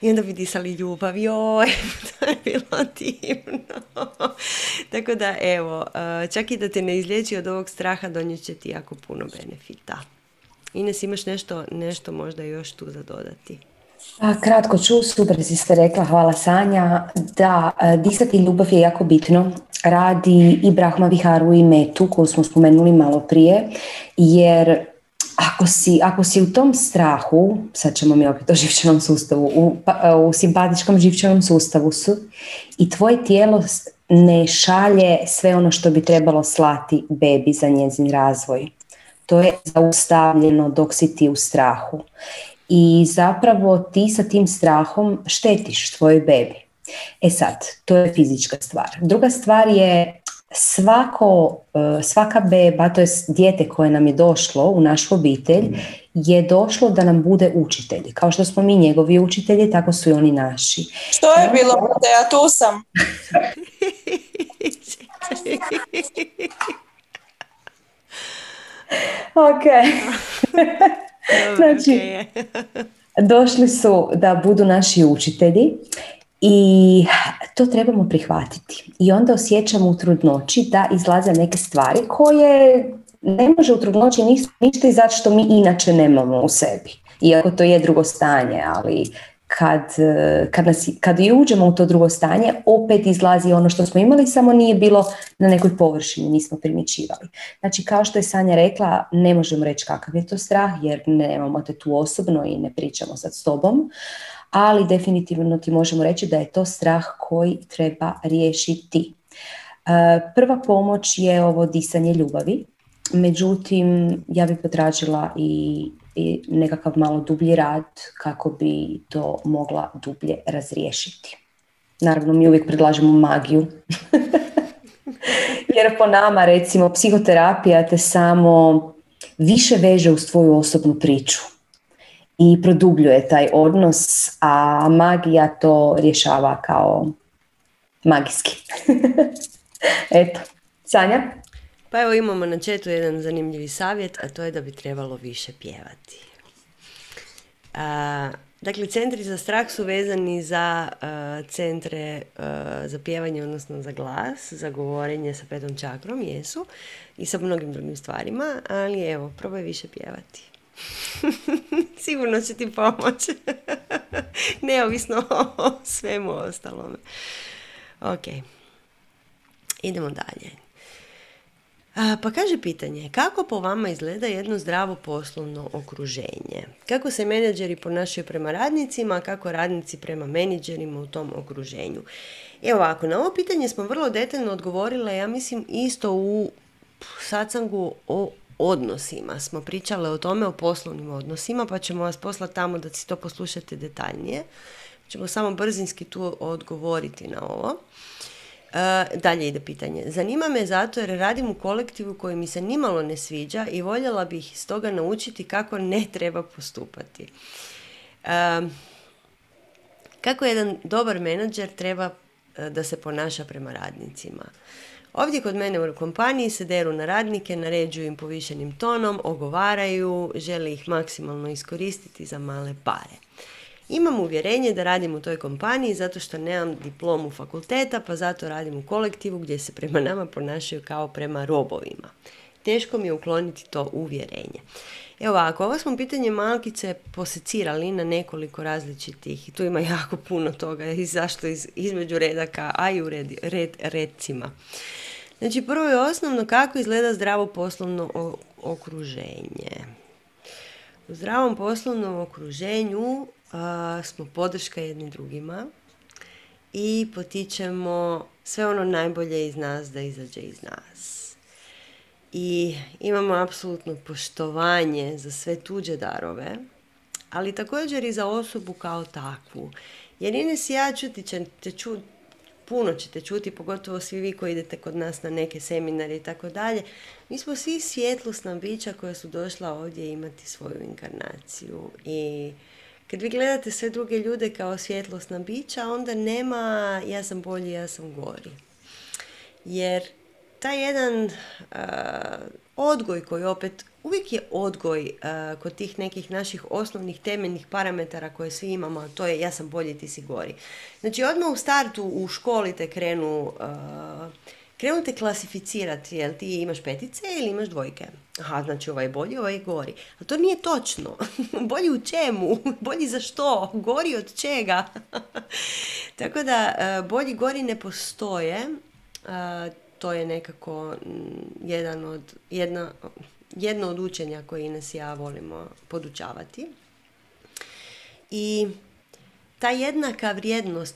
i onda bi disali ljubav. Joj, to je bilo divno. Tako da evo, čak i da te ne izliječi od ovog straha, donijet će ti jako puno benefita. Ines, imaš nešto možda još tu za dodati? Kratko ću, super si ste rekla, hvala Sanja. Da, disati ljubav je jako bitno. Radi i Brahma Viharu i metu koju smo spomenuli malo prije, jer ako si u tom strahu, sad ćemo mi opet o živčanom sustavu, u simpatičkom živčanom sustavu su, i tvoje tijelo ne šalje sve ono što bi trebalo slati bebi za njezin razvoj. To je zaustavljeno dok si ti u strahu. I zapravo ti sa tim strahom štetiš tvojoj bebi. E sad, to je fizička stvar. Druga stvar je svaka beba, to je dijete koje nam je došlo u našu obitelj, je došlo da nam bude učitelj. Kao što smo mi njegovi učitelji, tako su i oni naši. Što je bilo? Da ja tu sam. Ok, znači došli su da budu naši učitelji i to trebamo prihvatiti. I onda osjećamo u trudnoći da izlaze neke stvari koje ne može u trudnoći ništa izaći što mi inače nemamo u sebi. Iako to je drugo stanje, ali kad i uđemo u to drugo stanje, opet izlazi ono što smo imali, samo nije bilo na nekoj površini, nismo primjećivali. Znači, kao što je Sanja rekla, ne možemo reći kakav je to strah, jer nemamo te tu osobno i ne pričamo sad s tobom, ali definitivno ti možemo reći da je to strah koji treba riješiti. Prva pomoć je ovo disanje ljubavi, međutim, ja bih potražila i nekakav malo dublji rad kako bi to mogla dublje razriješiti. Naravno, mi uvijek predlažemo magiju. Jer po nama, recimo, psihoterapija te samo više veže uz svoju osobnu priču i produbljuje taj odnos, a magija to rješava kao magijski. Eto, Sanja? Pa evo, imamo na chatu jedan zanimljivi savjet, a to je da bi trebalo više pjevati. Dakle, centri za strah su vezani za centre za pjevanje, odnosno za glas, za govorenje sa petom čakrom, jesu, i sa mnogim drugim stvarima, ali evo, probaj više pjevati. Sigurno će ti pomoći. Neovisno o svemu ostalome. Ok, idemo dalje. Pa kaže pitanje, kako po vama izgleda jedno zdravo poslovno okruženje? Kako se menadžeri ponašaju prema radnicima, a kako radnici prema menadžerima u tom okruženju? Evo ovako, na ovo pitanje smo vrlo detaljno odgovorile, ja mislim isto u satsangu o odnosima. Smo pričale o tome, o poslovnim odnosima, pa ćemo vas poslati tamo da si to poslušate detaljnije. Ćemo samo brzinski tu odgovoriti na ovo. Dalje ide pitanje. Zanima me zato jer radim u kolektivu koji mi se nimalo ne sviđa i voljela bih iz toga naučiti kako ne treba postupati. Kako jedan dobar menadžer treba da se ponaša prema radnicima? Ovdje kod mene u kompaniji se deru na radnike, naređuju im povišenim tonom, ogovaraju, žele ih maksimalno iskoristiti za male pare. Imam uvjerenje da radim u toj kompaniji zato što nemam diplomu fakulteta, pa zato radim u kolektivu gdje se prema nama ponašaju kao prema robovima. Teško mi je ukloniti to uvjerenje. Evo ovako, ovo smo pitanje malkice posecirali na nekoliko različitih, tu ima jako puno toga i zašto između redaka, a i u redcima. Znači, prvo je osnovno kako izgleda zdravo poslovno okruženje. U zdravom poslovnom okruženju smo podrška jednim drugima i potičemo sve ono najbolje iz nas da izađe iz nas. I imamo apsolutno poštovanje za sve tuđe darove, ali također i za osobu kao takvu. Jer Ines i ja puno ćete čuti, pogotovo svi vi koji idete kod nas na neke seminare i tako dalje. Mi smo svi svjetlosna bića koja su došla ovdje imati svoju inkarnaciju i kad vi gledate sve druge ljude kao svjetlosna bića, onda nema ja sam bolji, ja sam gori. Jer taj jedan odgoj koji opet, uvijek je odgoj kod tih nekih naših osnovnih temeljnih parametara koje svi imamo, a to je ja sam bolji, ti si gori. Znači odmah u startu u školi te krenu te klasificirati, jel ti imaš petice ili imaš dvojke. Aha, znači ovaj je bolji, ovaj je gori. A to nije točno. Bolji u čemu? Bolji za što? Gori od čega? Tako da bolji gori ne postoje. To je nekako jedno od učenja koje Ines i ja volimo podučavati. I ta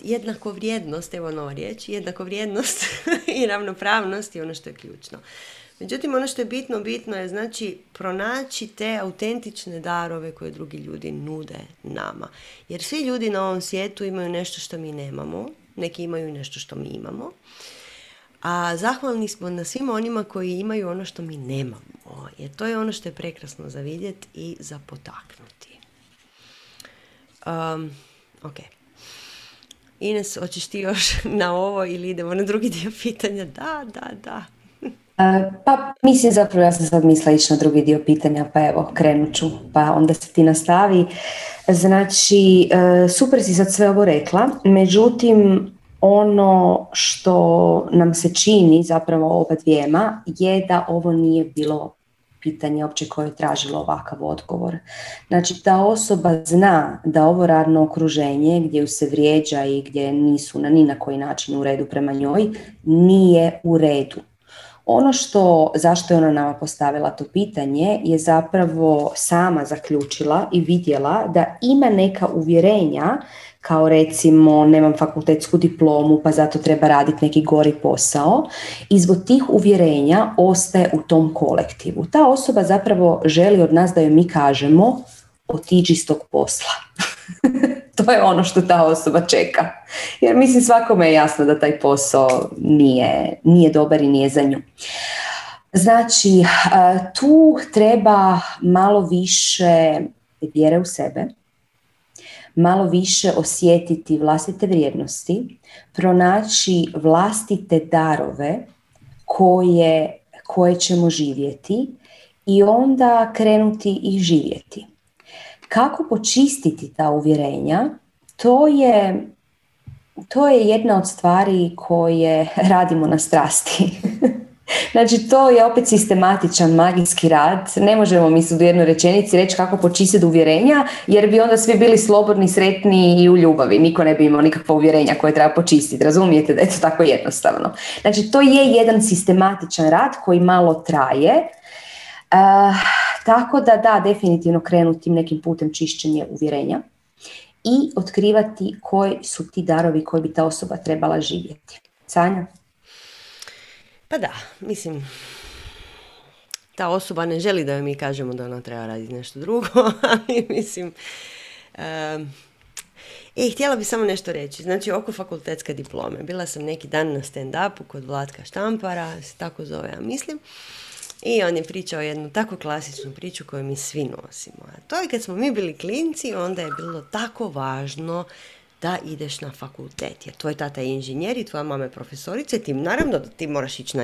jednakovrijednost, evo nova riječ, jednakovrijednost i ravnopravnost je ono što je ključno. Međutim, ono što je bitno je znači pronaći te autentične darove koje drugi ljudi nude nama. Jer svi ljudi na ovom svijetu imaju nešto što mi nemamo, neki imaju nešto što mi imamo, a zahvalni smo na svima onima koji imaju ono što mi nemamo. Jer to je ono što je prekrasno za vidjeti i za potaknuti. Ok. Ines, hoćeš ti još na ovo ili idemo na drugi dio pitanja? Da. Pa mislim zapravo ja sam sad mislila ići na drugi dio pitanja, pa evo krenut ću, pa onda se ti nastavi. Znači, super si sad sve ovo rekla, međutim ono što nam se čini zapravo oba dvijema je da ovo nije bilo pitanje uopće koje je tražilo ovakav odgovor. Znači, ta osoba zna da ovo radno okruženje gdje ju se vrijeđa i gdje nisu ni na koji način u redu prema njoj, nije u redu. Ono zašto je ona nama postavila to pitanje je zapravo sama zaključila i vidjela da ima neka uvjerenja kao recimo nemam fakultetsku diplomu pa zato treba raditi neki gori posao i zbog tih uvjerenja ostaje u tom kolektivu. Ta osoba zapravo želi od nas da joj mi kažemo otiđi iz tog posla. To je ono što ta osoba čeka. Jer mislim svakome je jasno da taj posao nije dobar i nije za nju. Znači, tu treba malo više vjere u sebe, malo više osjetiti vlastite vrijednosti, pronaći vlastite darove koje ćemo živjeti i onda krenuti i živjeti. Kako počistiti ta uvjerenja, to je jedna od stvari koje radimo na strasti. Znači, to je opet sistematičan magijski rad. Ne možemo mi sad u jednoj rečenici reći kako počistiti uvjerenja, jer bi onda svi bili slobodni, sretni i u ljubavi. Niko ne bi imao nikakva uvjerenja koje treba počistiti. Razumijete da je to tako jednostavno. Znači, to je jedan sistematičan rad koji malo traje. Tako da definitivno krenuti tim nekim putem čišćenja uvjerenja i otkrivati koji su ti darovi koji bi ta osoba trebala živjeti. Sanja? Pa da, mislim, ta osoba ne želi da mi kažemo da ona treba raditi nešto drugo, ali mislim... Htjela bih samo nešto reći, znači oko fakultetske diplome. Bila sam neki dan na stand-upu kod Vlatka Štampara, se tako zove, ja mislim, i on je pričao jednu tako klasičnu priču koju mi svi nosimo. A to je kad smo mi bili klinci, onda je bilo tako važno da ideš na fakultet, jer tvoj tata je inženjer i tvoja mama je profesorica i ti, naravno da ti moraš ići na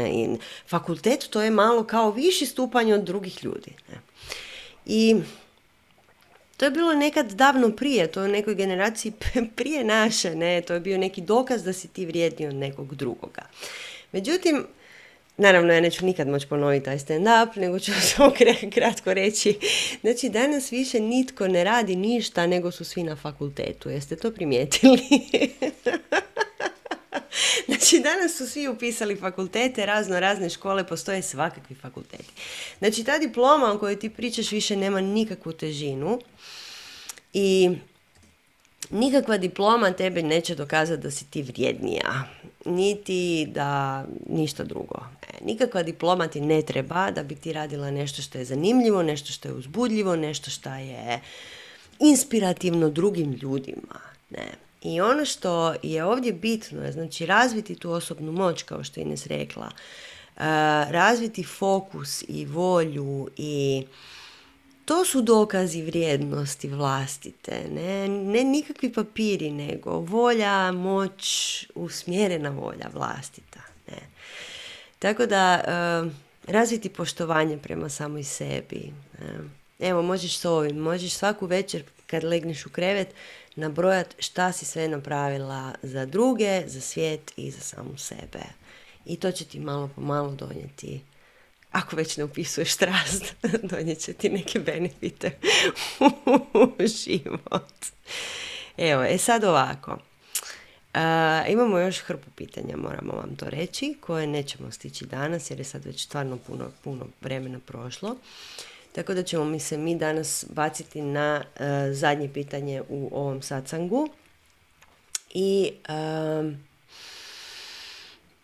fakultet, to je malo kao viši stupanj od drugih ljudi. Ne? I to je bilo nekad davno prije, to je u nekoj generaciji prije naše, ne? To je bio neki dokaz da si ti vrijedni od nekog drugoga. Međutim, naravno, ja neću nikad moći ponoviti taj stand-up, nego ću samo kratko reći. Znači, danas više nitko ne radi ništa, nego su svi na fakultetu. Jeste to primijetili? Znači, danas su svi upisali fakultete, razne škole, postoje svakakvi fakulteti. Znači, ta diploma o kojoj ti pričaš više nema nikakvu težinu i nikakva diploma tebe neće dokazati da si ti vrijednija, niti da ništa drugo. Nikakva diploma ti ne treba da bi ti radila nešto što je zanimljivo, nešto što je uzbudljivo, nešto što je inspirativno drugim ljudima. Ne. I ono što je ovdje bitno je, znači, razviti tu osobnu moć, kao što je Ines rekla, razviti fokus i volju i... To su dokazi vrijednosti vlastite, ne nikakvi papiri, nego volja, moć, usmjerena volja vlastita. Ne. Tako da razviti poštovanje prema samoj sebi. Evo, možeš s ovim, možeš svaku večer kad legneš u krevet nabrojati šta si sve napravila za druge, za svijet i za samu sebe. I to će ti malo po malo donijeti. Ako već ne upisuješ strast, donijet će ti neke benefite u život. Evo, sad ovako. Imamo još hrpu pitanja, moramo vam to reći, koje nećemo stići danas, jer je sad već stvarno puno vremena prošlo. Tako da ćemo mi danas baciti na zadnje pitanje u ovom satsangu.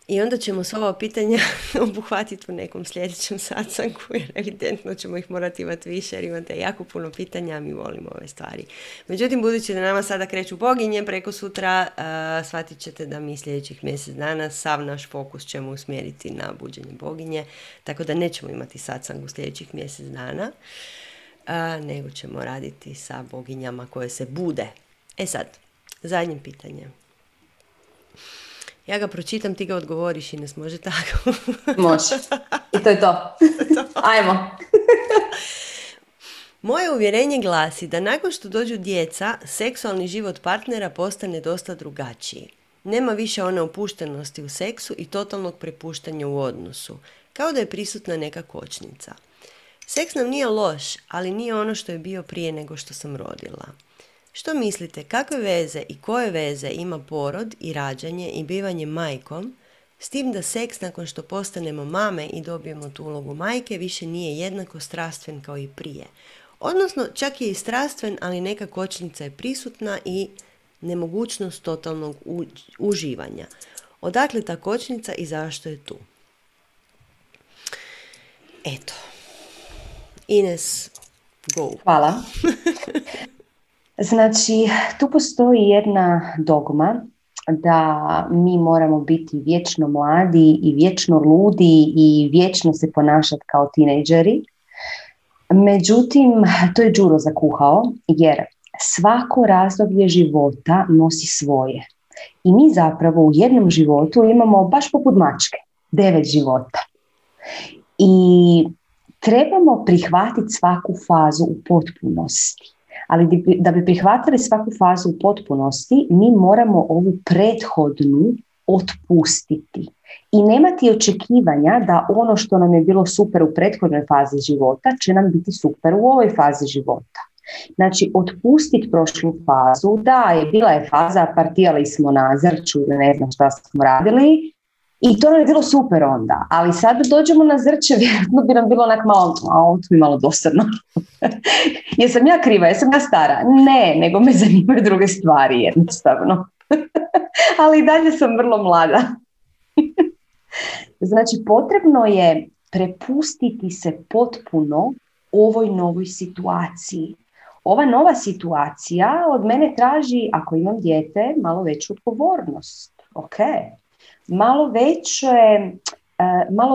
I onda ćemo sva ova pitanja obuhvatiti u nekom sljedećem satsangu, jer evidentno ćemo ih morati imati više, jer imate jako puno pitanja, mi volimo ove stvari. Međutim, budući da nama sada kreću boginje preko sutra, shvatit ćete da mi sljedećih mjesec dana sav naš fokus ćemo usmjeriti na buđenje boginje, tako da nećemo imati satsang u sljedećih mjesec dana, nego ćemo raditi sa boginjama koje se bude. Sad, zadnje pitanje. Ja ga pročitam, ti ga odgovoriš, Ines, može tako? Može. I to je to. Ajmo. Moje uvjerenje glasi da nakon što dođu djeca, seksualni život partnera postane dosta drugačiji. Nema više one opuštenosti u seksu i totalnog prepuštanja u odnosu, kao da je prisutna neka kočnica. Seks nam nije loš, ali nije ono što je bio prije nego što sam rodila. Što mislite, kakve veze i koje veze ima porod i rađanje i bivanje majkom, s tim da seks nakon što postanemo mame i dobijemo tu ulogu majke više nije jednako strastven kao i prije. Odnosno, čak je i strastven, ali neka kočnica je prisutna i nemogućnost totalnog uživanja. Odakle ta kočnica i zašto je tu? Eto. Ines, go. Hvala. Znači, tu postoji jedna dogma da mi moramo biti vječno mladi i vječno ludi i vječno se ponašati kao tinejdžeri. Međutim, to je Đuro zakuhao, jer svako razdoblje života nosi svoje. I mi zapravo u jednom životu imamo baš poput mačke 9 života. I trebamo prihvatiti svaku fazu u potpunosti. Ali da bi prihvatili svaku fazu u potpunosti, mi moramo ovu prethodnu otpustiti. I nemati očekivanja da ono što nam je bilo super u prethodnoj fazi života će nam biti super u ovoj fazi života. Znači, otpustiti prošlu fazu, da je bila je faza, partijali smo na zrču ili ne znam šta smo radili, i to nam je bilo super onda, ali sad dođemo na zrče, vjerojatno bi nam bilo onak malo, a ovo mi malo dosadno. Jesam ja kriva, jesam ja stara? Ne, nego me zanimaju druge stvari jednostavno. Ali i dalje sam vrlo mlada. Znači, potrebno je prepustiti se potpuno ovoj novoj situaciji. Ova nova situacija od mene traži, ako imam dijete, malo veću odgovornost. Ok. Malo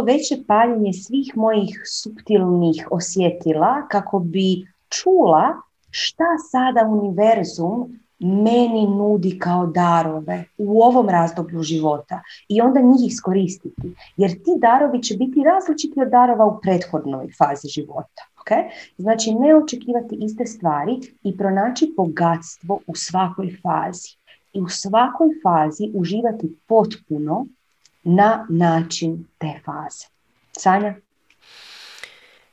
veće paljenje svih mojih suptilnih osjetila kako bi čula šta sada univerzum meni nudi kao darove u ovom razdoblju života i onda njih iskoristiti. Jer ti darovi će biti različiti od darova u prethodnoj fazi života. Okay? Znači, ne očekivati iste stvari i pronaći bogatstvo u svakoj fazi. I u svakoj fazi uživati potpuno na način te faze. Sanja?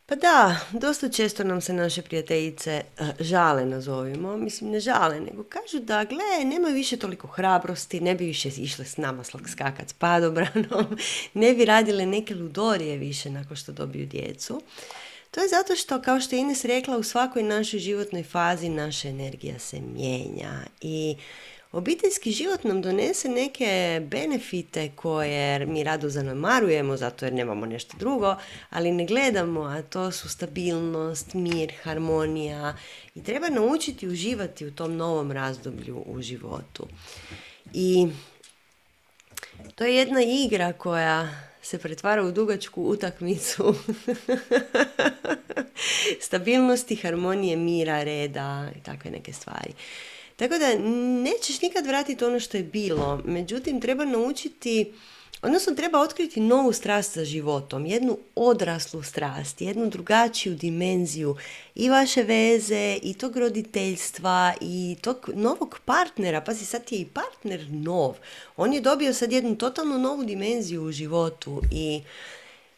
Pa da, dosta često nam se naše prijateljice žale, nazovimo. Mislim, ne žale, nego kažu da, gle, nema više toliko hrabrosti, ne bi više išle s nama skakat s padobranom, ne bi radile neke ludorije više nakon što dobiju djecu. To je zato što, kao što je Ines rekla, u svakoj našoj životnoj fazi naša energija se mijenja i obiteljski život nam donese neke benefite koje mi rado zanemarujemo zato jer nemamo nešto drugo, ali ne gledamo, a to su stabilnost, mir, harmonija i treba naučiti uživati u tom novom razdoblju u životu. I to je jedna igra koja se pretvara u dugačku utakmicu stabilnosti, harmonije, mira, reda i takve neke stvari. Tako da nećeš nikad vratiti ono što je bilo, međutim treba naučiti, odnosno treba otkriti novu strast za životom, jednu odraslu strast, jednu drugačiju dimenziju i vaše veze i tog roditeljstva i tog novog partnera. Pazi, sad je i partner nov, on je dobio sad jednu totalno novu dimenziju u životu i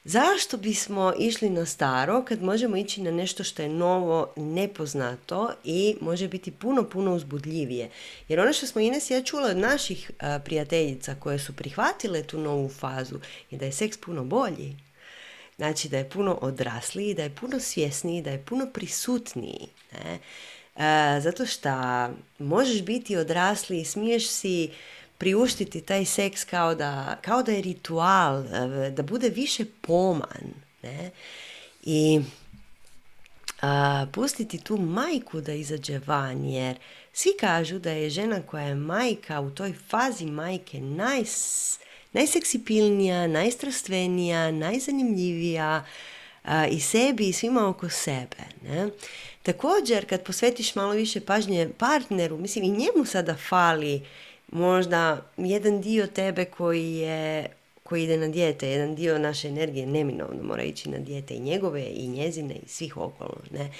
zašto bismo išli na staro kad možemo ići na nešto što je novo, nepoznato i može biti puno, puno uzbudljivije. Jer ono što smo Ines i ja čula od naših prijateljica koje su prihvatile tu novu fazu je da je seks puno bolji. Znači da je puno odrasliji, da je puno svjesniji, da je puno prisutniji. Ne? Zato što možeš biti odrasliji, smiješ si priuštiti taj seks kao da je ritual, da bude više poman, ne? I pustiti tu majku da izađe van, jer svi kažu da je žena koja je majka u toj fazi majke najseksipilnija, najstrastvenija, najzanimljivija i sebi i svima oko sebe, ne? Također, kad posvetiš malo više pažnje partneru, mislim i njemu sada fali možda jedan dio tebe koji ide na dijete, jedan dio naše energije neminovno mora ići na dijete i njegove i njezine i svih okolo. Ne?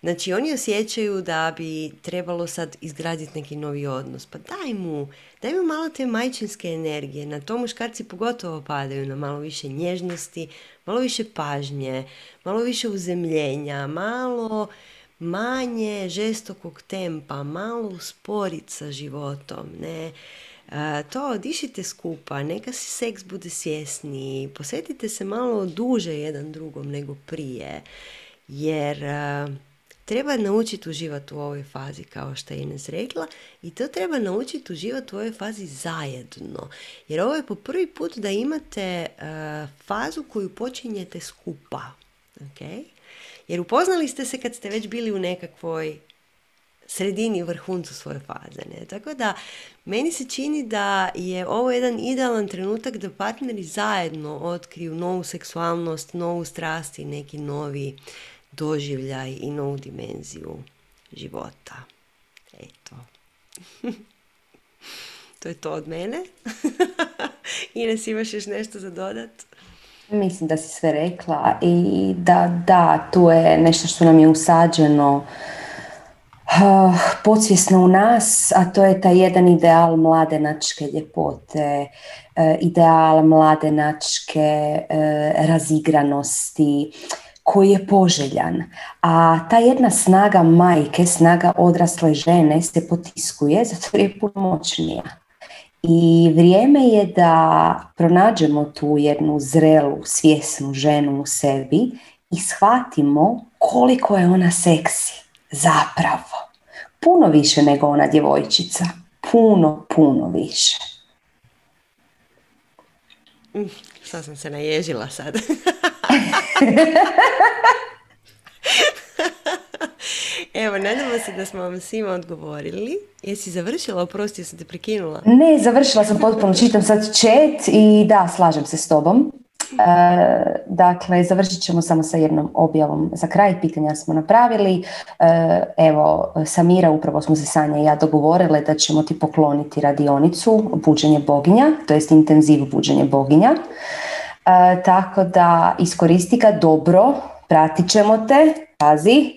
Znači oni osjećaju da bi trebalo sad izgraditi neki novi odnos. Pa daj mu malo te majčinske energije. Na to muškarci pogotovo padaju, na malo više nježnosti, malo više pažnje, malo više uzemljenja, malo manje žestokog tempa, malo usporiti sa životom, ne? To dišite skupa, neka si seks bude svjesniji, posvetite se malo duže jedan drugom nego prije, jer treba naučiti uživati u ovoj fazi, kao što je Ines rekla, i to treba naučiti uživati u ovoj fazi zajedno, jer ovo je po prvi put da imate fazu koju počinjete skupa, ok? Jer upoznali ste se kad ste već bili u nekakvoj sredini, vrhuncu svoje faze. Ne? Tako da, meni se čini da je ovo jedan idealan trenutak da partneri zajedno otkriju novu seksualnost, novu strast i neki novi doživljaj i novu dimenziju života. Eto. To je to od mene. Ines, imaš još nešto za dodat? Mislim da si sve rekla i da, tu je nešto što nam je usađeno podsvjesno u nas, a to je taj jedan ideal mladenačke ljepote, ideal mladenačke razigranosti, koji je poželjan. A ta jedna snaga majke, snaga odrasle žene se potiskuje zato jer je puno moćnija. I vrijeme je da pronađemo tu jednu zrelu, svjesnu ženu u sebi i shvatimo koliko je ona seksi. Zapravo. Puno više nego ona djevojčica. Puno, puno više. Sad sam se naježila sad. Evo, nadamo se da smo vam svima odgovorili. Jesi završila? Oprosti, sam te prekinula. Ne, završila sam potpuno. Čitam sad chat i da, slažem se s tobom. Dakle, završit ćemo samo sa jednom objavom za kraj. Pitanja smo napravili. Evo, Samira, upravo smo se Sanja i ja dogovorile da ćemo ti pokloniti radionicu buđenje boginja, to jest intenziv buđenje boginja. Tako da iskoristi ga dobro, pratit ćemo te, pazi.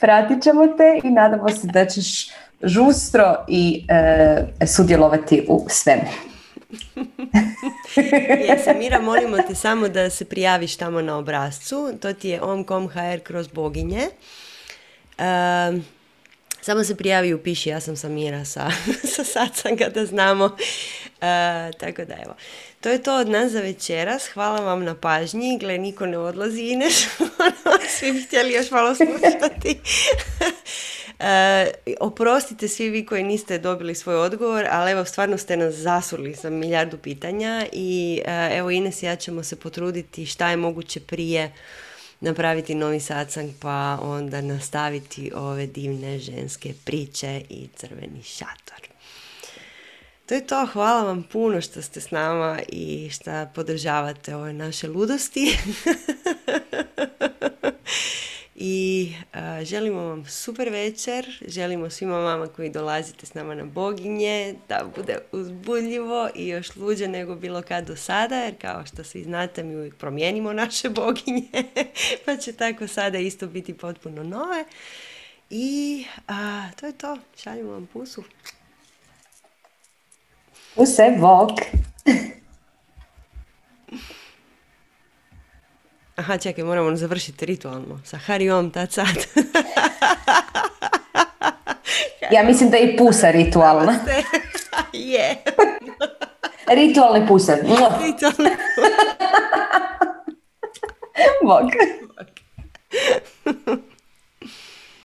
Pratit ćemo te i nadamo se da ćeš žustro i sudjelovati u svemu. Samira, molimo te samo da se prijaviš tamo na obrascu, to ti je om.com/boginje. Samo se prijavi i upiši, ja sam Samira sa sacanga da znamo. Tako da evo. To je to od nas za večeras. Hvala vam na pažnji. Gle, niko ne odlazi, Ines. Svi bi htjeli još malo slušati. Oprostite svi vi koji niste dobili svoj odgovor, ali evo, stvarno ste nas zasurli za milijardu pitanja i evo, Ines i ja ćemo se potruditi šta je moguće prije napraviti novi satsang, pa onda nastaviti ove divne ženske priče i crveni šator. To je to, hvala vam puno što ste s nama i što podržavate ove naše ludosti. I želimo vam super večer, želimo svima vama koji dolazite s nama na boginje da bude uzbudljivo i još luđe nego bilo kad do sada, jer kao što svi znate, mi uvijek promijenimo naše boginje, pa će tako sada isto biti potpuno nove. I to je to, šaljimo vam pusu. Puse, bok! Aha, čekaj, moramo završiti ritualno. Sa Harijom, tad sad. Ja mislim da je i pusa ritualna. Je. Ritualni pusa. Bog.